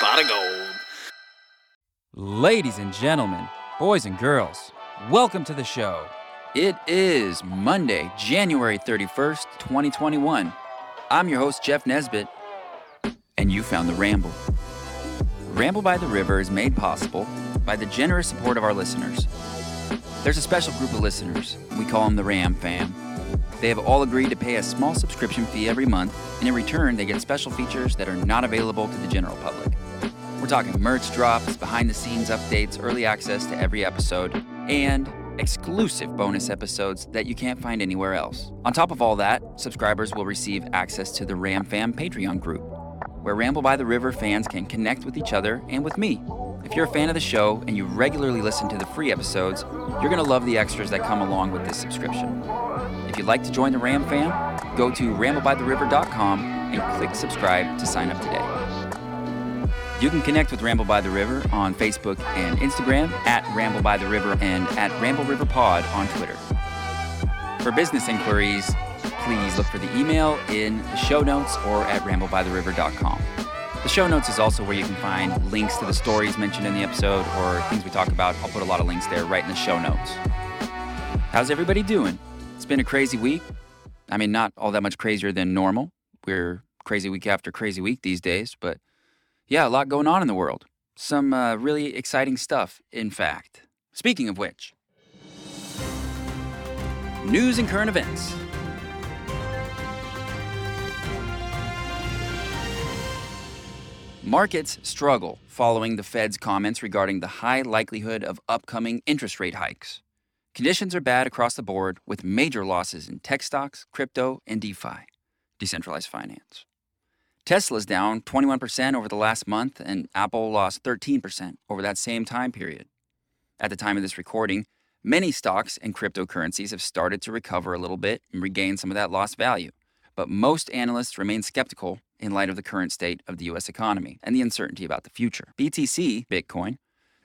Pot of gold. Ladies and gentlemen, boys and girls, welcome to the show. It is Monday, January 31st, 2021. I'm your host, Jeff Nesbitt, and you found The Ramble. Ramble by the River is made possible by the generous support of our listeners. There's a special group of listeners. We call them the Ram Fam. They have all agreed to pay a small subscription fee every month, and in return, they get special features that are not available to the general public. We're talking merch drops, behind-the-scenes updates, early access to every episode, and exclusive bonus episodes that you can't find anywhere else. On top of all that, subscribers will receive access to the Ram Fam Patreon group, where Ramble by the River fans can connect with each other and with me. If you're a fan of the show and you regularly listen to the free episodes, you're going to love the extras that come along with this subscription. If you'd like to join the Ram Fam, go to RambleByTheRiver.com and click subscribe to sign up today. You can connect with Ramble by the River on Facebook and Instagram, at Ramble by the River and at Ramble River Pod on Twitter. For business inquiries, please look for the email in the show notes or at RambleByTheRiver.com. The show notes is also where you can find links to the stories mentioned in the episode or things we talk about. I'll put a lot of links there right in the show notes. How's everybody doing? It's been a crazy week. I mean, not all that much crazier than normal. We're crazy week after crazy week these days, but yeah, a lot going on in the world. Some really exciting stuff, in fact. Speaking of which, news and current events. Markets struggle following the Fed's comments regarding the high likelihood of upcoming interest rate hikes. Conditions are bad across the board, with major losses in tech stocks, crypto, and DeFi, decentralized finance. Tesla's down 21% over the last month, and Apple lost 13% over that same time period. At the time of this recording, many stocks and cryptocurrencies have started to recover a little bit and regain some of that lost value, but most analysts remain skeptical in light of the current state of the U.S. economy and the uncertainty about the future. BTC, Bitcoin,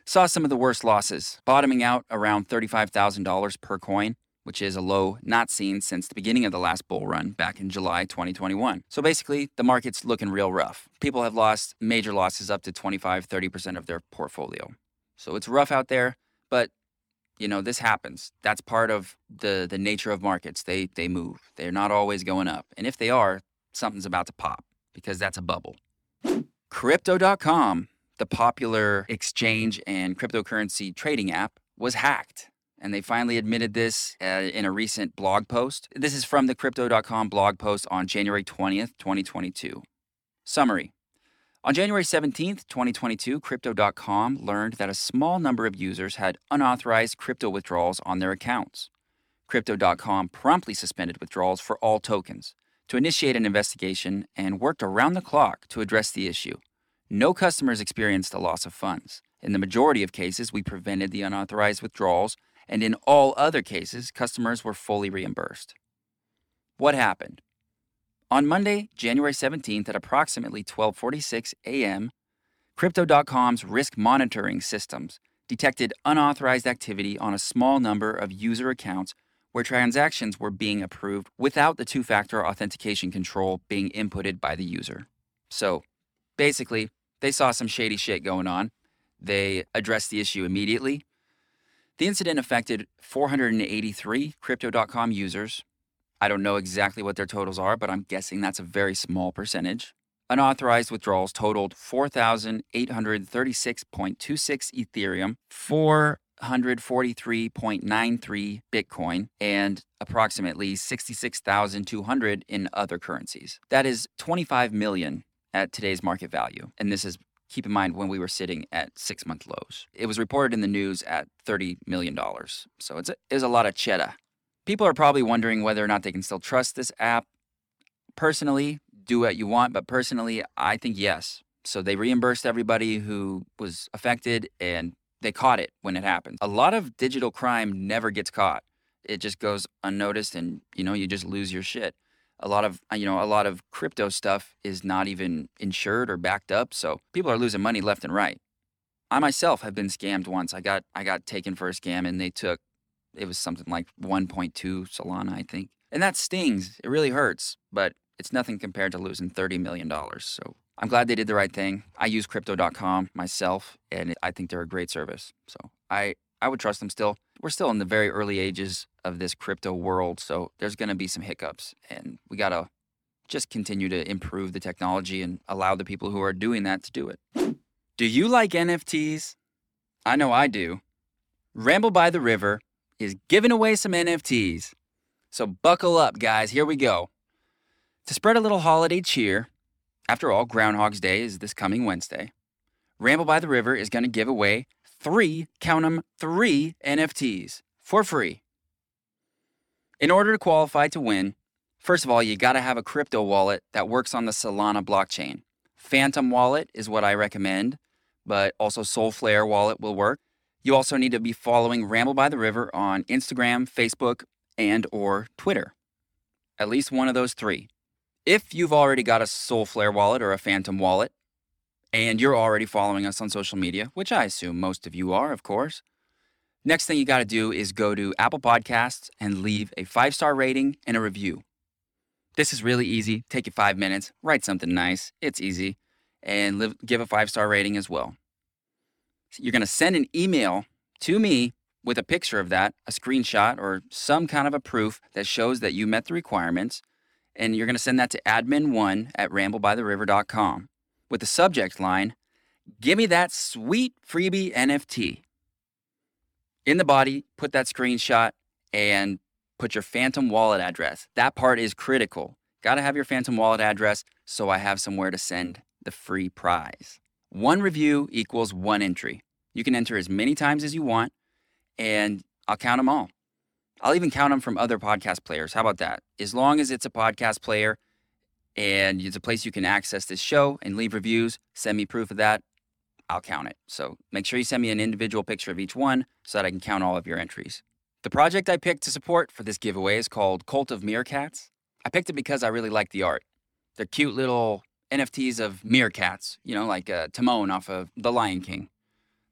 saw some of the worst losses, bottoming out around $35,000 per coin, which is a low not seen since the beginning of the last bull run back in July 2021. So basically, the market's looking real rough. People have lost major losses up to 25-30% of their portfolio. So it's rough out there, but you know, this happens. That's part of the nature of markets. They move. They're not always going up. And if they are, something's about to pop, because that's a bubble. Crypto.com, the popular exchange and cryptocurrency trading app, was hacked. And they finally admitted this in a recent blog post. This is from the Crypto.com blog post on January 20th, 2022. Summary. On January 17th, 2022, Crypto.com learned that a small number of users had unauthorized crypto withdrawals on their accounts. Crypto.com promptly suspended withdrawals for all tokens to initiate an investigation and worked around the clock to address the issue. No customers experienced a loss of funds. In the majority of cases, we prevented the unauthorized withdrawals, and in all other cases, customers were fully reimbursed. What happened? On Monday, January 17th at approximately 12:46 a.m., Crypto.com's risk monitoring systems detected unauthorized activity on a small number of user accounts where transactions were being approved without the two-factor authentication control being inputted by the user. So basically, they saw some shady shit going on. They addressed the issue immediately. The incident affected 483 Crypto.com users. I don't know exactly what their totals are, but I'm guessing that's a very small percentage. Unauthorized withdrawals totaled 4,836.26 Ethereum, 443.93 Bitcoin, and approximately 66,200 in other currencies. That is 25 million at today's market value. And this is, keep in mind, when we were sitting at six-month lows. It was reported in the news at $30 million. So it's a lot of cheddar. People are probably wondering whether or not they can still trust this app. Personally, do what you want, but personally, I think yes. So they reimbursed everybody who was affected, and they caught it when it happened. A lot of digital crime never gets caught. It just goes unnoticed, and you know, you just lose your shit. A lot of crypto stuff is not even insured or backed up, so people are losing money left and right. I myself have been scammed once. I got taken for a scam, and they took, it was something like 1.2 Solana, I think. And that stings. It really hurts, but It's nothing compared to losing $30 million. So I'm glad they did the right thing. I use Crypto.com myself, and I think they're a great service. So I would trust them still. We're still in the very early ages of this crypto world, so there's going to be some hiccups, and we got to just continue to improve the technology and allow the people who are doing that to do it. Do you like NFTs? I know I do. Ramble by the River is giving away some NFTs. So buckle up, guys. Here we go. To spread a little holiday cheer, after all, Groundhog's Day is this coming Wednesday, Ramble by the River is going to give away three NFTs for free. In order to qualify to win, first of all, you got to have a crypto wallet that works on the Solana blockchain. Phantom Wallet is what I recommend, but also Solflare Wallet will work. You also need to be following Ramble by the River on Instagram, Facebook, and or Twitter. At least one of those three. If you've already got a Solflare Wallet or a Phantom Wallet, and you're already following us on social media, which I assume most of you are, of course, next thing you got to do is go to Apple Podcasts and leave a 5-star rating and a review. This is really easy. Take you 5 minutes, write something nice. It's easy. And give a 5-star rating as well. So you're going to send an email to me with a picture of that, a screenshot, or some kind of a proof that shows that you met the requirements. And you're going to send that to admin1@ramblebytheriver.com with the subject line, "Give me that sweet freebie NFT." In the body, put that screenshot and put your Phantom Wallet address. That part is critical. Got to have your Phantom Wallet address so I have somewhere to send the free prize. One review equals one entry. You can enter as many times as you want, and I'll count them all. I'll even count them from other podcast players. How about that? As long as it's a podcast player and it's a place you can access this show and leave reviews, send me proof of that, I'll count it. So make sure you send me an individual picture of each one so that I can count all of your entries. The project I picked to support for this giveaway is called Cult of Meerkats. I picked it because I really like the art. They're cute little NFTs of meerkats, you know, like Timon off of The Lion King.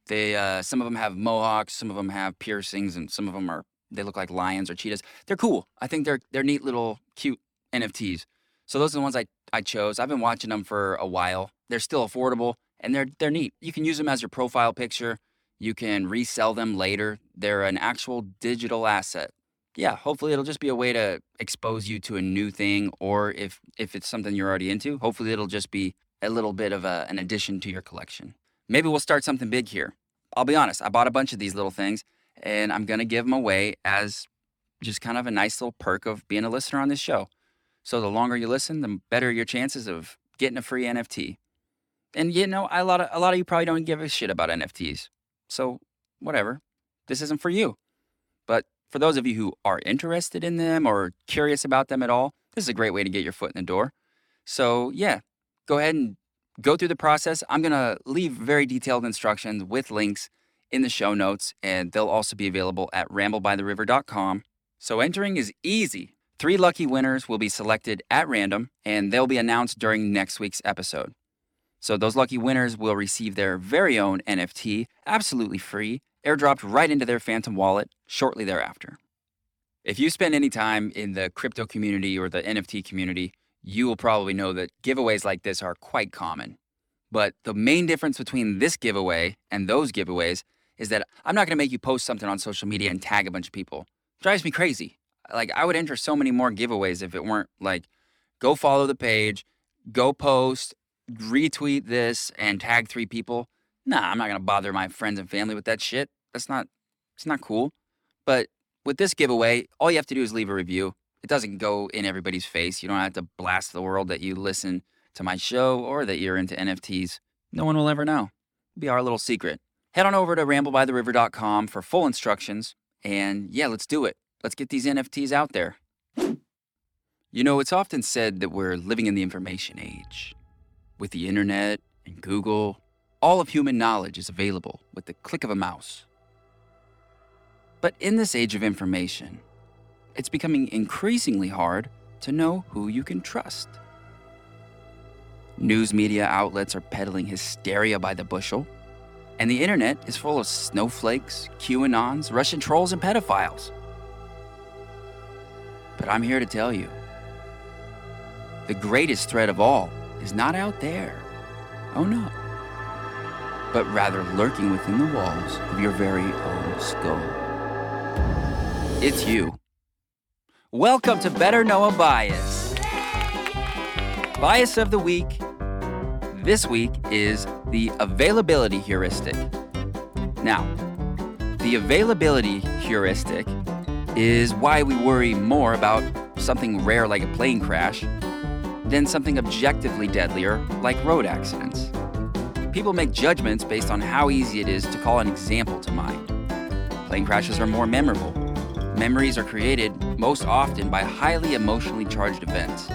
They some of them have mohawks, some of them have piercings, and some of them they look like lions or cheetahs. They're cool. I think they're neat little cute NFTs. So those are the ones I chose. I've been watching them for a while. They're still affordable, and they're neat. You can use them as your profile picture. You can resell them later. They're an actual digital asset. Yeah, hopefully it'll just be a way to expose you to a new thing, or if it's something you're already into, hopefully it'll just be a little bit of an addition to your collection. Maybe we'll start something big here. I'll be honest, I bought a bunch of these little things, and I'm going to give them away as just kind of a nice little perk of being a listener on this show. So the longer you listen, the better your chances of getting a free NFT. And you know, a lot of you probably don't give a shit about NFTs. So whatever, this isn't for you. But for those of you who are interested in them or curious about them at all, this is a great way to get your foot in the door. So yeah, go ahead and go through the process. I'm going to leave very detailed instructions with links in the show notes, and they'll also be available at ramblebytheriver.com. So entering is easy. 3 lucky winners will be selected at random, and they'll be announced during next week's episode. So those lucky winners will receive their very own NFT, absolutely free, airdropped right into their Phantom wallet shortly thereafter. If you spend any time in the crypto community or the NFT community, you will probably know that giveaways like this are quite common. But the main difference between this giveaway and those giveaways is that I'm not going to make you post something on social media and tag a bunch of people. It drives me crazy. Like, I would enter so many more giveaways if it weren't like, go follow the page, go post, retweet this and tag 3 people. Nah, I'm not going to bother my friends and family with that shit. It's not cool. But with this giveaway, all you have to do is leave a review. It doesn't go in everybody's face. You don't have to blast the world that you listen to my show or that you're into NFTs. No one will ever know. It'll be our little secret. Head on over to ramblebytheriver.com for full instructions. And yeah, let's do it. Let's get these NFTs out there. You know, it's often said that we're living in the information age. With the internet and Google, all of human knowledge is available with the click of a mouse. But in this age of information, it's becoming increasingly hard to know who you can trust. News media outlets are peddling hysteria by the bushel, and the internet is full of snowflakes, QAnons, Russian trolls, and pedophiles. But I'm here to tell you, The greatest threat of all is not out there, oh no, but rather lurking within the walls of your very own skull. It's you. Welcome to Better Know a Bias. Bias of the week. This week is the availability heuristic. Now, the availability heuristic is why we worry more about something rare like a plane crash than something objectively deadlier like road accidents. People make judgments based on how easy it is to call an example to mind. Plane crashes are more memorable. Memories are created most often by highly emotionally charged events.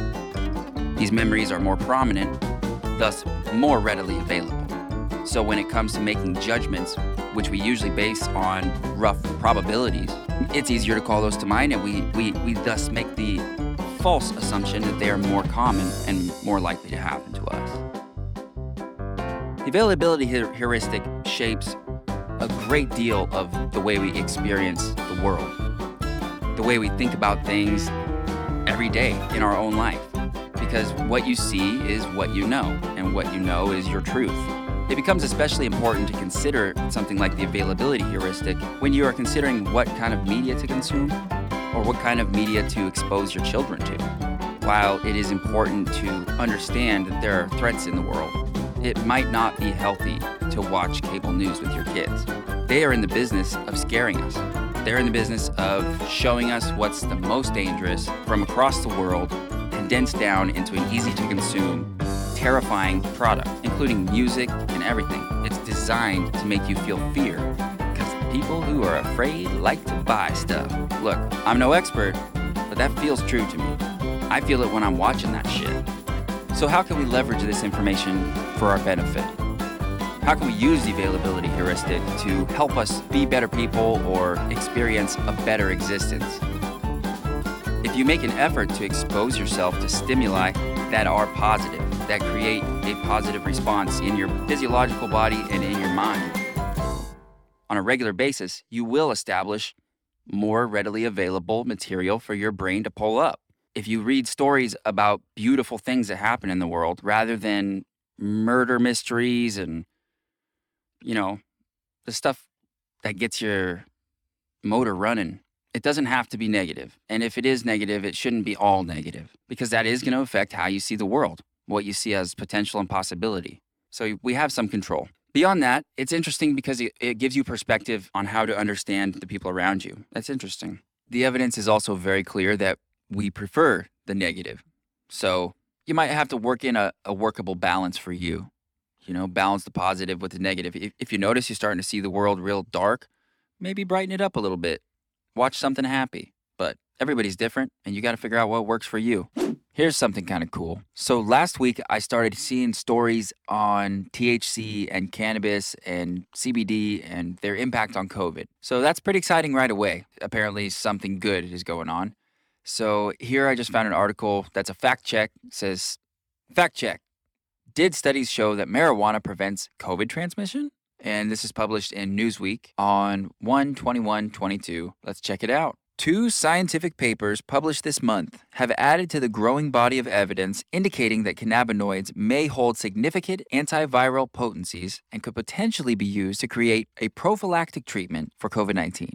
These memories are more prominent, thus more readily available. So when it comes to making judgments, which we usually base on rough probabilities, it's easier to call those to mind, and we thus make the false assumption that they are more common and more likely to happen to us. The availability heuristic shapes a great deal of the way we experience the world, the way we think about things every day in our own life, because what you see is what you know, and what you know is your truth. It becomes especially important to consider something like the availability heuristic when you are considering what kind of media to consume or what kind of media to expose your children to. While it is important to understand that there are threats in the world, it might not be healthy to watch cable news with your kids. They are in the business of scaring us. They're in the business of showing us what's the most dangerous from across the world, condensed down into an easy-to-consume, terrifying product, including music and everything. It's designed to make you feel fear, because people who are afraid like to buy stuff. Look, I'm no expert, but that feels true to me. I feel it when I'm watching that shit. So how can we leverage this information for our benefit? How can we use the availability heuristic to help us be better people or experience a better existence? If you make an effort to expose yourself to stimuli that are positive, that create a positive response in your physiological body and in your mind, on a regular basis, you will establish more readily available material for your brain to pull up. If you read stories about beautiful things that happen in the world rather than murder mysteries and, the stuff that gets your motor running, it doesn't have to be negative. And if it is negative, it shouldn't be all negative, because that is going to affect how you see the world, what you see as potential and possibility. So we have some control. Beyond that, it's interesting because it gives you perspective on how to understand the people around you. That's interesting. The evidence is also very clear that we prefer the negative. So you might have to work in a workable balance for you. Balance the positive with the negative. If you notice you're starting to see the world real dark, maybe brighten it up a little bit. Watch something happy. But everybody's different, and you got to figure out what works for you. Here's something kind of cool. So last week, I started seeing stories on THC and cannabis and CBD and their impact on COVID. So that's pretty exciting right away. Apparently, something good is going on. So here I just found an article that's a fact check. It says, fact check. Did studies show that marijuana prevents COVID transmission? And this is published in Newsweek on 1/21/22. Let's check it out. Two scientific papers published this month have added to the growing body of evidence indicating that cannabinoids may hold significant antiviral potencies and could potentially be used to create a prophylactic treatment for COVID-19.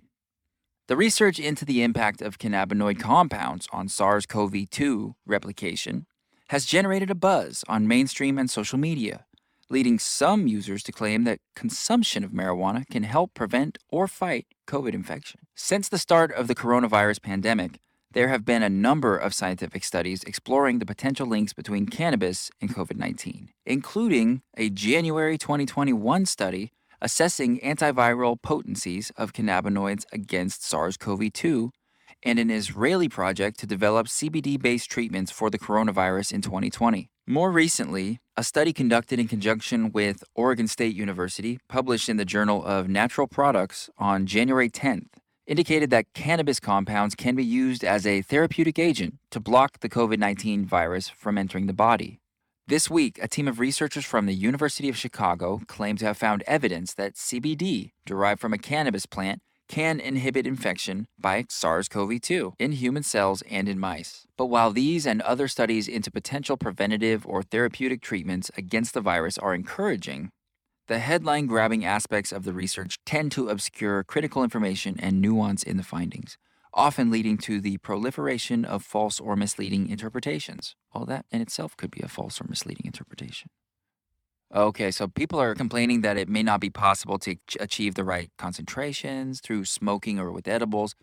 The research into the impact of cannabinoid compounds on SARS-CoV-2 replication has generated a buzz on mainstream and social media, leading some users to claim that consumption of marijuana can help prevent or fight COVID infection. Since the start of the coronavirus pandemic, there have been a number of scientific studies exploring the potential links between cannabis and COVID-19, including a January 2021 study assessing antiviral potencies of cannabinoids against SARS-CoV-2, and an Israeli project to develop CBD-based treatments for the coronavirus in 2020. More recently, a study conducted in conjunction with Oregon State University, published in the Journal of Natural Products on January 10th, indicated that cannabis compounds can be used as a therapeutic agent to block the COVID-19 virus from entering the body. This week, a team of researchers from the University of Chicago claimed to have found evidence that CBD, derived from a cannabis plant, can inhibit infection by SARS-CoV-2 in human cells and in mice. But while these and other studies into potential preventative or therapeutic treatments against the virus are encouraging, the headline-grabbing aspects of the research tend to obscure critical information and nuance in the findings, often leading to the proliferation of false or misleading interpretations. Well, that in itself could be a false or misleading interpretation. Okay, so people are complaining that it may not be possible to achieve the right concentrations through smoking or with edibles. It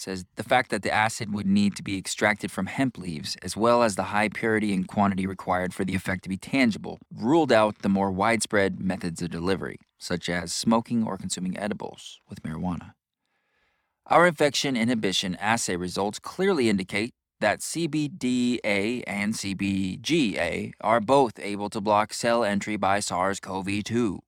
says the fact that the acid would need to be extracted from hemp leaves, as well as the high purity and quantity required for the effect to be tangible, ruled out the more widespread methods of delivery, such as smoking or consuming edibles with marijuana. Our infection inhibition assay results clearly indicate that CBDA and CBGA are both able to block cell entry by SARS-CoV-2.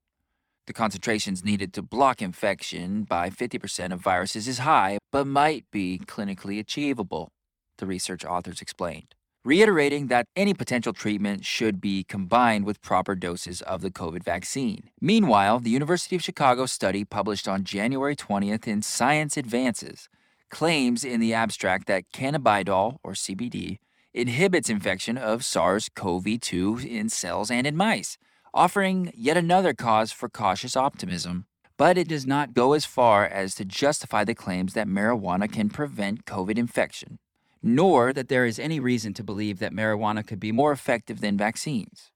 The concentrations needed to block infection by 50% of viruses is high, but might be clinically achievable, the research authors explained, reiterating that any potential treatment should be combined with proper doses of the COVID vaccine. Meanwhile, the University of Chicago study published on January 20th in Science Advances claims in the abstract that cannabidiol, or CBD, inhibits infection of SARS-CoV-2 in cells and in mice, offering yet another cause for cautious optimism. But it does not go as far as to justify the claims that marijuana can prevent COVID infection, nor that there is any reason to believe that marijuana could be more effective than vaccines.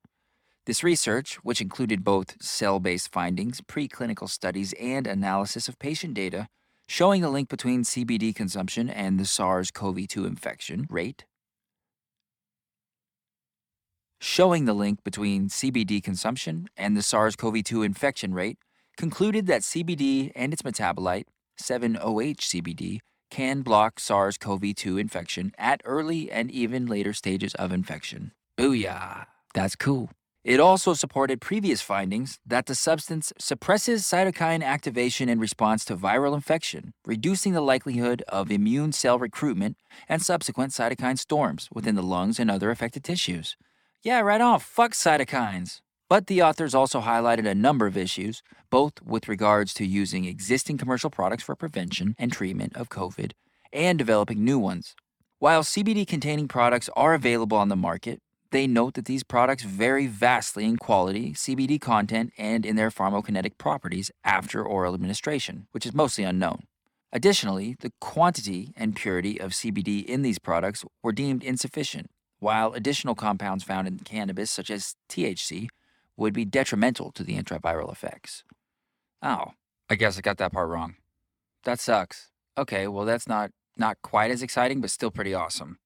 This research, which included both cell-based findings, preclinical studies, and analysis of patient data, showing the link between CBD consumption and the SARS-CoV-2 infection rate. Showing the link between CBD consumption and the SARS-CoV-2 infection rate, concluded that CBD and its metabolite, 7-OH-CBD, can block SARS-CoV-2 infection at early and even later stages of infection. Booyah! That's cool. It also supported previous findings that the substance suppresses cytokine activation in response to viral infection, reducing the likelihood of immune cell recruitment and subsequent cytokine storms within the lungs and other affected tissues. Yeah, right on, fuck cytokines. But the authors also highlighted a number of issues, both with regards to using existing commercial products for prevention and treatment of COVID and developing new ones. While CBD-containing products are available on the market, they note that these products vary vastly in quality, CBD content, and in their pharmacokinetic properties after oral administration, which is mostly unknown. Additionally, the quantity and purity of CBD in these products were deemed insufficient, while additional compounds found in cannabis, such as THC, would be detrimental to the antiviral effects. Oh, I guess I got that part wrong. That sucks. Okay, well, that's not quite as exciting, but still pretty awesome.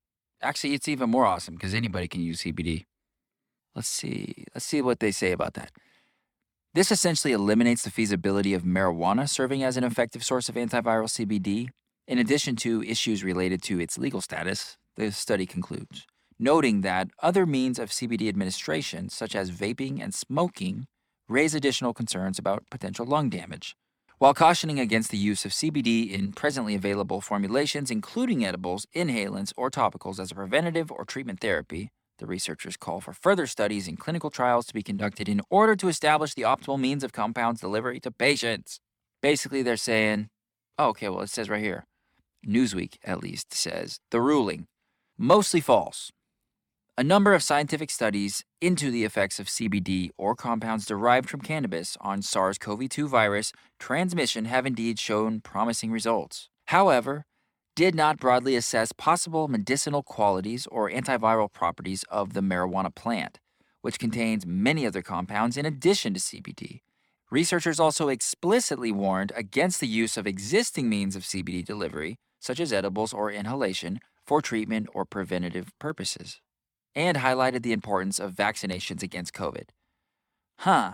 Actually, it's even more awesome because anybody can use CBD. Let's see what they say about that. This essentially eliminates the feasibility of marijuana serving as an effective source of antiviral CBD, in addition to issues related to its legal status, the study concludes, noting that other means of CBD administration, such as vaping and smoking, raise additional concerns about potential lung damage, while cautioning against the use of CBD in presently available formulations, including edibles, inhalants, or topicals as a preventative or treatment therapy. The researchers call for further studies and clinical trials to be conducted in order to establish the optimal means of compounds delivery to patients. Basically, they're saying, it says right here, Newsweek at least says, the ruling, mostly false. A number of scientific studies into the effects of CBD or compounds derived from cannabis on SARS-CoV-2 virus transmission have indeed shown promising results. However, did not broadly assess possible medicinal qualities or antiviral properties of the marijuana plant, which contains many other compounds in addition to CBD. Researchers also explicitly warned against the use of existing means of CBD delivery, such as edibles or inhalation, for treatment or preventative purposes, and highlighted the importance of vaccinations against COVID. Huh.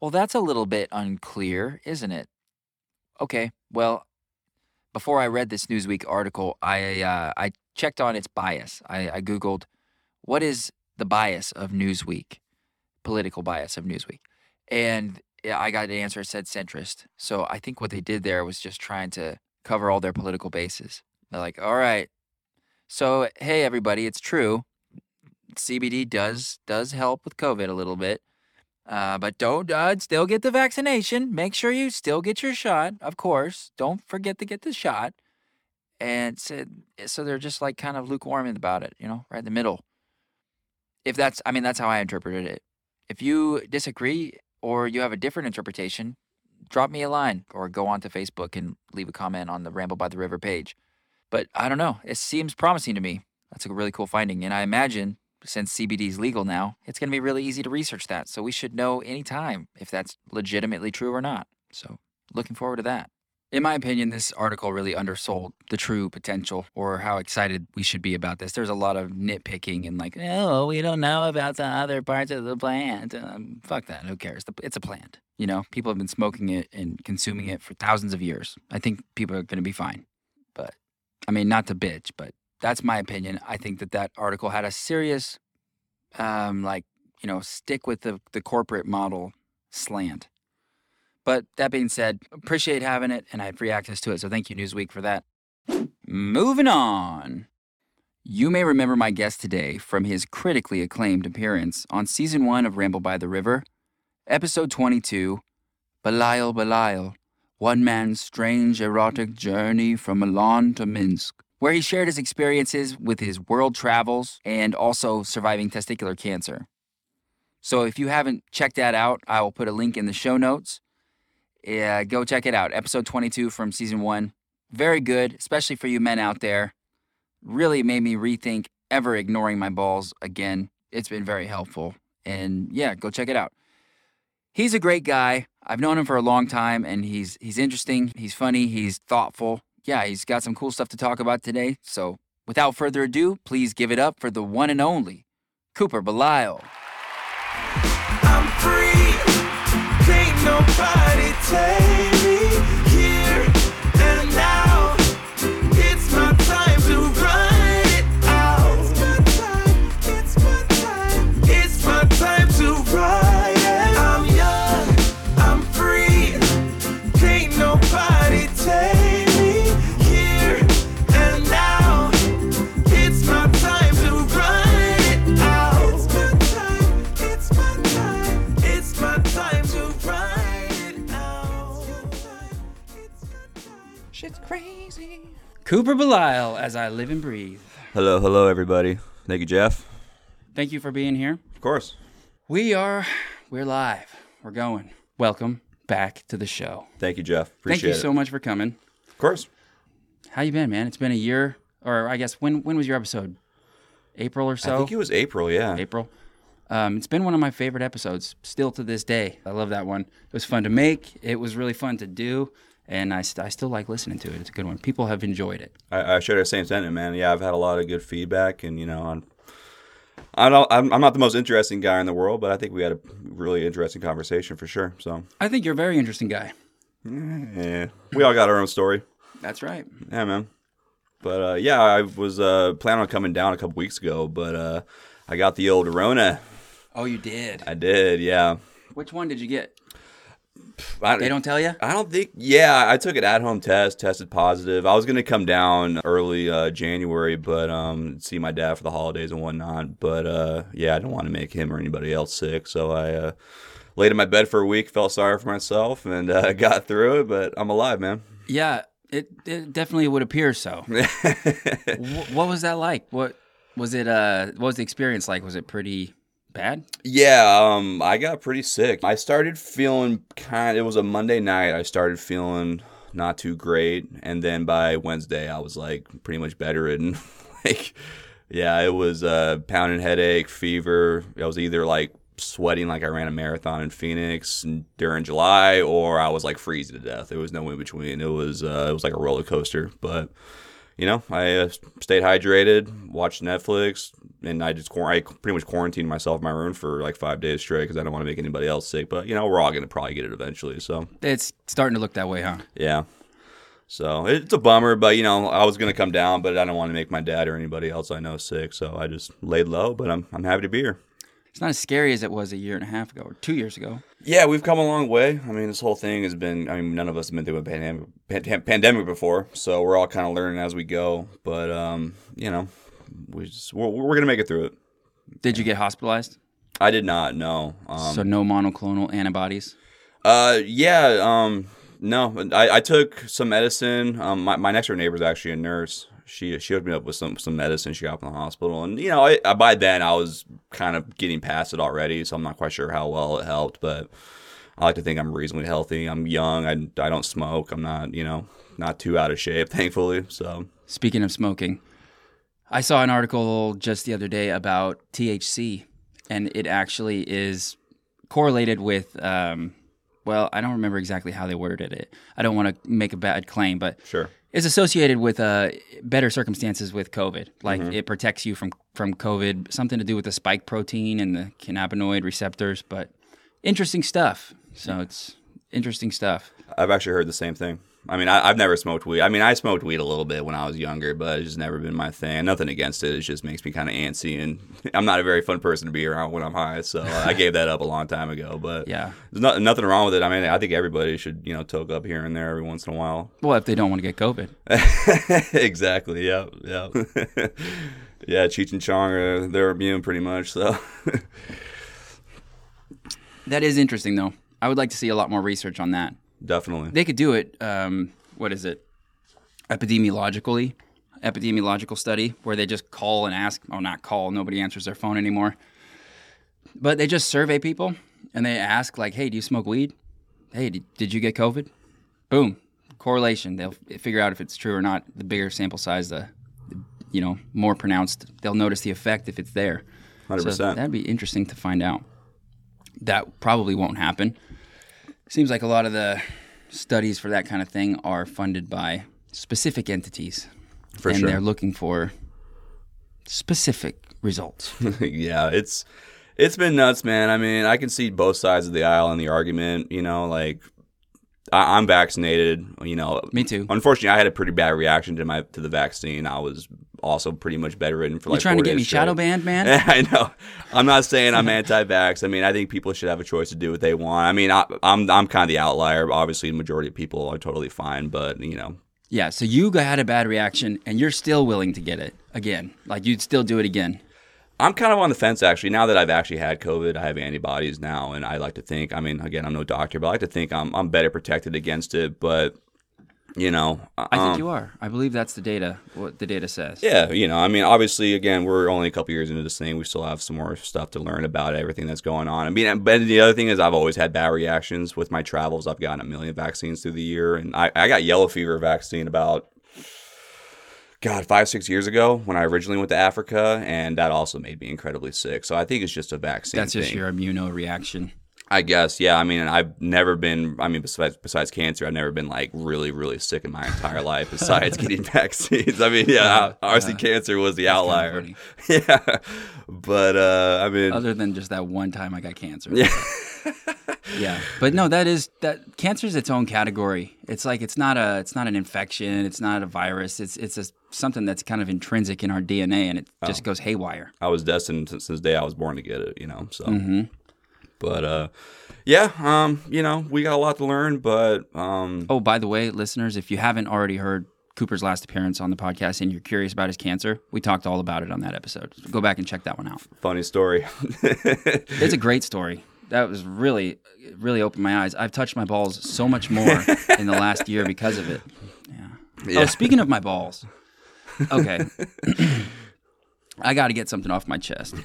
Well, that's a little bit unclear, isn't it? Okay, well, before I read this Newsweek article, I checked on its bias. I Googled, what is the bias of Newsweek? Political bias of Newsweek. And I got an answer that said centrist. So I think what they did there was just trying to cover all their political bases. They're like, all right, so, hey, everybody, it's true. CBD does help with COVID a little bit. But don't still get the vaccination. Make sure you still get your shot, of course. Don't forget to get the shot. And so they're just like kind of lukewarm about it, you know, right in the middle. If that's, I mean, that's how I interpreted it. If you disagree or you have a different interpretation, drop me a line or go onto Facebook and leave a comment on the Ramble by the River page. But I don't know. It seems promising to me. That's a really cool finding. And I imagine since CBD is legal now, it's going to be really easy to research that. So we should know anytime if that's legitimately true or not. So looking forward to that. In my opinion, this article really undersold the true potential or how excited we should be about this. There's a lot of nitpicking and like, oh, we don't know about the other parts of the plant. Fuck that. Who cares? It's a plant. You know, people have been smoking it and consuming it for thousands of years. I think people are going to be fine. But, I mean, not to bitch, but that's my opinion. I think that article had a serious, stick with the corporate model slant. But that being said, appreciate having it, and I had free access to it, so thank you, Newsweek, for that. Moving on. You may remember my guest today from his critically acclaimed appearance on Season 1 of Ramble by the River, Episode 22, Belial, One Man's Strange Erotic Journey from Milan to Minsk, where he shared his experiences with his world travels and also surviving testicular cancer. So if you haven't checked that out, I will put a link in the show notes. Yeah, go check it out. Episode 22 from Season 1. Very good, especially for you men out there. Really made me rethink ever ignoring my balls again. It's been very helpful. And yeah, go check it out. He's a great guy. I've known him for a long time, and he's interesting. He's funny. He's thoughtful. Yeah, he's got some cool stuff to talk about today. So without further ado, please give it up for the one and only Cooper Belial. I'm free. Can't nobody take me here and now. It's my time to run it out. It's my time to ride it. I'm young, I'm free. Can't nobody take me here and now. It's my time to run it out. It's my time to. Shit's crazy. Cooper Belial, as I live and breathe. Hello, everybody. Thank you, Jeff. Thank you for being here. Of course. We're live. We're going. Welcome back to the show. Thank you, Jeff. Appreciate it. Thank you so much for coming. Of course. How you been, man? It's been a year, or I guess, when was your episode? April or so? I think it was April, yeah. April. It's been one of my favorite episodes, still to this day. I love that one. It was fun to make. It was really fun to do. And I still like listening to it. It's a good one. People have enjoyed it. I share the same sentiment, man. Yeah, I've had a lot of good feedback, and you know, I'm not the most interesting guy in the world, but I think we had a really interesting conversation for sure. So I think you're a very interesting guy. Yeah, we all got our own story. That's right. Yeah, man. But I was planning on coming down a couple weeks ago, but I got the old Rona. Oh, you did? I did. Yeah. Which one did you get? They don't tell you? I don't think. Yeah, I took an at-home test, tested positive. I was going to come down early January, but see my dad for the holidays and whatnot. But I didn't want to make him or anybody else sick, so I laid in my bed for a week, felt sorry for myself, and got through it. But I'm alive, man. Yeah, it definitely would appear so. What was that like? What was it? What was the experience like? Was it pretty bad? Yeah, I got pretty sick. I started feeling it was a Monday night. I started feeling not too great, and then by Wednesday, I was like pretty much bedridden. It was pounding headache, fever. I was either like sweating like I ran a marathon in Phoenix during July, or I was like freezing to death. There was no in between. It was like a roller coaster, but. You know, I stayed hydrated, watched Netflix, and I pretty much quarantined myself in my room for like 5 days straight because I don't want to make anybody else sick. But, you know, we're all going to probably get it eventually. So it's starting to look that way, huh? Yeah. So it's a bummer, but, you know, I was going to come down, but I don't want to make my dad or anybody else I know sick. So I just laid low, but I'm happy to be here. It's not as scary as it was a year and a half ago or 2 years ago. Yeah, we've come a long way. I mean, this whole thing has been, none of us have been through a pandemic before, so we're all kind of learning as we go. But, we're going to make it through it. Did you get hospitalized? I did not, no. So no monoclonal antibodies? Yeah, no. I took some medicine. My next door neighbor's actually a nurse. She hooked me up with some medicine she got from the hospital. And, you know, by then I was kind of getting past it already, so I'm not quite sure how well it helped. But I like to think I'm reasonably healthy. I'm young. I don't smoke. I'm not, you know, not too out of shape, thankfully. So speaking of smoking, I saw an article just the other day about THC, and it actually is correlated with well, I don't remember exactly how they worded it. I don't want to make a bad claim, but sure. It's associated with better circumstances with COVID. Like it protects you from COVID, something to do with the spike protein and the cannabinoid receptors, but interesting stuff. So it's interesting stuff. I've actually heard the same thing. I mean, I've never smoked weed. I mean, I smoked weed a little bit when I was younger, but it's just never been my thing. Nothing against it. It just makes me kind of antsy, and I'm not a very fun person to be around when I'm high, so I gave that up a long time ago. But yeah, there's nothing wrong with it. I mean, I think everybody should, you know, toke up here and there every once in a while. Well, if they don't want to get COVID. Exactly, yeah. Yeah, Cheech and Chong, they're immune pretty much, so. That is interesting, though. I would like to see a lot more research on that. Definitely. They could do it, what is it, epidemiological study, where they just call and ask, or not call, nobody answers their phone anymore. But they just survey people, and they ask, like, hey, do you smoke weed? Hey, did you get COVID? Boom. Correlation. They'll figure out if it's true or not. The bigger sample size, the you know, more pronounced. They'll notice the effect if it's there. 100%. So that'd be interesting to find out. That probably won't happen. Seems like a lot of the studies for that kind of thing are funded by specific entities. For sure. And they're looking for specific results. Yeah, it's been nuts, man. I mean, I can see both sides of the aisle in the argument, you know, like I'm vaccinated, you know. Me too. Unfortunately, I had a pretty bad reaction to the vaccine. I was also pretty much bedridden for like 4 days. You're trying to get me shadow banned, man? I know. I'm not saying I'm anti-vax. I mean, I think people should have a choice to do what they want. I mean, I'm kind of the outlier. Obviously, the majority of people are totally fine, but, you know. Yeah, so you had a bad reaction, and you're still willing to get it again. Like, you'd still do it again. I'm kind of on the fence, actually. Now that I've actually had COVID, I have antibodies now, and I like to think, I mean, again, I'm no doctor, but I like to think I'm better protected against it, but... You know, I think you are. I believe that's the data, what the data says. Yeah, you know, I mean, obviously, again, we're only a couple years into this thing. We still have some more stuff to learn about everything that's going on. I mean, but the other thing is I've always had bad reactions with my travels. I've gotten a million vaccines through the year, and I got yellow fever vaccine about, 5-6 years ago when I originally went to Africa, and that also made me incredibly sick. So I think it's just a vaccine thing. That's just your immunoreaction. I guess, yeah. I mean, I've never been, I mean, besides cancer, I've never been, like, really, really sick in my entire life besides getting vaccines. I mean, yeah, obviously cancer was the outlier. Kind of funny. Yeah. But, I mean. Other than just that one time I got cancer. Yeah. Yeah. But, no, that cancer is its own category. It's like it's not an infection. It's not a virus. It's something that's kind of intrinsic in our DNA, and it just goes haywire. I was destined since the day I was born to get it, you know, so. Mm-hmm. But, yeah, you know, we got a lot to learn, but... Oh, by the way, listeners, if you haven't already heard Cooper's last appearance on the podcast and you're curious about his cancer, we talked all about it on that episode. So go back and check that one out. Funny story. It's a great story. That was really, really opened my eyes. I've touched my balls so much more in the last year because of it. Yeah. Oh, speaking of my balls. Okay. I got to get something off my chest.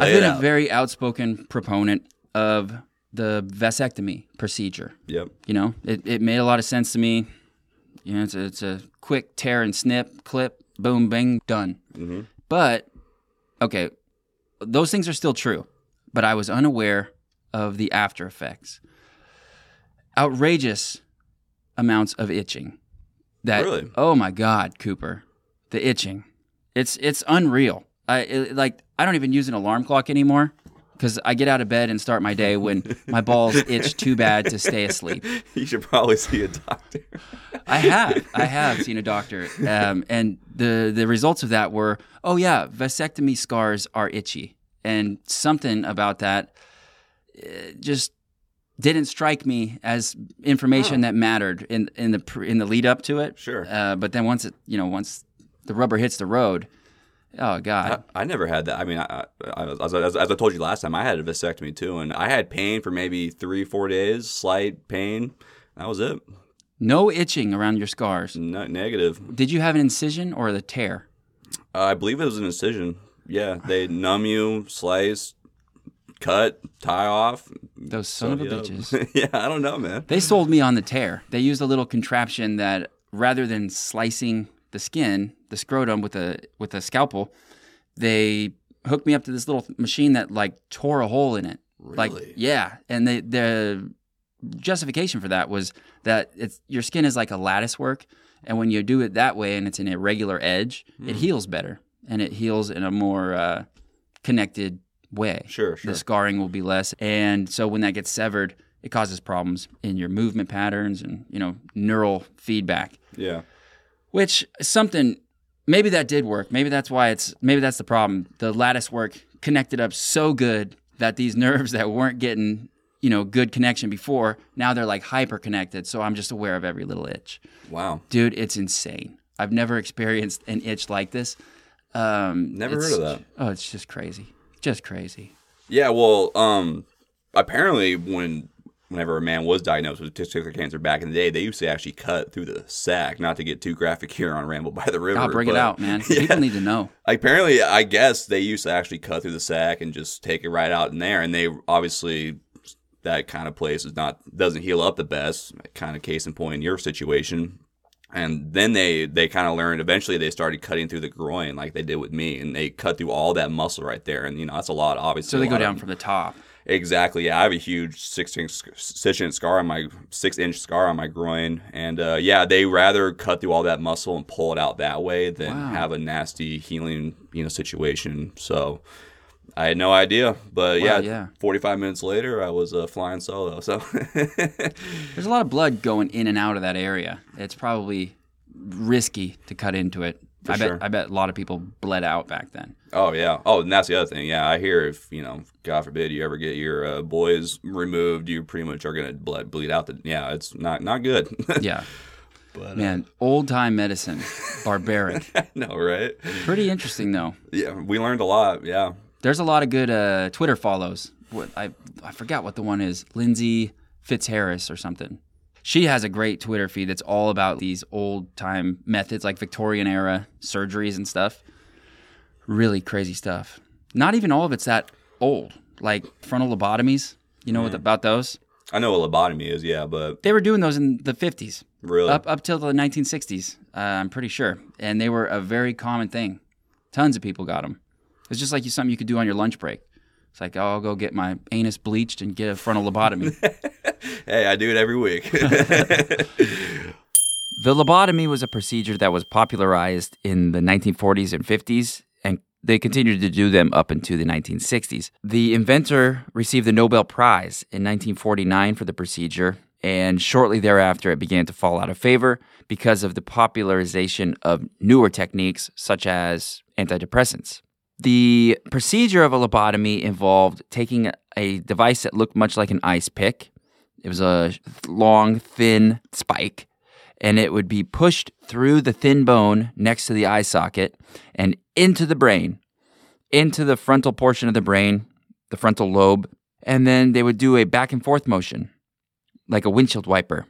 I've been a very outspoken proponent of the vasectomy procedure. Yep. You know, it made a lot of sense to me. You know, it's a quick tear and snip, clip, boom, bang, done. Mm-hmm. But, okay, those things are still true, but I was unaware of the after effects. Outrageous amounts of itching. Really? Oh, my God, Cooper, the itching. It's unreal. I don't even use an alarm clock anymore because I get out of bed and start my day when my balls itch too bad to stay asleep. You should probably see a doctor. I have seen a doctor. And the results of that were, oh, yeah, vasectomy scars are itchy. And something about that just didn't strike me as information that mattered in the lead up to it. Sure. But then once the rubber hits the road... Oh, God. I never had that. I mean, as I told you last time, I had a vasectomy, too, and I had pain for maybe 3-4 days, slight pain. That was it. No itching around your scars. Negative. Did you have an incision or a tear? I believe it was an incision. Yeah, they numb you, slice, cut, tie off. Those son of a bitches. Yeah, I don't know, man. They sold me on the tear. They used a little contraption that rather than slicing the skin, the scrotum with a scalpel, they hooked me up to this little machine that like tore a hole in it. Really? Like, yeah. And the justification for that was that it's your skin is like a lattice work, and when you do it that way and it's an irregular edge, it heals better and it heals in a more connected way. Sure. The scarring will be less, and so when that gets severed, it causes problems in your movement patterns and neural feedback. Yeah. Which maybe that did work. Maybe that's why maybe that's the problem. The lattice work connected up so good that these nerves that weren't getting, good connection before, now they're like hyper connected. So I'm just aware of every little itch. Wow. Dude, it's insane. I've never experienced an itch like this. Never heard of that. Oh, it's just crazy. Just crazy. Yeah, well, apparently whenever a man was diagnosed with testicular cancer back in the day, they used to actually cut through the sac, not to get too graphic here on Ramble by the River. I'll bring it out, man. Yeah. People need to know. Apparently, I guess they used to actually cut through the sac and just take it right out in there. And they obviously, that kind of place doesn't heal up the best, kind of case in point in your situation. And then they kind of learned, eventually they started cutting through the groin like they did with me. And they cut through all that muscle right there. And, that's a lot, obviously. So they go down from the top. Exactly. Yeah, I have a huge 6-inch scar on my groin, and they rather cut through all that muscle and pull it out that way than have a nasty healing situation. So I had no idea, but 45 minutes later I was flying solo. So there's a lot of blood going in and out of that area. It's probably risky to cut into it. I bet a lot of people bled out back then. Oh, yeah. Oh, and that's the other thing. Yeah, I hear if, God forbid you ever get your boys removed, you pretty much are going to bleed out. It's not good. Yeah. But, man, old-time medicine. Barbaric. I know, right? Pretty interesting, though. Yeah, we learned a lot, yeah. There's a lot of good Twitter follows. I forgot what the one is. Lindsay Fitzharris or something. She has a great Twitter feed that's all about these old-time methods, like Victorian-era surgeries and stuff. Really crazy stuff. Not even all of it's that old, like frontal lobotomies. You know about those? I know what lobotomy is, yeah, but... They were doing those in the 50s. Really? Up till the 1960s, I'm pretty sure. And they were a very common thing. Tons of people got them. It's just like something you could do on your lunch break. It's like, I'll go get my anus bleached and get a frontal lobotomy. Hey, I do it every week. The lobotomy was a procedure that was popularized in the 1940s and 50s, and they continued to do them up into the 1960s. The inventor received the Nobel Prize in 1949 for the procedure, and shortly thereafter it began to fall out of favor because of the popularization of newer techniques such as antidepressants. The procedure of a lobotomy involved taking a device that looked much like an ice pick. It was a long, thin spike, and it would be pushed through the thin bone next to the eye socket and into the brain, into the frontal portion of the brain, the frontal lobe, and then they would do a back and forth motion, like a windshield wiper,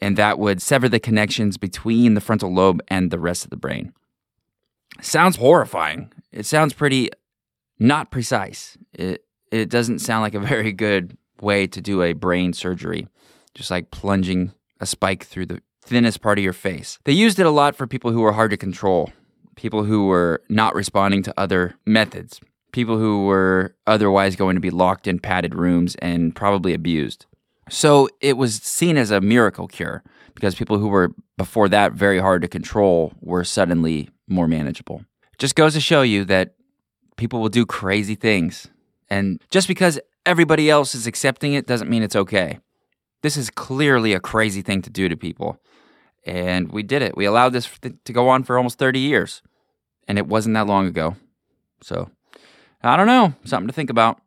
and that would sever the connections between the frontal lobe and the rest of the brain. Sounds horrifying. It sounds pretty not precise. It doesn't sound like a very good way to do a brain surgery, just like plunging a spike through the thinnest part of your face. They used it a lot for people who were hard to control, people who were not responding to other methods, people who were otherwise going to be locked in padded rooms and probably abused. So it was seen as a miracle cure because people who were before that very hard to control were suddenly more manageable. Just goes to show you that people will do crazy things. And just because everybody else is accepting it doesn't mean it's okay. This is clearly a crazy thing to do to people. And we did it. We allowed this to go on for almost 30 years. And it wasn't that long ago. So, I don't know. Something to think about.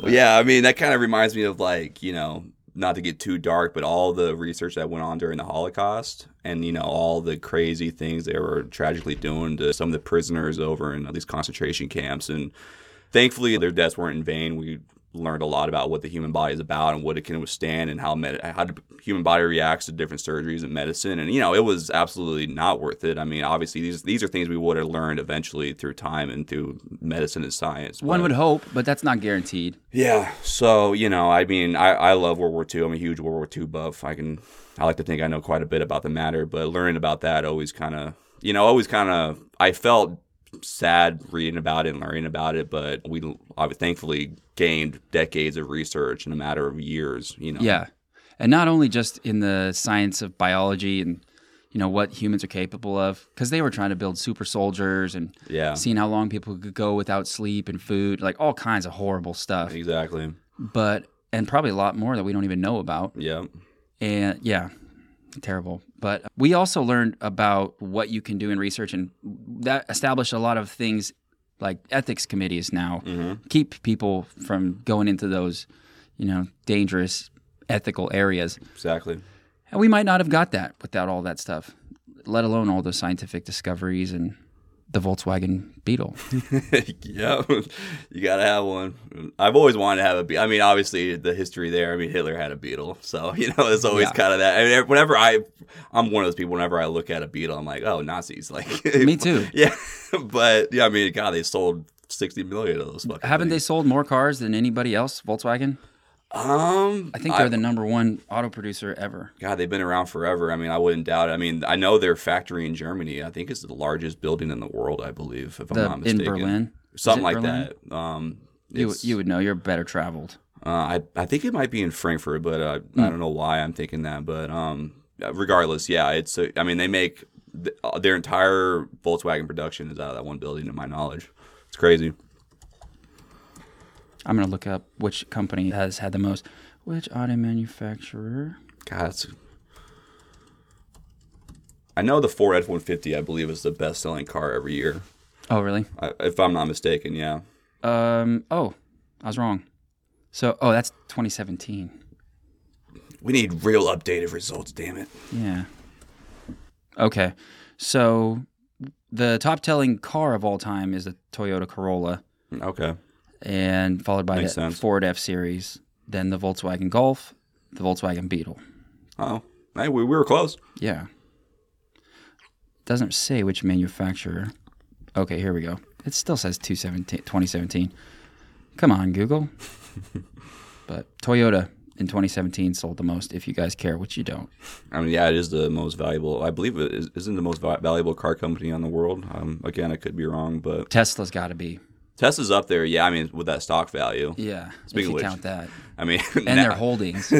Well, yeah, I mean, that kind of reminds me of, not to get too dark, but all the research that went on during the Holocaust and, you know, all the crazy things they were tragically doing to some of the prisoners over in these concentration camps. And thankfully, their deaths weren't in vain. We learned a lot about what the human body is about and what it can withstand and how the human body reacts to different surgeries and medicine. And, you know, it was absolutely not worth it. I mean, obviously, these are things we would have learned eventually through time and through medicine and science. One would hope, but that's not guaranteed. Yeah. So, you know, I mean, I love World War II. I'm a huge World War II buff. I like to think I know quite a bit about the matter, but learning about that always kind of, I felt sad reading about it and learning about it, but we thankfully gained decades of research in a matter of years, you know. Yeah. And not only just in the science of biology and, you know, what humans are capable of, because they were trying to build super soldiers and seeing how long people could go without sleep and food, like all kinds of horrible stuff. Exactly. But, and probably a lot more that we don't even know about. Yeah. And yeah. Terrible. But we also learned about what you can do in research, and that established a lot of things like ethics committees now keep people from going into those, you know, dangerous ethical areas. Exactly. And we might not have got that without all that stuff, let alone all those scientific discoveries and the Volkswagen Beetle. Yeah, you got to have one. I've always wanted to have a Beetle. I mean, obviously, the history there. I mean, Hitler had a Beetle. So, you know, it's always kind of that. I mean, whenever I'm one of those people, whenever I look at a Beetle, I'm like, oh, Nazis. Like, me too. Yeah. But, yeah, I mean, God, they sold 60 million of those fucking Haven't things. They sold more cars than anybody else, Volkswagen? I think they're the number one auto producer ever. God, they've been around forever. I mean, I wouldn't doubt it. I mean, I know their factory in Germany, I think it's the largest building in the world, I believe, if I'm not mistaken. In Berlin? Something like that. You would know. You're better traveled. I think it might be in Frankfurt, but I don't know why I'm thinking that. But regardless, yeah, it's. I mean, they make their entire Volkswagen production is out of that one building, to my knowledge. It's crazy. I'm going to look up which company has had the most. Which auto manufacturer? God, I know the Ford F-150, I believe, is the best-selling car every year. Oh, really? If I'm not mistaken, yeah. Oh, I was wrong. So, that's 2017. We need real updated results, damn it. Yeah. Okay. So, the top-selling car of all time is the Toyota Corolla. Okay. And followed by the Ford F-Series, then the Volkswagen Golf, the Volkswagen Beetle. Oh, hey, we were close. Yeah. Doesn't say which manufacturer. Okay, here we go. It still says 2017. Come on, Google. But Toyota in 2017 sold the most, if you guys care, which you don't. I mean, yeah, it is the most valuable. I believe it isn't the most valuable car company in the world. Again, I could be wrong, but... Tesla's got to be. Tesla's up there, yeah, I mean, with that stock value. Yeah, speaking of which, count that. I mean... And their holdings.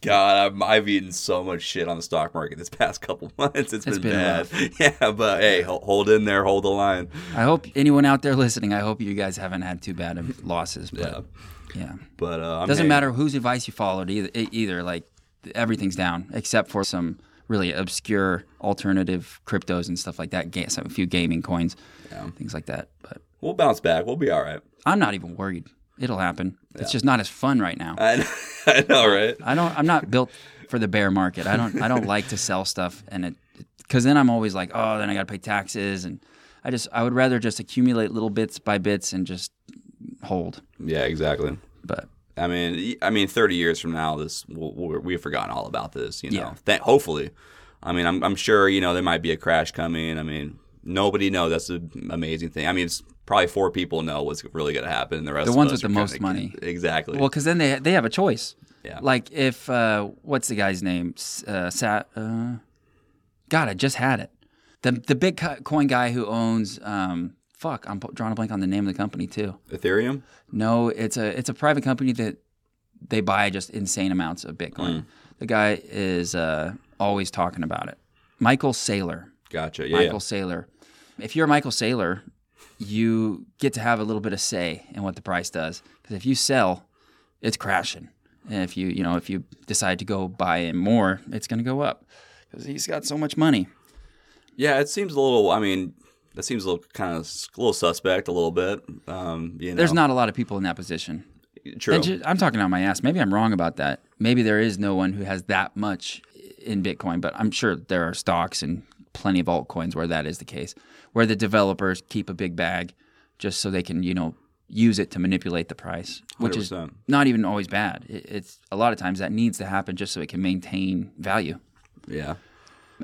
God, I've eaten so much shit on the stock market this past couple months. It's been bad. Rough. Yeah, but hey, hold in there, hold the line. I hope anyone out there listening, I hope you guys haven't had too bad of losses. But, yeah. But doesn't matter whose advice you followed either. Like, everything's down, except for some really obscure alternative cryptos and stuff like that, a few gaming coins, things like that, but... We'll bounce back. We'll be all right. I'm not even worried. It'll happen. Yeah. It's just not as fun right now. I know, right? I'm not built for the bear market. I don't like to sell stuff, and because then I'm always like, oh, then I got to pay taxes, and I would rather just accumulate little bits by bits and just hold. Yeah, exactly. But I mean, 30 years from now, we've forgotten all about this. You know, hopefully. I mean, I'm sure you know there might be a crash coming. I mean, nobody knows. That's an amazing thing. I mean, it's probably 4 people know what's really going to happen, and the rest of us... The ones with the most money. Exactly. Well, because then they have a choice. Yeah. Like if, what's the guy's name? God, I just had it. The big coin guy who owns, I'm drawing a blank on the name of the company too. Ethereum? No, it's a private company that they buy just insane amounts of Bitcoin. Mm. The guy is always talking about it. Michael Saylor. Gotcha, yeah. Michael Saylor. If you're Michael Saylor... you get to have a little bit of say in what the price does, because if you sell, it's crashing, and if you decide to go buy in more, it's going to go up because he's got so much money. Yeah, it seems a little. I mean, that seems a little kind of a little suspect, a little bit. There's not a lot of people in that position. True. I'm talking out my ass. Maybe I'm wrong about that. Maybe there is no one who has that much in Bitcoin, but I'm sure there are stocks and plenty of altcoins where that is the case, where the developers keep a big bag just so they can, you know, use it to manipulate the price, which 100%. Is not even always bad. It's a lot of times that needs to happen just so it can maintain value. Yeah.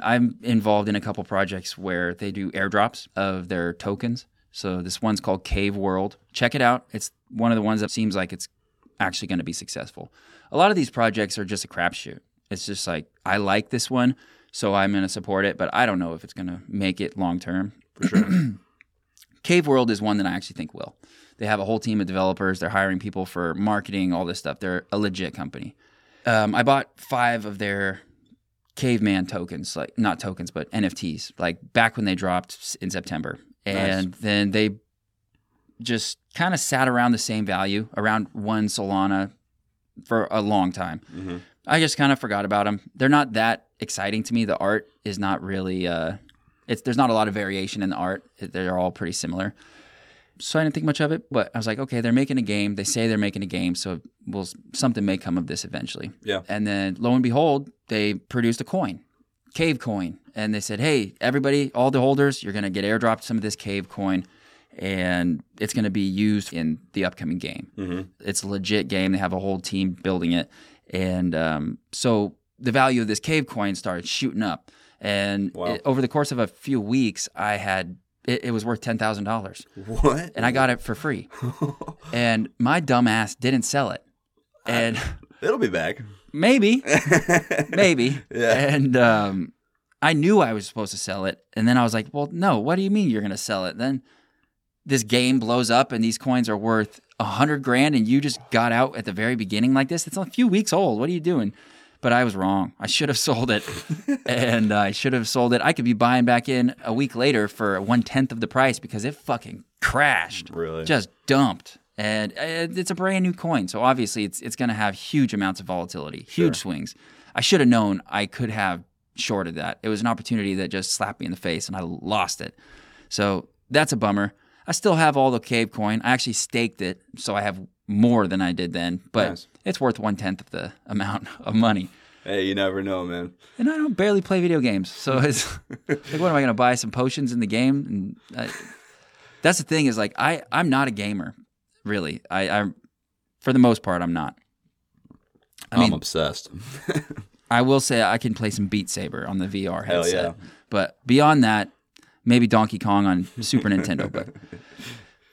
I'm involved in a couple projects where they do airdrops of their tokens. So this one's called Cave World. Check it out. It's one of the ones that seems like it's actually going to be successful. A lot of these projects are just a crapshoot. It's just like, I like this one, so I'm going to support it, but I don't know if it's going to make it long term. For sure. Cave World is one that I actually think will. They have a whole team of developers. They're hiring people for marketing, all this stuff. They're a legit company. I bought 5 of their caveman tokens, like not tokens, but NFTs, like back when they dropped in September. And nice. Then they just kind of sat around the same value, around one Solana for a long time. Mm-hmm. I just kind of forgot about them. They're not that exciting to me. The art is not really, there's not a lot of variation in the art. They're all pretty similar. So I didn't think much of it, but I was like, okay, they're making a game. They say they're making a game, so something may come of this eventually. Yeah. And then lo and behold, they produced a coin, Cave Coin. And they said, hey, everybody, all the holders, you're going to get airdropped some of this Cave Coin, and it's going to be used in the upcoming game. Mm-hmm. It's a legit game. They have a whole team building it. And so the value of this Cave Coin started shooting up. And wow. Over the course of a few weeks, I had... It was worth $10,000. What? And I got it for free. And my dumbass didn't sell it. And it'll be back. Maybe. Yeah. And I knew I was supposed to sell it. And then I was like, well, no, what do you mean you're going to sell it? Then this game blows up and these coins are worth $100,000 and you just got out at the very beginning like this. It's a few weeks old. What are you doing? But I was wrong. I should have sold it, and I should have sold it. I could be buying back in a week later for 1/10 of the price because it fucking crashed. Really? Just dumped. And it's a brand new coin, so obviously it's going to have huge amounts of volatility, huge swings. I should have known I could have shorted that. It was an opportunity that just slapped me in the face, and I lost it. So that's a bummer. I still have all the Cave Coin. I actually staked it, so I have more than I did then, but nice. It's worth 1/10 of the amount of money. Hey, you never know, man. And I don't barely play video games, so it's like, what am I going to buy some potions in the game? And that's the thing is, like, I'm not a gamer, really. I for the most part, I'm not. I'm obsessed. I will say I can play some Beat Saber on the VR headset, hell yeah. But beyond that, maybe Donkey Kong on Super Nintendo. But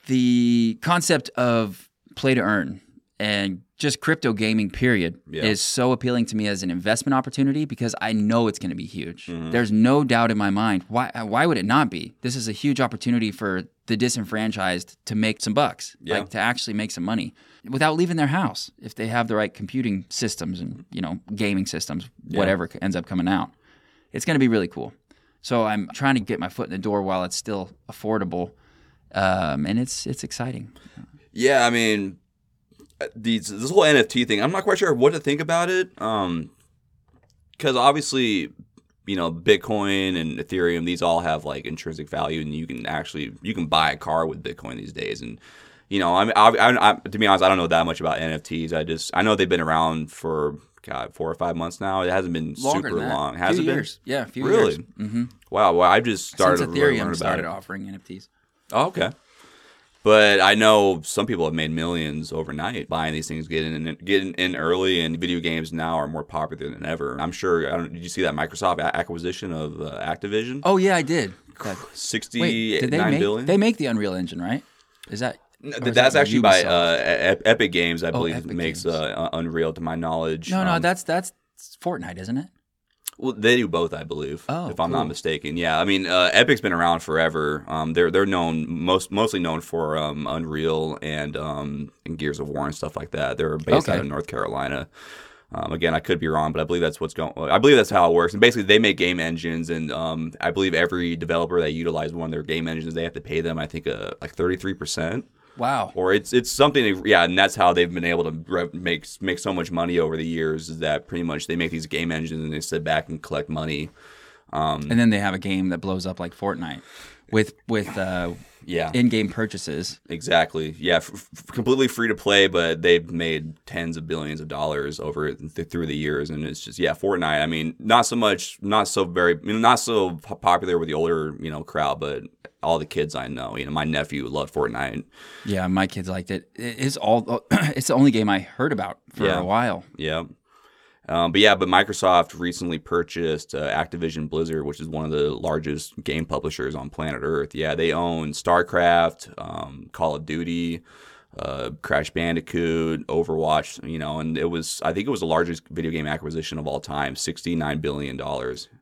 the concept of play to earn and just crypto gaming period is so appealing to me as an investment opportunity because I know it's going to be huge. Mm-hmm. There's no doubt in my mind. Why would it not be? This is a huge opportunity for the disenfranchised to make some bucks, like to actually make some money without leaving their house if they have the right computing systems and, you know, gaming systems, whatever ends up coming out. It's going to be really cool. So I'm trying to get my foot in the door while it's still affordable, and it's exciting. Yeah, I mean, this whole NFT thing, I'm not quite sure what to think about it, because obviously, you know, Bitcoin and Ethereum, these all have like intrinsic value, and you can buy a car with Bitcoin these days. And you know, I to be honest, I don't know that much about NFTs. I know they've been around for 4 or 5 months now. It hasn't been longer super long. Has it been? Years. Yeah, a few years. Really? Mm-hmm. Wow. Well, I just started learning about it. Offering NFTs. Oh, okay. But I know some people have made millions overnight buying these things, getting in early, and video games now are more popular than ever. I'm sure. Did you see that Microsoft acquisition of Activision? Oh yeah, I did. $69 billion. They make the Unreal Engine, right? Is that? That's actually by Epic Games, I believe, makes Unreal, to my knowledge. No, that's Fortnite, isn't it? Well, they do both, I believe, if I'm not mistaken. Yeah, I mean, Epic's been around forever. They're known mostly known for Unreal and Gears of War and stuff like that. They're based out of North Carolina. Again, I could be wrong, but I believe that's I believe that's how it works. And basically, they make game engines, and I believe every developer that utilizes one of their game engines, they have to pay them, I think, like 33%. Wow. Or it's something, and that's how they've been able to make so much money over the years, is that pretty much they make these game engines and they sit back and collect money. And then they have a game that blows up like Fortnite with yeah, in-game purchases. Exactly. Yeah, completely free to play, but they've made tens of billions of dollars over through the years, and it's just, yeah, Fortnite. I mean, not so popular with the older, crowd, but all the kids I know, my nephew loved Fortnite. Yeah, my kids liked it. It's the only game I heard about for a while. Yeah. But Microsoft recently purchased Activision Blizzard, which is one of the largest game publishers on planet Earth. Yeah, they own StarCraft, Call of Duty, Crash Bandicoot, Overwatch, and I think it was the largest video game acquisition of all time, $69 billion.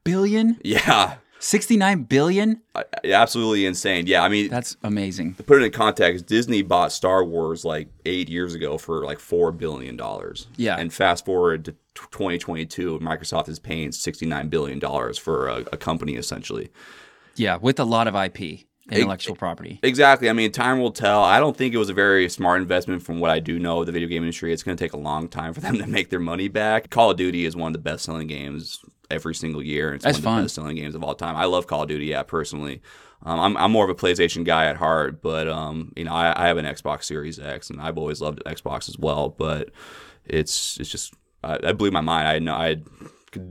Billion? Yeah. $69 billion? Absolutely insane. Yeah, I mean... That's amazing. To put it in context, Disney bought Star Wars 8 years ago for $4 billion. Yeah. And fast forward to 2022, Microsoft is paying $69 billion for a company, essentially. Yeah, with a lot of IP, intellectual property. Exactly. I mean, time will tell. I don't think it was a very smart investment from what I do know of the video game industry. It's going to take a long time for them to make their money back. Call of Duty is one of the best-selling games every single year. It's one of the best-selling games of all time. I love Call of Duty, yeah, personally. I'm more of a PlayStation guy at heart, but I have an Xbox Series X, and I've always loved Xbox as well. But it's just, I blew my mind. I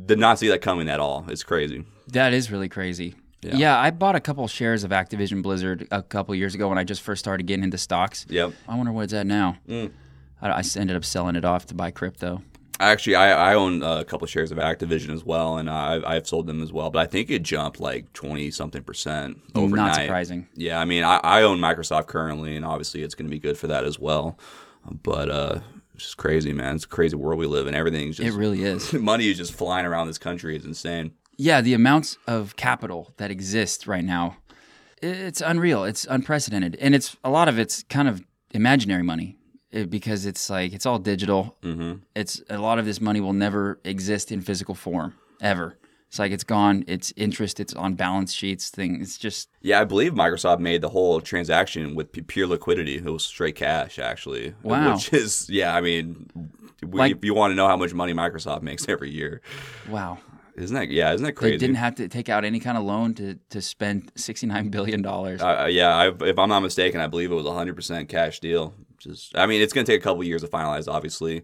did not see that coming at all. It's crazy. That is really crazy. Yeah, I bought a couple shares of Activision Blizzard a couple years ago when I just first started getting into stocks. Yep. I wonder where it's at now. I ended up selling it off to buy crypto. Actually, I own a couple of shares of Activision as well, and I've sold them as well. But I think it jumped 20-something% overnight. Not surprising. Yeah, I mean, I own Microsoft currently, and obviously it's going to be good for that as well. But it's just crazy, man. It's a crazy world we live in. Everything's just... It really is. Money is just flying around this country. It's insane. Yeah, the amounts of capital that exist right now, it's unreal. It's unprecedented. And a lot of it's kind of imaginary money. Because it's all digital. Mm-hmm. It's a lot of this money will never exist in physical form ever. It's it's gone. It's interest. It's on balance sheets. Thing. It's just I believe Microsoft made the whole transaction with pure liquidity. It was straight cash, actually. Wow. Which is if you want to know how much money Microsoft makes every year. Wow. Isn't that crazy? They didn't have to take out any kind of loan to spend $69 billion. If I'm not mistaken, I believe it was 100% cash deal. It's going to take a couple years to finalize, obviously.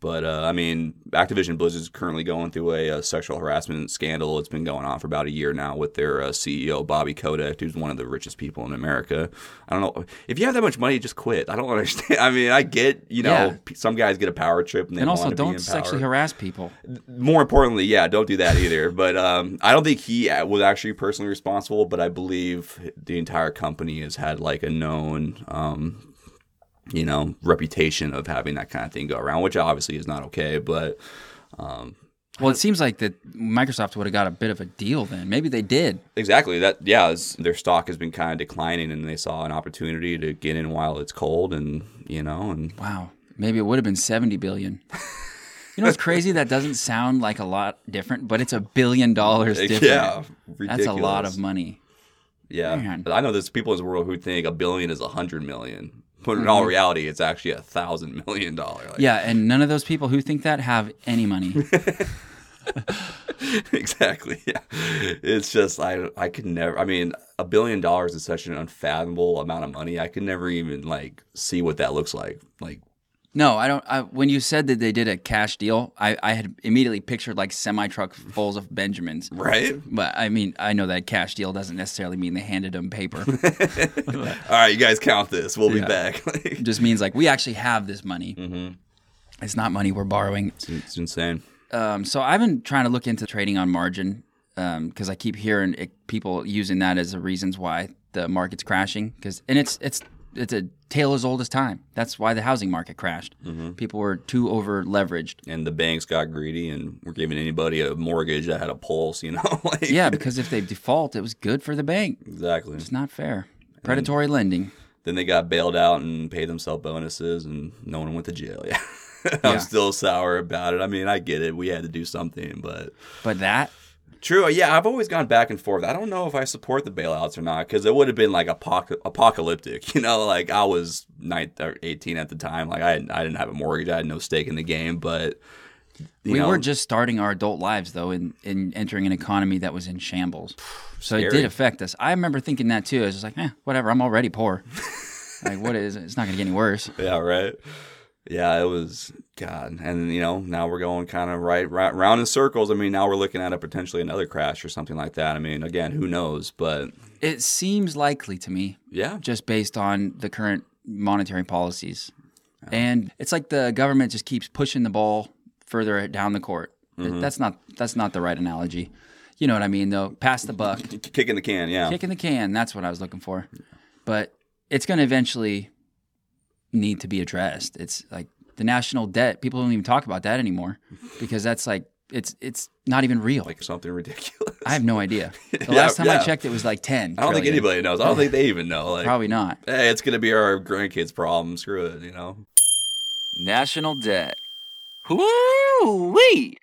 But, Activision Blizzard is currently going through a sexual harassment scandal. It's been going on for about a year now with their CEO, Bobby Kotick, who's one of the richest people in America. I don't know. If you have that much money, just quit. I don't understand. I mean, I get, some guys get a power trip. And also, don't sexually harass people. More importantly, yeah, don't do that either. But I don't think he was actually personally responsible, but I believe the entire company has had a known... reputation of having that kind of thing go around, which obviously is not okay. But it seems like that Microsoft would have got a bit of a deal then. Maybe they did. Exactly. Their stock has been kind of declining, and they saw an opportunity to get in while it's cold, and wow, maybe it would have been $70 billion. It's crazy. That doesn't sound like a lot different, but it's $1 billion different. Yeah, ridiculous. That's a lot of money. Yeah, man. I know there's people in this world who think $1 billion is 100 million. But in all reality, it's actually $1,000 million. Yeah, and none of those people who think that have any money. Exactly. Yeah, it's just I could never. I mean, $1 billion is such an unfathomable amount of money. I could never even see what that looks like. No, I don't. When you said that they did a cash deal, I had immediately pictured semi truck fulls of Benjamins. Right. But I mean, I know that cash deal doesn't necessarily mean they handed them paper. All right, you guys count this. We'll be back. It just means we actually have this money. Mm-hmm. It's not money we're borrowing. It's insane. So I've been trying to look into trading on margin because I keep hearing people using that as the reasons why the market's crashing. It's a tale as old as time. That's why the housing market crashed. Mm-hmm. People were too over-leveraged. And the banks got greedy and were giving anybody a mortgage that had a pulse, Yeah, because if they default, it was good for the bank. Exactly. It's not fair. Predatory lending. Then they got bailed out and paid themselves bonuses, and no one went to jail. Yeah. I'm still sour about it. I mean, I get it. We had to do something, but... But that... True. Yeah, I've always gone back and forth. I don't know if I support the bailouts or not, because it would have been apocalyptic. I was 19 or 18 at the time. I didn't have a mortgage. I had no stake in the game. But We were just starting our adult lives, though, and entering an economy that was in shambles. So scary. It did affect us. I remember thinking that, too. I was just like, whatever. I'm already poor. Like, what is it? It's not going to get any worse. Yeah, right. Yeah, it was, God. And, you know, now we're going kind of right round in circles. I mean, now we're looking at a potentially another crash or something like that. I mean, again, who knows? But it seems likely to me. Yeah. Just based on the current monetary policies. Yeah. And it's like the government just keeps pushing the ball further down the court. Mm-hmm. That's not the right analogy. You know what I mean, though? Pass the buck. Kicking the can, yeah. Kicking the can. That's what I was looking for. But it's going to eventually need to be addressed. It's like the national debt. People don't even talk about that anymore because that's like it's not even real. Like something ridiculous. I have no idea. The last time I checked, it was like 10 trillion. I don't think anybody knows. I don't think they even know. Like, probably not. Hey, it's going to be our grandkids' problem. Screw it, you know? National debt. Woo-wee!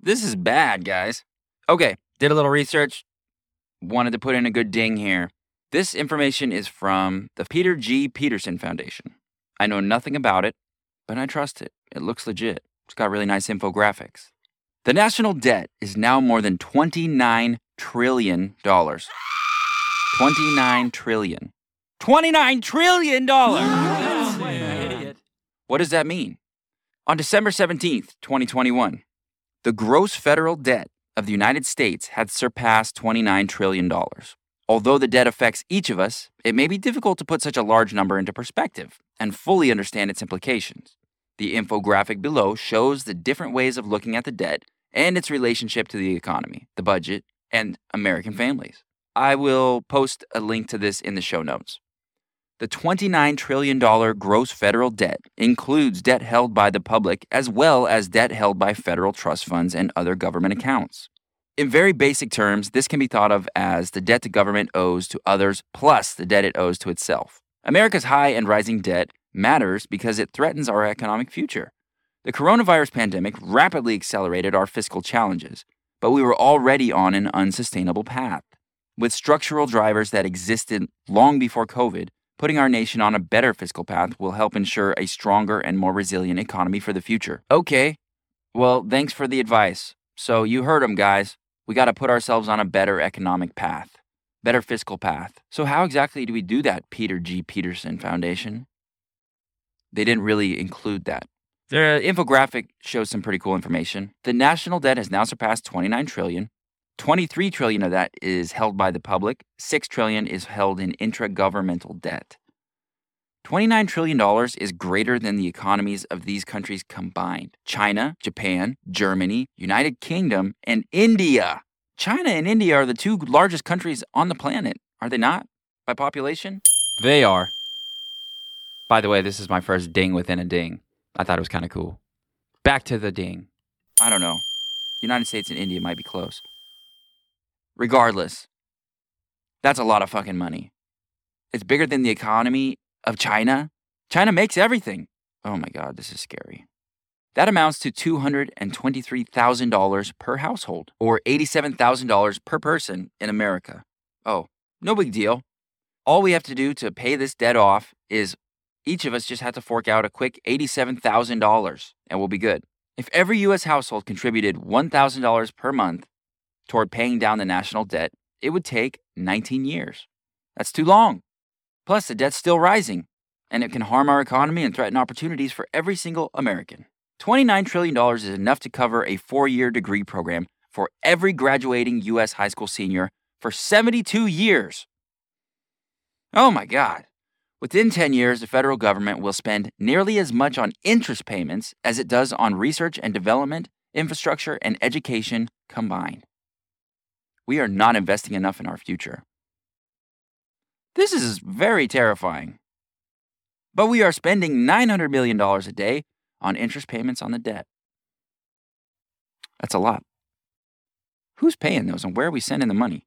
This is bad, guys. Okay, did a little research. Wanted to put in a good ding here. This information is from the Peter G. Peterson Foundation. I know nothing about it, but I trust it. It looks legit. It's got really nice infographics. The national debt is now more than $29 trillion. $29 trillion. $29 trillion! What? What does that mean? On December 17th, 2021, the gross federal debt of the United States had surpassed $29 trillion. Although the debt affects each of us, it may be difficult to put such a large number into perspective and fully understand its implications. The infographic below shows the different ways of looking at the debt and its relationship to the economy, the budget, and American families. I will post a link to this in the show notes. The $29 trillion gross federal debt includes debt held by the public as well as debt held by federal trust funds and other government accounts. In very basic terms, this can be thought of as the debt the government owes to others plus the debt it owes to itself. America's high and rising debt matters because it threatens our economic future. The coronavirus pandemic rapidly accelerated our fiscal challenges, but we were already on an unsustainable path. With structural drivers that existed long before COVID, putting our nation on a better fiscal path will help ensure a stronger and more resilient economy for the future. Okay, well, thanks for the advice. So you heard them, guys. We got to put ourselves on a better economic path, better fiscal path. So how exactly do we do that, Peter G. Peterson Foundation? They didn't really include that. Their infographic shows some pretty cool information. The national debt has now surpassed $29 trillion. $23 trillion of that is held by the public. $6 trillion is held in intra-governmental debt. $29 trillion is greater than the economies of these countries combined. China, Japan, Germany, United Kingdom, and India. China and India are the two largest countries on the planet, are they not? By population? They are. By the way, this is my first ding within a ding. I thought it was kind of cool. Back to the ding. I don't know. United States and India might be close. Regardless, that's a lot of fucking money. It's bigger than the economy of China. China makes everything. Oh my God, this is scary. That amounts to $223,000 per household or $87,000 per person in America. Oh, no big deal. All we have to do to pay this debt off is each of us just have to fork out a quick $87,000 and we'll be good. If every U.S. household contributed $1,000 per month toward paying down the national debt, it would take 19 years. That's too long. Plus, the debt's still rising, and it can harm our economy and threaten opportunities for every single American. $29 trillion is enough to cover a 4-year degree program for every graduating U.S. high school senior for 72 years. Oh my God. Within 10 years, the federal government will spend nearly as much on interest payments as it does on research and development, infrastructure, and education combined. We are not investing enough in our future. This is very terrifying. But we are spending $900 million a day on interest payments on the debt. That's a lot. Who's paying those and where are we sending the money?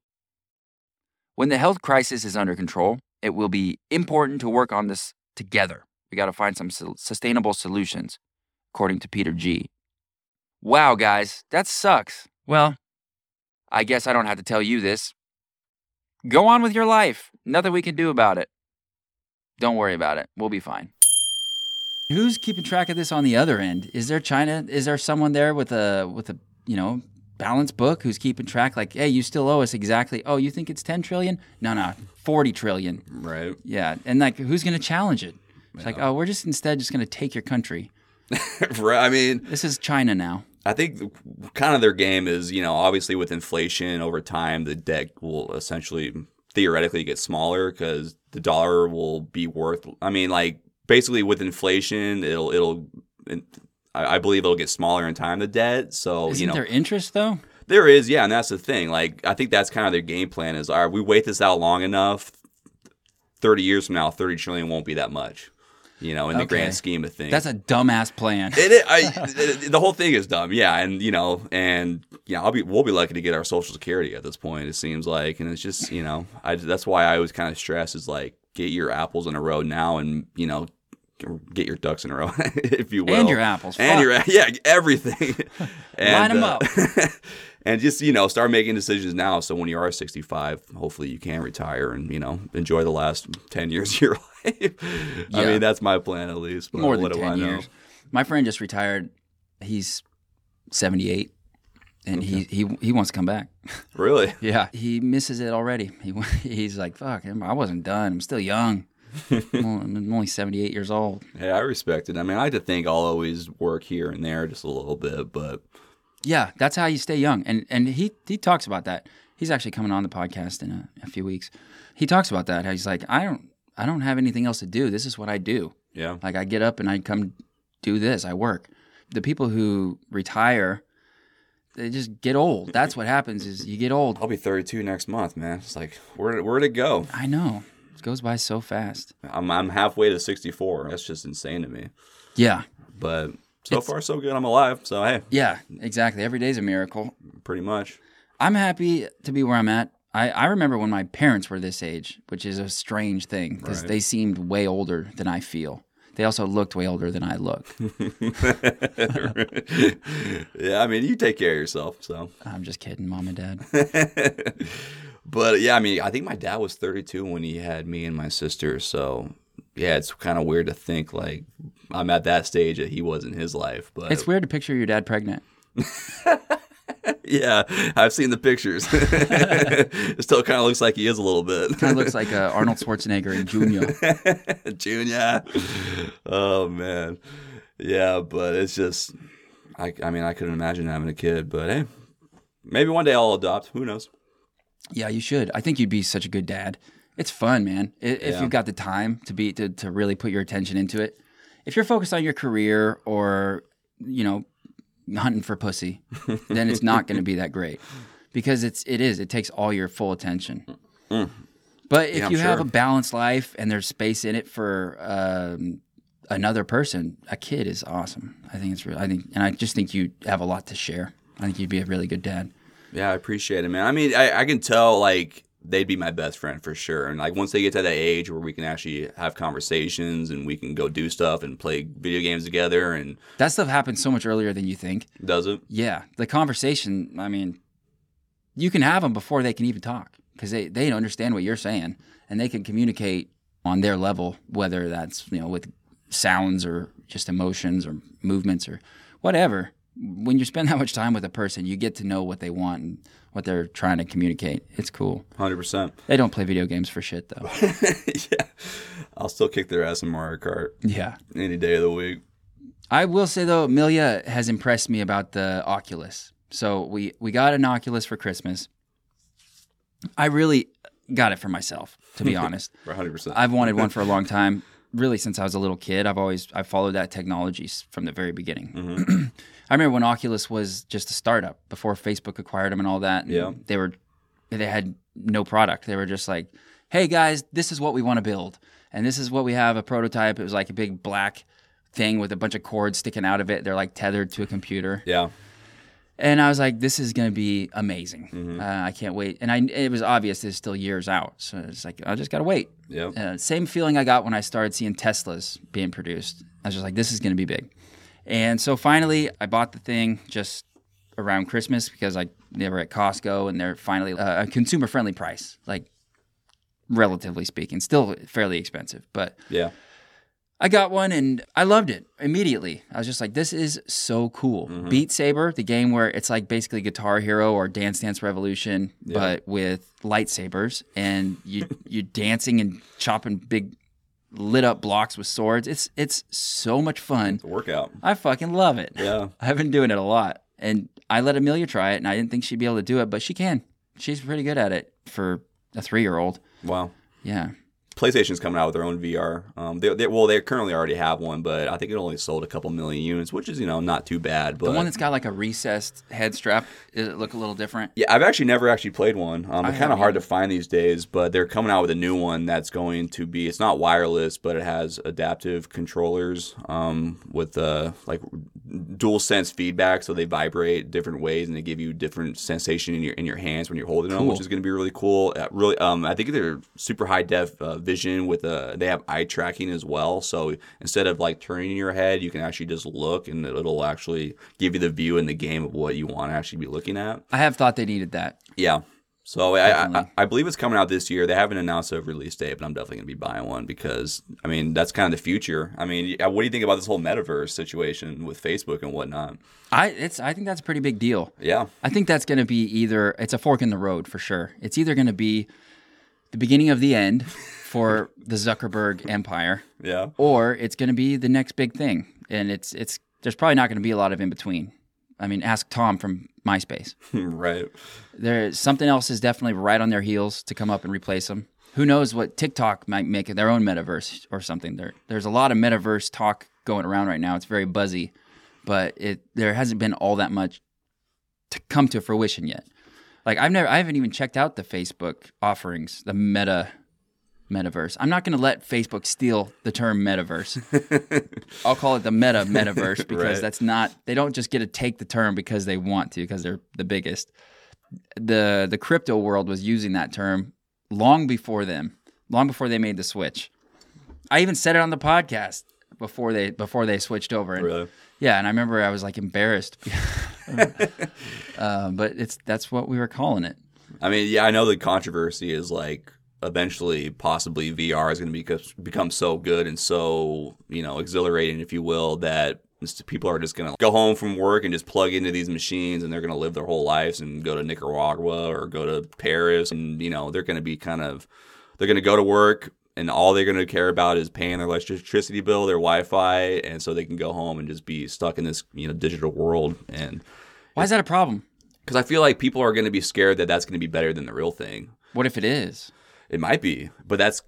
When the health crisis is under control, it will be important to work on this together. We got to find some sustainable solutions, according to Peter G. Wow, guys, that sucks. Well, I guess I don't have to tell you this. Go on with your life. Nothing we can do about it. Don't worry about it. We'll be fine. Who's keeping track of this on the other end? Is there China? Is there someone there with a balance book who's keeping track? Like, hey, you still owe us exactly. Oh, you think it's 10 trillion? No, 40 trillion. Right. Yeah, and like, who's going to challenge it? It's like, oh, we're just instead going to take your country. Right. I mean, this is China now. I think kind of their game is, obviously with inflation over time, the debt will essentially theoretically get smaller because the dollar will be worth. I mean, like, basically with inflation, I believe it'll get smaller in time, the debt. So, Isn't there interest though? There is, yeah, and that's the thing. Like, I think that's kind of their game plan is, all right, we wait this out long enough, 30 years from now, 30 trillion won't be that much. In the grand scheme of things. That's a dumbass plan. The whole thing is dumb, yeah. And, we'll be lucky to get our Social Security at this point, it seems like. And it's just, that's why I always kind of stress is, like, get your apples in a row now and, get your ducks in a row, if you will. And your apples. Everything. Line them up. And just, start making decisions now. So when you are 65, hopefully you can retire and, enjoy the last 10 years of your life. Yeah. I mean, that's my plan at least. But more than 10 years. My friend just retired. He's 78. And okay. he wants to come back. Really? Yeah. He misses it already. He's like, fuck, I wasn't done. I'm still young. I'm only 78 years old. Yeah, I respect it. I mean, I like to think I'll always work here and there just a little bit, but... Yeah, that's how you stay young. And he talks about that. He's actually coming on the podcast in a few weeks. He talks about that. How he's like, I don't have anything else to do. This is what I do. Yeah. Like, I get up and I come do this. I work. The people who retire... They just get old. That's what happens is you get old. I'll be 32 next month, man. It's like, where'd it go? I know. It goes by so fast. I'm halfway to 64. That's just insane to me. Yeah. But so far, so good. I'm alive. So, hey. Yeah, exactly. Every day's a miracle. Pretty much. I'm happy to be where I'm at. I remember when my parents were this age, which is a strange thing because They seemed way older than I feel. They also looked way older than I look. Yeah, I mean, you take care of yourself, so. I'm just kidding, Mom and Dad. But, yeah, I mean, I think my dad was 32 when he had me and my sister, so, yeah, it's kind of weird to think, like, I'm at that stage that he was in his life. But it's weird to picture your dad pregnant. Yeah, I've seen the pictures. It still kind of looks like he is a little bit. Kind of looks like Arnold Schwarzenegger in Junior. Oh, man. Yeah, but it's just, I mean, I couldn't imagine having a kid. But, hey, maybe one day I'll adopt. Who knows? Yeah, you should. I think you'd be such a good dad. It's fun, man, if you've got the time to really put your attention into it. If you're focused on your career or, hunting for pussy, then it's not going to be that great because it takes all your full attention. Mm. But if you have a balanced life and there's space in it for another person, a kid is awesome. I think it's real. I just think you have a lot to share. I think you'd be a really good dad. Yeah, I appreciate it, man. I mean, I can tell like they'd be my best friend for sure. And like once they get to that age where we can actually have conversations and we can go do stuff and play video games together, and that stuff happens so much earlier than you think. Does it? Yeah. The conversation, I mean, you can have them before they can even talk because they understand what you're saying and they can communicate on their level, whether that's, with sounds or just emotions or movements or whatever. When you spend that much time with a person, you get to know what they want and what they're trying to communicate. It's cool. 100%. They don't play video games for shit, though. Yeah. I'll still kick their ass in Mario Kart. Yeah. Any day of the week. I will say, though, Amelia has impressed me about the Oculus. So we got an Oculus for Christmas. I really got it for myself, to be honest. 100%. I've wanted one for a long time. Really, since I was a little kid, I followed that technology from the very beginning. Mm-hmm. I remember when Oculus was just a startup before Facebook acquired them and all that. And they had no product. They were just like, "Hey guys, this is what we want to build, and this is what we have a prototype." It was like a big black thing with a bunch of cords sticking out of it. They're like tethered to a computer. Yeah. And I was like, "This is going to be amazing. Mm-hmm. I can't wait." And it was obvious it's still years out, so it's like I just got to wait. Yep. Same feeling I got when I started seeing Teslas being produced. I was just like, "This is going to be big." And so finally, I bought the thing just around Christmas because they were at Costco and they're finally a consumer-friendly price, like relatively speaking, still fairly expensive, but yeah. I got one and I loved it immediately. I was just like, this is so cool. Mm-hmm. Beat Saber, the game where it's like basically Guitar Hero or Dance Dance Revolution, but with lightsabers and you're dancing and chopping big lit up blocks with swords. It's so much fun. It's a workout. I fucking love it. Yeah. I've been doing it a lot. And I let Amelia try it and I didn't think she'd be able to do it, but she can. She's pretty good at it for a 3-year-old. Wow. Yeah. PlayStation's coming out with their own VR. They currently already have one, but I think it only sold a couple million units, which is, not too bad. But the one that's got like a recessed head strap, does it look a little different? Yeah, I've actually never played one. It's kind of hard to find these days, but they're coming out with a new one that's going to be, it's not wireless, but it has adaptive controllers with like dual sense feedback, so they vibrate different ways and they give you different sensation in your hands when you're holding them, which is going to be really cool. Really, I think they're super high def vision with they have eye tracking as well, so instead of like turning your head, you can actually just look and it'll actually give you the view in the game of what you want to actually be looking at. I have thought they needed that. Yeah. So I believe it's coming out this year. They haven't announced a release date, but I'm definitely going to be buying one because, that's kind of the future. What do you think about this whole metaverse situation with Facebook and whatnot? I think that's a pretty big deal. Yeah. I think that's going to be it's a fork in the road for sure. It's either going to be the beginning of the end for the Zuckerberg empire. Yeah. Or it's going to be the next big thing. And it's there's probably not going to be a lot of in between. Ask Tom from MySpace. Right. Something else is definitely right on their heels to come up and replace them. Who knows what TikTok might make their own metaverse or something. There's a lot of metaverse talk going around right now. It's very buzzy, but there hasn't been all that much to come to fruition yet. Like I haven't even checked out the Facebook offerings, the metaverse. I'm not going to let Facebook steal the term metaverse. I'll call it the metaverse because that's not, they don't just get to take the term because they want to, because they're the biggest. The crypto world was using that term long before them, long before they made the switch. I even said it on the podcast before they switched over. And, really? Yeah, and I remember I was like embarrassed. But that's what we were calling it. I know the controversy is like, eventually, possibly VR is going to become so good and so, exhilarating, if you will, that people are just going to go home from work and just plug into these machines and they're going to live their whole lives and go to Nicaragua or go to Paris. And, they're going to be they're going to go to work and all they're going to care about is paying their electricity bill, their Wi-Fi. And so they can go home and just be stuck in this, digital world. And why is that a problem? Because I feel like people are going to be scared that that's going to be better than the real thing. What if it is? It might be, but that's,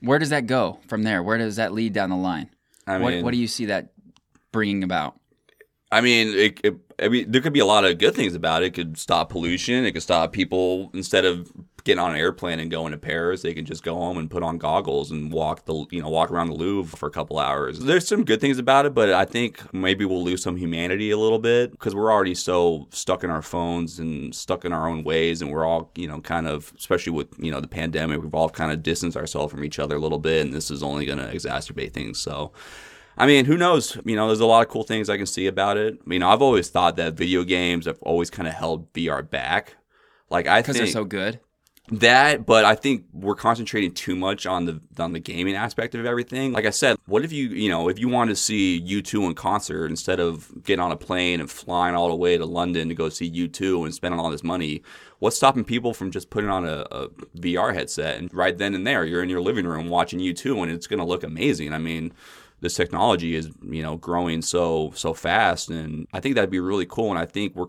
Where does that go from there? Where does that lead down the line? What do you see that bringing about? There could be a lot of good things about it. It could stop pollution. It could stop people, instead of getting on an airplane and going to Paris, they can just go home and put on goggles and walk around the Louvre for a couple hours. There's some good things about it, but I think maybe we'll lose some humanity a little bit because we're already so stuck in our phones and stuck in our own ways. And we're all, kind of, especially with, the pandemic, we've all kind of distanced ourselves from each other a little bit. And this is only going to exacerbate things. So, who knows? There's a lot of cool things I can see about it. I've always thought that video games have always kind of held VR back. Like, I think because they're so good. That, but I think we're concentrating too much on the gaming aspect of everything. Like I said, what if if you want to see U2 in concert instead of getting on a plane and flying all the way to London to go see U2 and spending all this money, what's stopping people from just putting on a VR headset and right then and there you're in your living room watching U2 and it's going to look amazing. This technology is, growing so fast, and I think that'd be really cool. And I think we're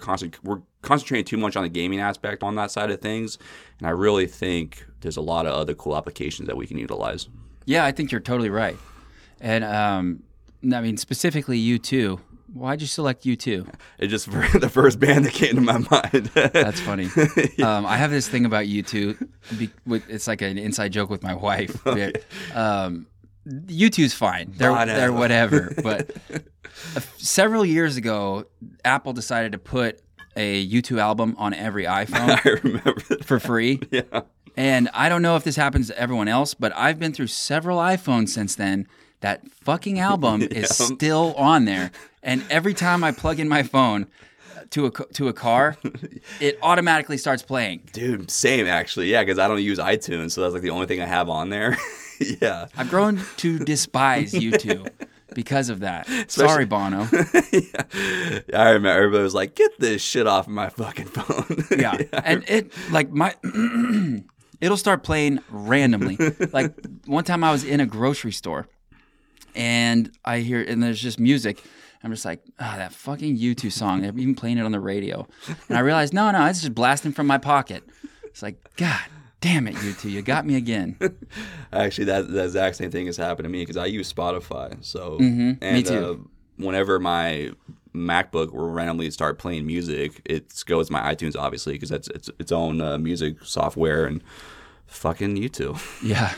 concentrating too much on the gaming aspect on that side of things. And I really think there's a lot of other cool applications that we can utilize. Yeah, I think you're totally right. And specifically U2. Why'd you select U2? It's just the first band that came to my mind. That's funny. Yeah. I have this thing about U2. It's like an inside joke with my wife. Okay. U2's fine. They're whatever. But several years ago, Apple decided to put a U2 album on every iPhone for free. Yeah. And I don't know if this happens to everyone else, but I've been through several iPhones since then. That fucking album is still on there. And every time I plug in my phone to a car, it automatically starts playing. Dude, same actually. Yeah, because I don't use iTunes, so that's like the only thing I have on there. Yeah. I've grown to despise U2 because of that. Especially, sorry, Bono. Yeah. I remember everybody was like, get this shit off my fucking phone. Yeah. Yeah. And it, like, my... it'll start playing randomly. Like, one time I was in a grocery store, and I hear, and there's just music. I'm just like, oh, that fucking U2 song. I've even playing it on the radio. And I realized, no, it's just blasting from my pocket. It's like, God damn it, U2, you got me again. Actually, that exact same thing has happened to me because I use Spotify. So, and, me too. Whenever my MacBook will randomly start playing music, it goes to my iTunes, obviously, because that's its own music software and fucking U2. Yeah.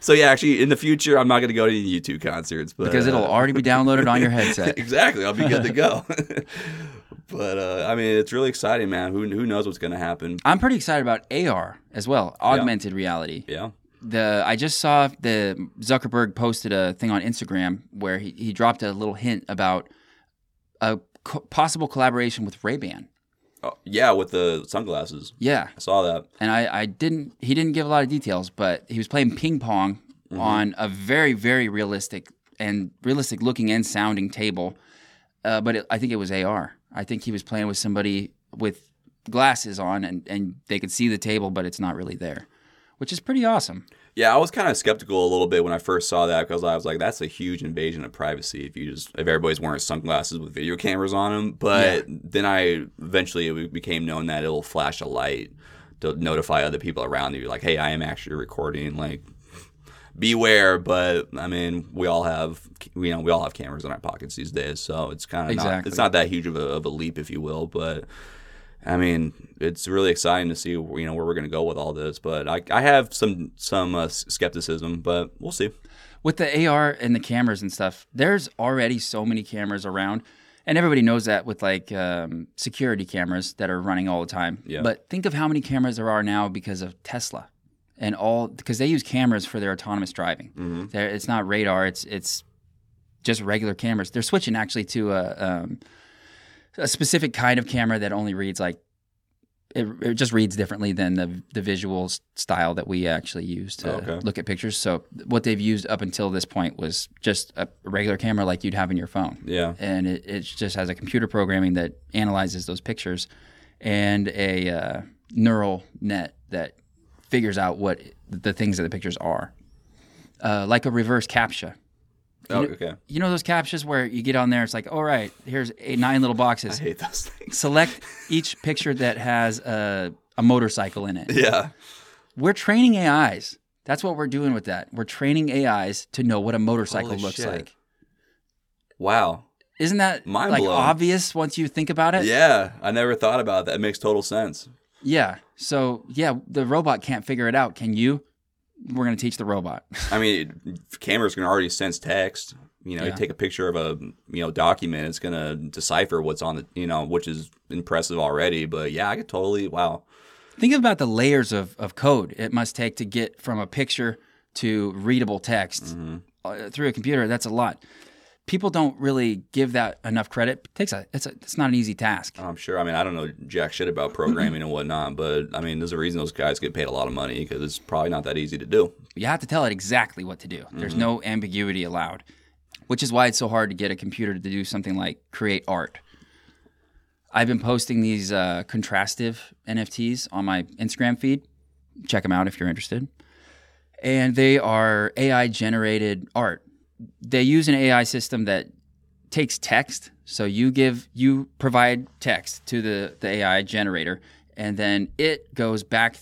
So, yeah, actually, in the future, I'm not going to go to any U2 concerts. But, because it'll already be downloaded on your headset. Exactly. I'll be good to go. But, I mean, it's really exciting, man. Who knows what's going to happen? I'm pretty excited about AR as well, augmented reality. Yeah. I just saw Zuckerberg posted a thing on Instagram where he dropped a little hint about a possible collaboration with Ray-Ban. Oh, yeah, with the sunglasses. Yeah. I saw that. And he didn't give a lot of details, but he was playing ping pong on a very, very realistic looking and sounding table. But I think it was AR. I think he was playing with somebody with glasses on and they could see the table, but it's not really there, which is pretty awesome. Yeah, I was kind of skeptical a little bit when I first saw that because I was like, that's a huge invasion of privacy if everybody's wearing sunglasses with video cameras on them. But then it became known that it'll flash a light to notify other people around you, like, hey, I am actually recording, like, beware. But I mean, we all have cameras in our pockets these days, so it's kind of not that huge of a leap, if you will, but I mean, it's really exciting to see, where we're going to go with all this. But I have some skepticism, but we'll see. With the AR and the cameras and stuff, there's already so many cameras around. And everybody knows that with, like, security cameras that are running all the time. Yeah. But think of how many cameras there are now because of Tesla. And because they use cameras for their autonomous driving. Mm-hmm. It's not radar. It's just regular cameras. They're switching, actually, to a specific kind of camera that only reads like it just reads differently than the visual style that we actually use to look at pictures. So what they've used up until this point was just a regular camera like you'd have in your phone. Yeah. And it just has a computer programming that analyzes those pictures and a neural net that figures out what the things that the pictures are. Like a reverse CAPTCHA. You know those CAPTCHAs where you get on there, it's like, all right, here's 9 little boxes. I hate those things. Select each picture that has a motorcycle in it. Yeah. We're training AIs. That's what we're doing with that. We're training AIs to know what a motorcycle looks like. Wow. Isn't that mind-blowing, obvious once you think about it? Yeah. I never thought about that. It makes total sense. Yeah. So, the robot can't figure it out. Can you? We're going to teach the robot. I mean, cameras can already sense text. You take a picture of a document, it's going to decipher what's on the which is impressive already. But I could totally think about the layers of code it must take to get from a picture to readable text through a computer. That's a lot. People don't really give that enough credit. It's not an easy task. I'm sure. I mean, I don't know jack shit about programming and whatnot, but I mean, there's a reason those guys get paid a lot of money because it's probably not that easy to do. You have to tell it exactly what to do. There's no ambiguity allowed, which is why it's so hard to get a computer to do something like create art. I've been posting these contrastive NFTs on my Instagram feed. Check them out if you're interested. And they are AI-generated art. They use an AI system that takes text. So you provide text to the AI generator, and then it goes back.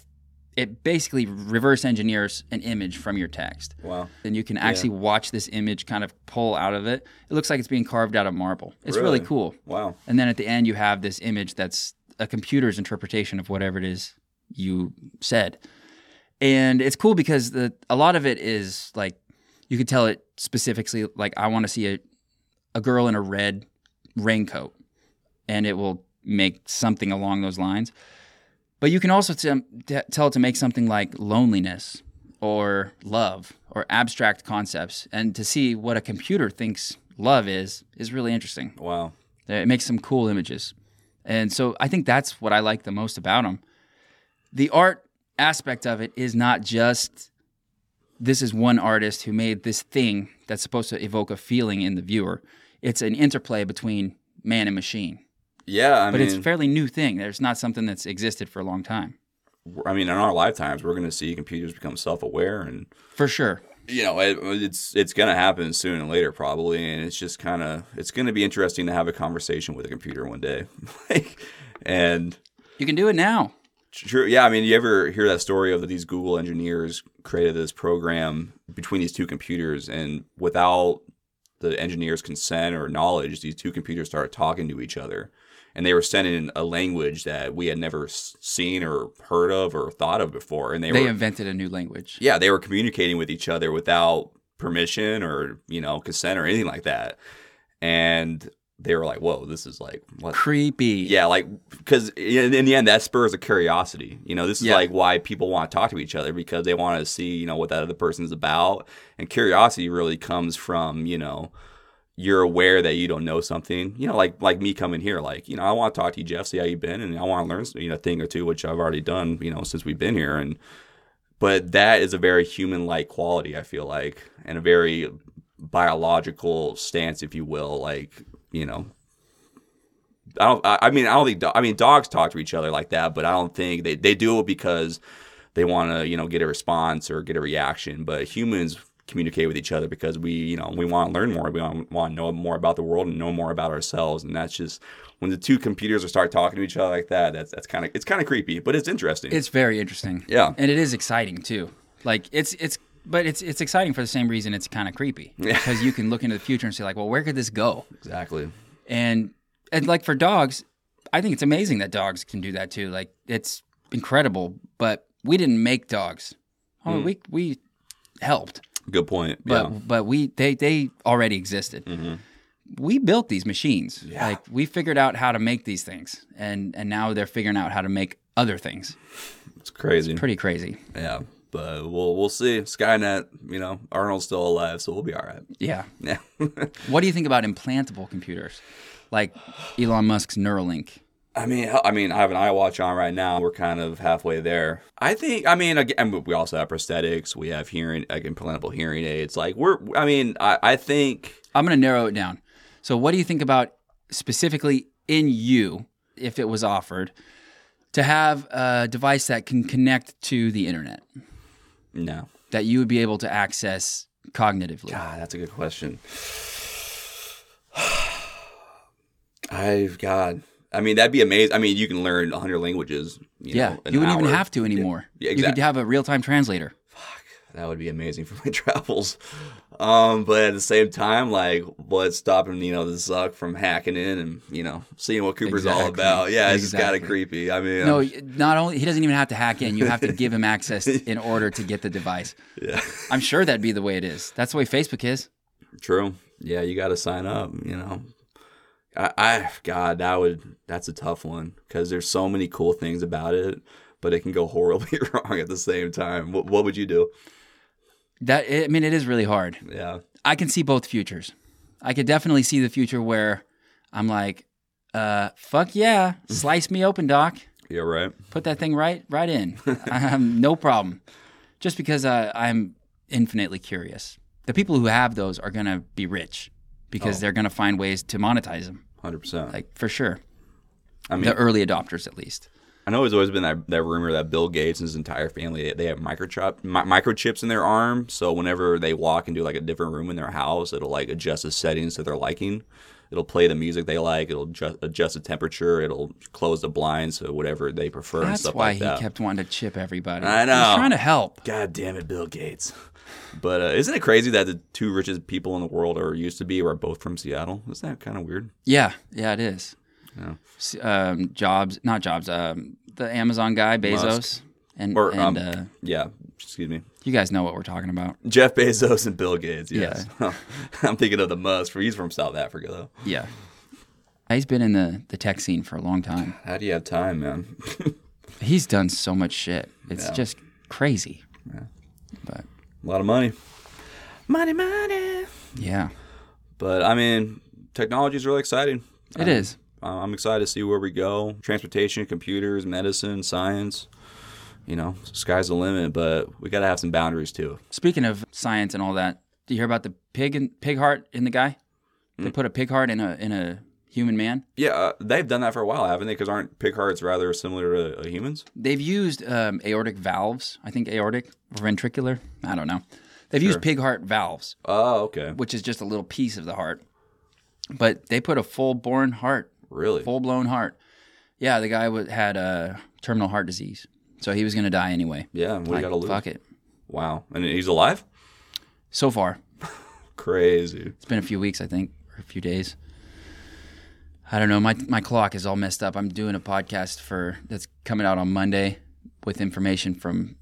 It basically reverse engineers an image from your text. Wow. Then you can actually watch this image kind of pull out of it. It looks like it's being carved out of marble. It's really cool. Wow. And then at the end, you have this image that's a computer's interpretation of whatever it is you said. And it's cool because a lot of it is like, you could tell it specifically, like, I want to see a girl in a red raincoat, and it will make something along those lines. But you can also tell it to make something like loneliness or love or abstract concepts, and to see what a computer thinks love is really interesting. Wow. It makes some cool images. And so I think that's what I like the most about them. The art aspect of it is not just this is one artist who made this thing that's supposed to evoke a feeling in the viewer. It's an interplay between man and machine. Yeah, I mean, it's a fairly new thing. There's not something that's existed for a long time. I mean, in our lifetimes, we're going to see computers become self-aware, and for sure, you know, it's going to happen sooner or later, probably. And it's just kind of, it's going to be interesting to have a conversation with a computer one day, and you can do it now. True. Yeah. I mean, you ever hear that story of these Google engineers created this program between these two computers, and without the engineer's consent or knowledge, these two computers started talking to each other. And they were sent in a language that we had never seen or heard of or thought of before. And they invented a new language. Yeah, they were communicating with each other without permission or, you know, consent or anything like that. And they were like, whoa, this is like... what? Creepy. Yeah, like, because in the end, that spurs a curiosity. You know, this is like why people want to talk to each other, because they want to see, you know, what that other person's about. And curiosity really comes from, you know... you're aware that you don't know something, you know, like me coming here, like, you know, I want to talk to you, Jeff, see how you've been. And I want to learn, you know, a thing or two, which I've already done, you know, since we've been here. And, but that is a very human-like quality, I feel like, and a very biological stance, if you will. Like, you know, I mean, dogs talk to each other like that, but I don't think they do it because they want to, you know, get a response or get a reaction. But humans communicate with each other because we, you know, we want to learn more. We want to know more about the world and know more about ourselves. And that's just when the two computers will start talking to each other like that. That's kind of, it's kind of creepy, but it's interesting. It's very interesting. Yeah, and it is exciting too. Like it's exciting for the same reason it's kind of creepy, because you can look into the future and say like, well, where could this go? Exactly. And like for dogs, I think it's amazing that dogs can do that too. Like it's incredible, but we didn't make dogs. We helped. Good point. But they already existed. Mm-hmm. We built these machines. Yeah. Like we figured out how to make these things, and now they're figuring out how to make other things. It's crazy. It's pretty crazy. Yeah, but we'll see. Skynet. You know, Arnold's still alive, so we'll be all right. Yeah. What do you think about implantable computers, like Elon Musk's Neuralink? I mean, I have an iWatch on right now. We're kind of halfway there. I think. I mean, again, we also have prosthetics. We have hearing, like implantable hearing aids. Like we're. I mean, I think I'm going to narrow it down. So, what do you think about specifically in you, if it was offered, to have a device that can connect to the internet? No, that you would be able to access cognitively. God, that's a good question. I mean, that'd be amazing. I mean, you can learn 100 languages. You know, you wouldn't even have to anymore. Yeah, exactly. You could have a real-time translator. Fuck, that would be amazing for my travels. But at the same time, like, what's stopping, you know, the Zuck from hacking in and, you know, seeing what Cooper's all about? Yeah, it's just kind of creepy. I mean, no, not only he doesn't even have to hack in. You have to give him access in order to get the device. Yeah, I'm sure that'd be the way it is. That's the way Facebook is. True. Yeah, you got to sign up. You know. That's a tough one, because there's so many cool things about it, but it can go horribly wrong at the same time. What would you do? It is really hard. Yeah. I can see both futures. I could definitely see the future where I'm like, fuck yeah, slice me open, doc. Yeah, right. Put that thing right in. No problem. Just because I'm infinitely curious. The people who have those are going to be rich. Because they're going to find ways to monetize them. 100%. Like, for sure. I mean, the early adopters, at least. I know there's always been that rumor that Bill Gates and his entire family, they have microchips in their arm. So whenever they walk into, like, a different room in their house, it'll, like, adjust the settings to their liking. It'll play the music they like. It'll adjust the temperature. It'll close the blinds to whatever they prefer and stuff like that. That's why he kept wanting to chip everybody. I know. He's trying to help. God damn it, Bill Gates. But isn't it crazy that the two richest people in the world are both from Seattle? Isn't that kind of weird? Yeah, it is. Yeah. The Amazon guy, Bezos. Musk. Excuse me. You guys know what we're talking about. Jeff Bezos and Bill Gates, yes. I'm thinking of the Musk. He's from South Africa, though. Yeah. He's been in the tech scene for a long time. How do you have time, man? He's done so much shit. It's just crazy. Yeah. But... a lot of money. Money. Yeah. But, I mean, technology is really exciting. It is. I'm excited to see where we go. Transportation, computers, medicine, science. you know, sky's the limit, but we got to have some boundaries too. Speaking of science and all that, do you hear about the pig heart in the guy? They put a pig heart in a human man? Yeah, they've done that for a while, haven't they? Because aren't pig hearts rather similar to humans? They've used aortic valves. I think aortic, ventricular. I don't know. They've used pig heart valves. Oh, okay. Which is just a little piece of the heart. But they put a full-born heart. Really? Full-blown heart. Yeah, the guy had terminal heart disease. So he was going to die anyway. Yeah, what do you got to lose? Fuck it. Wow. And he's alive? So far. Crazy. It's been a few weeks, I think, or a few days. I don't know. My clock is all messed up. I'm doing a podcast that's coming out on Monday with information from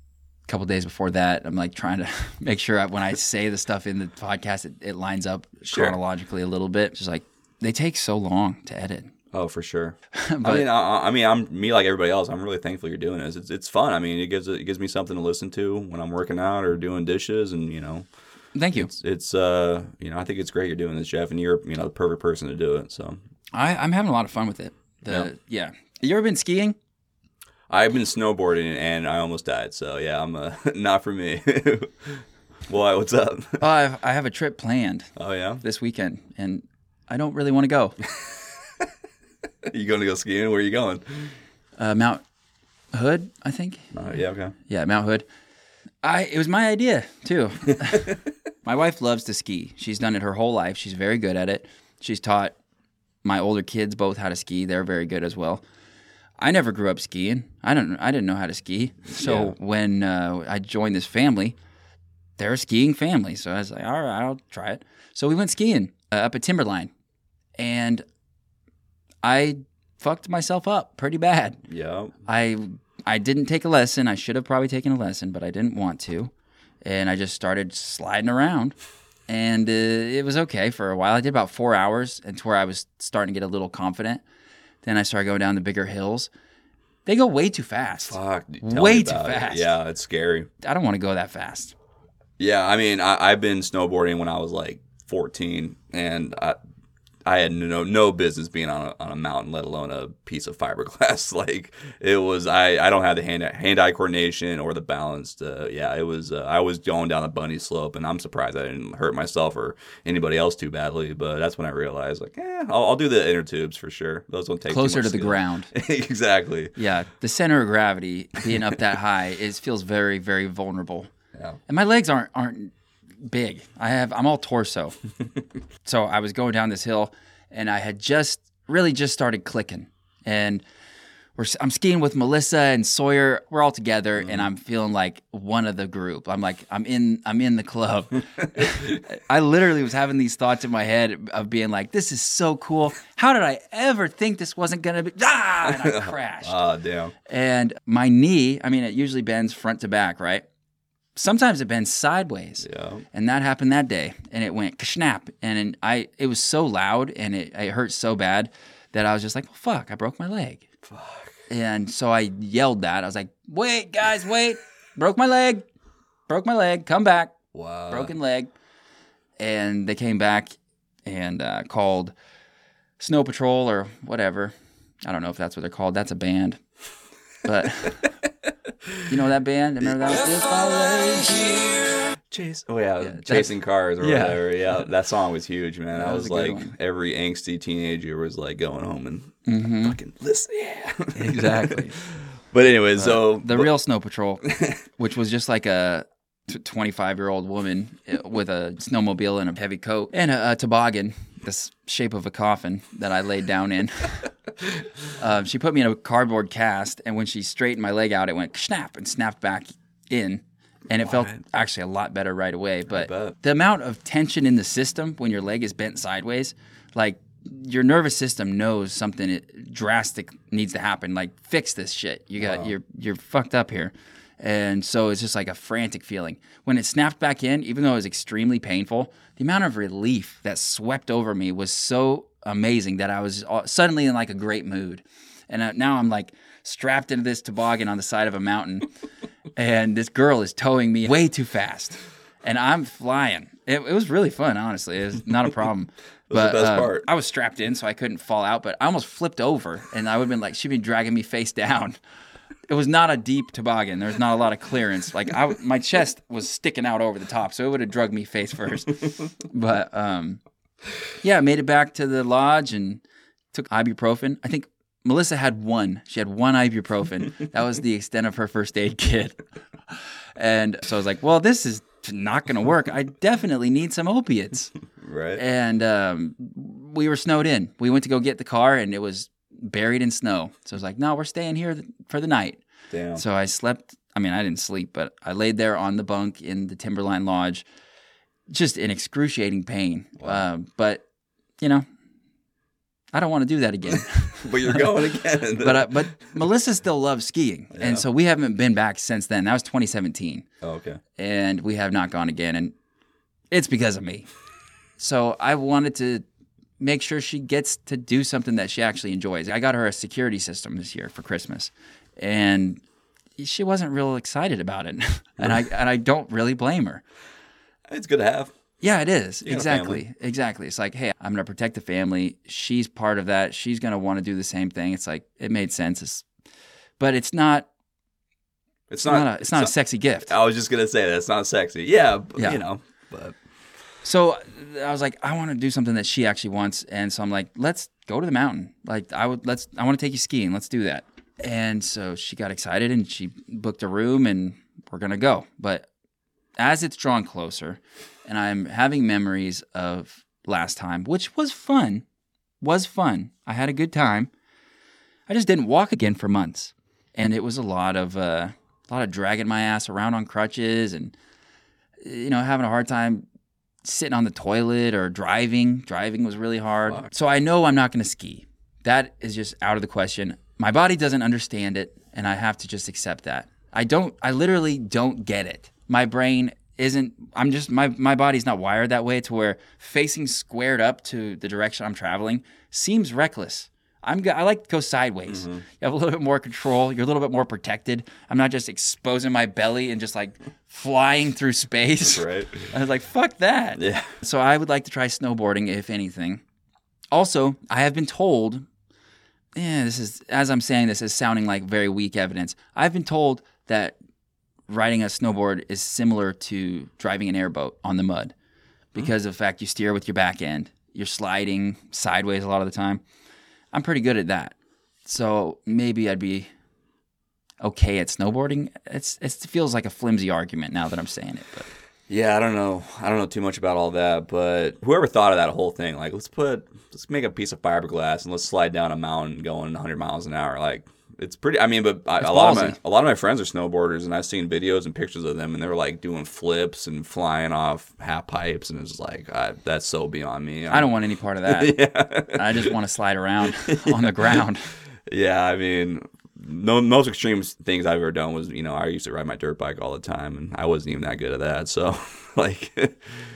a couple days before that. I'm like trying to make sure when I say the stuff in the podcast, it lines up chronologically a little bit. Just like they take so long to edit. Oh, for sure. But, I mean, I'm me like everybody else. I'm really thankful you're doing this. It's fun. I mean, it gives me something to listen to when I'm working out or doing dishes, and you know. Thank you. It's you know, I think it's great you're doing this, Jeff, and you're, you know, the perfect person to do it. So I'm having a lot of fun with it. Yeah. You ever been skiing? I've been snowboarding and I almost died. So yeah, I'm not for me. Why? What's up? I have a trip planned. Oh yeah. This weekend, and I don't really want to go. You going to go skiing? Where are you going? Mount Hood, I think. Yeah. Okay. Yeah, Mount Hood. It was my idea, too. My wife loves to ski. She's done it her whole life. She's very good at it. She's taught my older kids both how to ski. They're very good as well. I never grew up skiing. I didn't know how to ski. So when I joined this family, they're a skiing family. So I was like, all right, I'll try it. So we went skiing up at Timberline. And I fucked myself up pretty bad. Yeah. I didn't take a lesson. I should have probably taken a lesson, but I didn't want to. And I just started sliding around. And it was okay for a while. I did about 4 hours to where I was starting to get a little confident. Then I started going down the bigger hills. They go way too fast. Fuck. Way too fast. Yeah, it's scary. I don't want to go that fast. Yeah, I mean, I've been snowboarding when I was like 14. And I had no business being on a mountain, let alone a piece of fiberglass. Like it was, I don't have the hand-eye coordination or the balance. It was. I was going down a bunny slope, and I'm surprised I didn't hurt myself or anybody else too badly. But that's when I realized, like, I'll do the inner tubes for sure. Those don't take closer too much to the ground. Exactly. Yeah, the center of gravity being up that high, it feels very, very vulnerable. Yeah, and my legs aren't big. I'm all torso. So I was going down this hill and I had just started clicking, and I'm skiing with Melissa and Sawyer. We're all together, and I'm feeling like one of the group. I'm like, I'm in the club. I literally was having these thoughts in my head of being like, this is so cool. How did I ever think this wasn't going to be? And I crashed. Oh, damn. And my knee, I mean, it usually bends front to back, right? Sometimes it bends sideways, and that happened that day, and it went snap, and it was so loud, and it hurt so bad that I was just like, well, fuck, I broke my leg. Fuck. And so I yelled that. I was like, wait, guys, wait. Broke my leg. Come back. Wow. Broken leg. And they came back and called Snow Patrol or whatever. I don't know if that's what they're called. That's a band. But... You know that band? Remember that? Chasing Cars or whatever. Yeah, that song was huge, man. That was like every angsty teenager was like going home and fucking listen. Yeah, exactly. But anyway, so real Snow Patrol, which was just like a 25-year-old woman with a snowmobile and a heavy coat and a toboggan, the shape of a coffin that I laid down in. She put me in a cardboard cast, and when she straightened my leg out, it went snap and snapped back in, and it felt actually a lot better right away. But the amount of tension in the system when your leg is bent sideways, like your nervous system knows something drastic needs to happen. Like, fix this shit. You're fucked up here. And so it's just like a frantic feeling. When it snapped back in, even though it was extremely painful, the amount of relief that swept over me was so amazing that I was suddenly in like a great mood. And now I'm like strapped into this toboggan on the side of a mountain, and this girl is towing me way too fast, and I'm flying. It was really fun, honestly. It was not a problem. But the best part. I was strapped in, so I couldn't fall out, but I almost flipped over, and I would have been like, she'd been dragging me face down. It was not a deep toboggan. There was not a lot of clearance. Like, my chest was sticking out over the top, so it would have drug me face first. But, yeah, I made it back to the lodge and took ibuprofen. I think Melissa had one. She had one ibuprofen. That was the extent of her first aid kit. And so I was like, well, this is not going to work. I definitely need some opiates. Right. And we were snowed in. We went to go get the car, and it was buried in snow. So I was like, no, we're staying here for the night. Damn. So I slept. I mean, I didn't sleep, but I laid there on the bunk in the Timberline Lodge, just in excruciating pain. Wow. But, you know, I don't want to do that again. But you're going again. But Melissa still loves skiing. Yeah. And so we haven't been back since then. That was 2017. Oh, okay. And we have not gone again. And it's because of me. So I wanted to make sure she gets to do something that she actually enjoys. I got her a security system this year for Christmas. And she wasn't real excited about it. And I don't really blame her. It's good to have. Yeah, it is. Exactly. It's like, hey, I'm going to protect the family. She's part of that. She's going to want to do the same thing. It's like, it made sense. But it's not. It's not a sexy gift. I was just going to say that. It's not sexy. Yeah, yeah. You know. But. So I was like, I want to do something that she actually wants. And so I'm like, let's go to the mountain. Like, I want to take you skiing. Let's do that. And so she got excited and she booked a room and we're going to go. But as it's drawn closer, and I'm having memories of last time, which was fun. I had a good time. I just didn't walk again for months, and it was a lot of dragging my ass around on crutches, and you know, having a hard time sitting on the toilet or driving. Driving was really hard. Fuck. So I know I'm not going to ski. That is just out of the question. My body doesn't understand it, and I have to just accept that. I literally don't get it. My brain my body's not wired that way to where facing squared up to the direction I'm traveling seems reckless. I like to go sideways. Mm-hmm. You have a little bit more control. You're a little bit more protected. I'm not just exposing my belly and just like flying through space. Right. I was like, fuck that. Yeah. So I would like to try snowboarding, if anything. Also, I have been told, as I'm saying this is sounding like very weak evidence. I've been told that riding a snowboard is similar to driving an airboat on the mud because of the fact you steer with your back end. You're sliding sideways a lot of the time. I'm pretty good at that. So maybe I'd be okay at snowboarding. It feels like a flimsy argument now that I'm saying it. But. Yeah, I don't know too much about all that, but whoever thought of that whole thing, like let's make a piece of fiberglass and let's slide down a mountain going 100 miles an hour, like it's pretty. I mean, but a lot of my friends are snowboarders, and I've seen videos and pictures of them, and they're like doing flips and flying off half pipes, and it's like that's so beyond me. I don't want any part of that. Yeah. I just want to slide around on the ground. Yeah, I mean, no, most extreme things I've ever done was, you know, I used to ride my dirt bike all the time, and I wasn't even that good at that. So, like,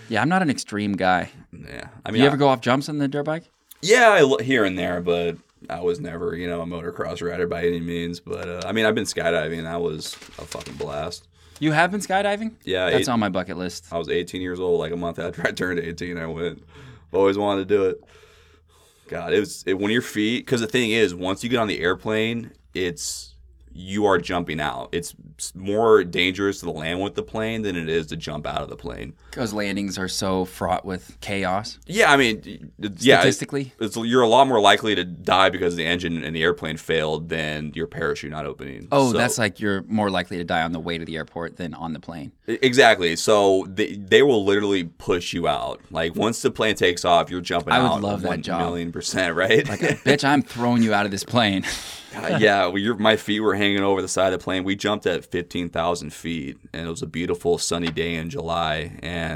yeah, I'm not an extreme guy. Yeah, I mean, you ever go off jumps on the dirt bike? Yeah, here and there, but. I was never, you know, a motocross rider by any means, but I mean, I've been skydiving. That was a fucking blast. You have been skydiving? Yeah. That's on my bucket list. I was 18 years old, like a month after I turned 18, I went. Always wanted to do it. God, when your feet, because the thing is, once you get on the airplane, you are jumping out. It's more dangerous to land with the plane than it is to jump out of the plane. Because landings are so fraught with chaos. Yeah, I mean, statistically, you're a lot more likely to die because the engine in the airplane failed than your parachute not opening. Oh, so, that's like you're more likely to die on the way to the airport than on the plane. Exactly. So they will literally push you out. Like once the plane takes off, you're jumping out. I would love that job. 1,000,000%, right? Like, bitch, I'm throwing you out of this plane. Yeah, my feet were hanging over the side of the plane. We jumped at 15,000 feet, and it was a beautiful sunny day in July. And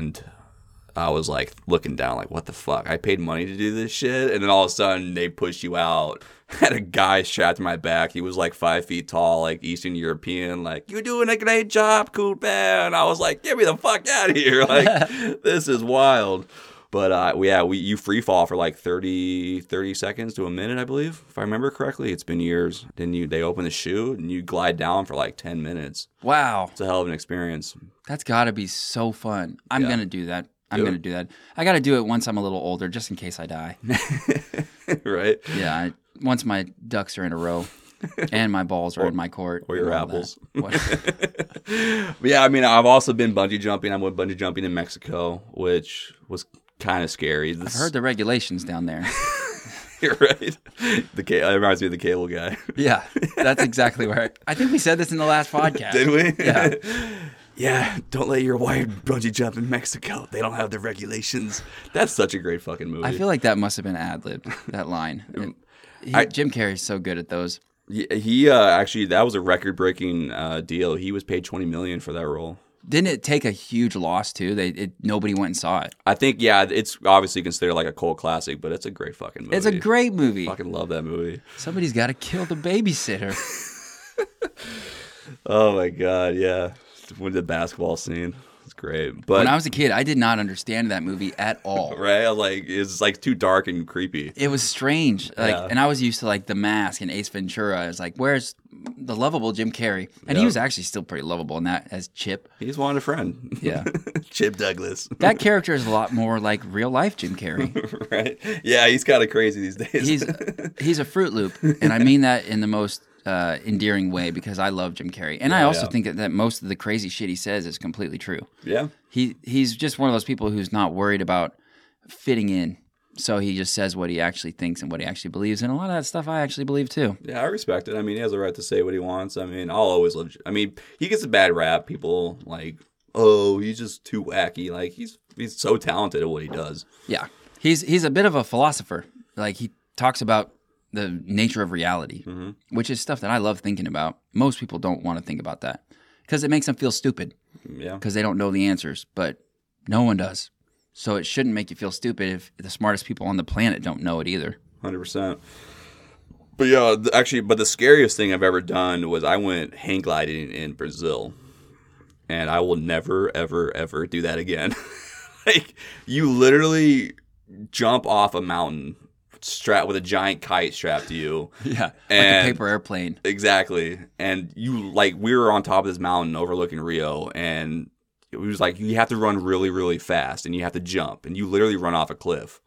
I was like looking down, like, what the fuck? I paid money to do this shit. And then all of a sudden, they push you out. I had a guy strapped to my back. He was like 5 feet tall, like Eastern European, like, you're doing a great job, cool man. And I was like, get me the fuck out of here. Like, this is wild. But you free fall for like 30 seconds to a minute, I believe, if I remember correctly. It's been years. Then they open the chute and you glide down for like 10 minutes. Wow. It's a hell of an experience. That's got to be so fun. I'm going to do that. I got to do it once I'm a little older, just in case I die. Right? Yeah. Once my ducks are in a row. And my balls are in my court. Or your apples. Yeah, I mean, I've also been bungee jumping. I went bungee jumping in Mexico, which was kind of scary. I've heard the regulations down there. You're right. It reminds me of the cable guy. Yeah, that's exactly where. I think we said this in the last podcast. Did we? Yeah. Yeah, don't let your wife bungee jump in Mexico. They don't have the regulations. That's such a great fucking movie. I feel like that must have been ad-libbed, that line. Jim Carrey's so good at those. He actually, that was a record-breaking deal. He was paid $20 million for that role. Didn't it take a huge loss, too? Nobody went and saw it. I think, yeah, it's obviously considered like a cult classic, but it's a great fucking movie. It's a great movie. I fucking love that movie. Somebody's got to kill the babysitter. Oh, my God, yeah. When the basketball scene, it's great. But when I was a kid, I did not understand that movie at all. Right? Like it's like too dark and creepy. It was strange. Like, yeah. And I was used to like The Mask and Ace Ventura. It's like, where's the lovable Jim Carrey? And He was actually still pretty lovable in that as Chip. He's wanted a friend. Yeah, Chip Douglas. That character is a lot more like real life Jim Carrey. Right? Yeah, he's kind of crazy these days. He's a Fruit Loop, and I mean that in the most endearing way, because I love Jim Carrey, and I also think that most of the crazy shit he says is completely true. Yeah, he's just one of those people who's not worried about fitting in, so he just says what he actually thinks and what he actually believes, and a lot of that stuff I actually believe too. Yeah, I respect it. I mean, he has a right to say what he wants. I mean, I'll always love. I mean, he gets a bad rap. People like, oh, he's just too wacky. Like he's so talented at what he does. Yeah, he's a bit of a philosopher. Like he talks about the nature of reality, which is stuff that I love thinking about. Most people don't want to think about that because it makes them feel stupid because they don't know the answers, but no one does. So it shouldn't make you feel stupid if the smartest people on the planet don't know it either. 100%. But yeah, but the scariest thing I've ever done was I went hang gliding in Brazil, and I will never, ever, ever do that again. Like you literally jump off a mountain strapped with a giant kite strapped to you. Yeah. And like a paper airplane. Exactly. And we were on top of this mountain overlooking Rio, and it was like you have to run really, really fast, and you have to jump, and you literally run off a cliff.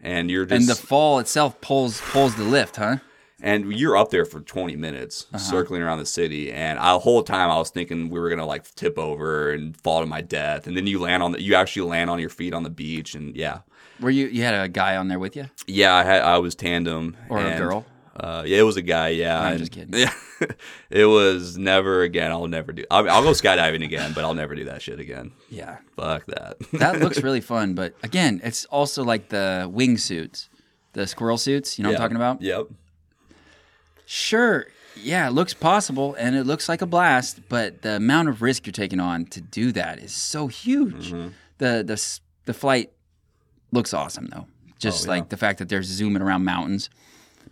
And you're just And the fall itself pulls the lift, huh? And you're up there for 20 minutes circling around the city, and the whole time I was thinking we were gonna like tip over and fall to my death, and then you actually land on your feet on the beach, and yeah. Were you had a guy on there with you? Yeah, I was tandem. Or a girl? Yeah, it was a guy, yeah. I'm just kidding. Yeah, it was never again. I'll go skydiving again, but I'll never do that shit again. Yeah. Fuck that. That looks really fun, but again, it's also like the wingsuits, the squirrel suits, you know what I'm talking about? Yep. Sure. Yeah, it looks possible, and it looks like a blast, but the amount of risk you're taking on to do that is so huge. Mm-hmm. The flight looks awesome, though. Just like the fact that they're zooming around mountains.